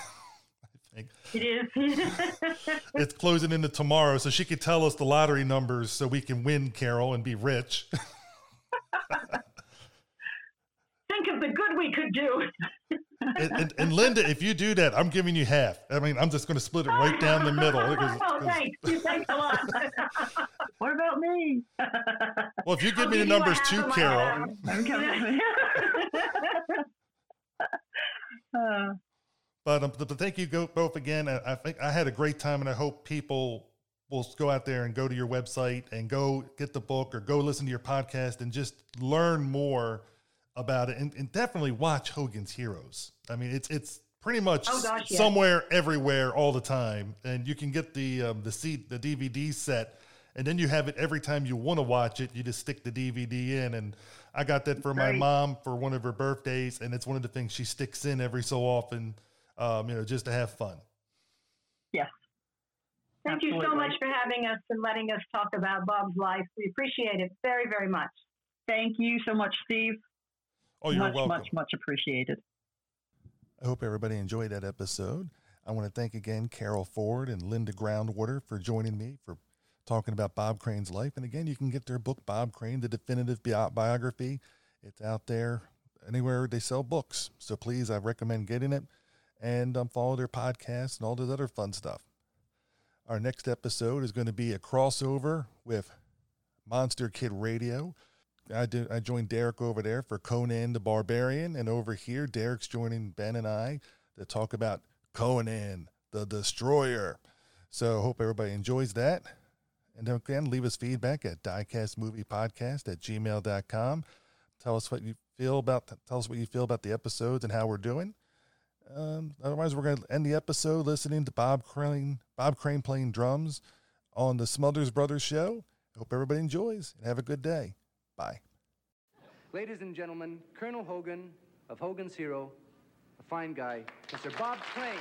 think it is. It's closing into tomorrow, so she could tell us the lottery numbers so we can win, Carol, and be rich. Think of the good we could do. And, and, and Linda, if you do that, I'm giving you half. I mean, I'm just going to split it right down the middle. Cause, oh, thanks. Cause... Thanks a lot. What about me? Well, if you give I'll me give the numbers too, Carol. uh, but, um, but thank you both again. I, I think I had a great time, and I hope people will go out there and go to your website and go get the book or go listen to your podcast and just learn more about it, and, and definitely watch Hogan's Heroes. I mean, it's it's pretty much oh gosh, yeah. somewhere, everywhere, all the time. And you can get the um, the C, the D V D set, and then you have it every time you want to watch it. You just stick the D V D in, and I got that for Great. my mom for one of her birthdays, and it's one of the things she sticks in every so often, um, you know, just to have fun. Yeah. Thank Absolutely. you so much for having us and letting us talk about Bob's life. We appreciate it very, very much. Thank you so much, Steve. Oh, you're much, welcome. Much, much appreciated. I hope everybody enjoyed that episode. I want to thank again Carol Ford and Linda Groundwater for joining me for talking about Bob Crane's life. And again, you can get their book, Bob Crane, The Definitive Bi- Biography. It's out there anywhere they sell books. So please, I recommend getting it, and um, follow their podcast and all this other fun stuff. Our next episode is going to be a crossover with Monster Kid Radio. I did, I joined Derek over there for Conan the Barbarian, and over here, Derek's joining Ben and I to talk about Conan the Destroyer. So hope everybody enjoys that. And again, leave us feedback at diecast movie podcast at gmail dot com. Tell us what you feel about tell us what you feel about the episodes and how we're doing. Um, otherwise, we're going to end the episode listening to Bob Crane, Bob Crane playing drums on the Smothers Brothers Show. Hope everybody enjoys and have a good day. Bye. Ladies and gentlemen, Colonel Hogan of Hogan's Hero, a fine guy, Mister Bob Crane.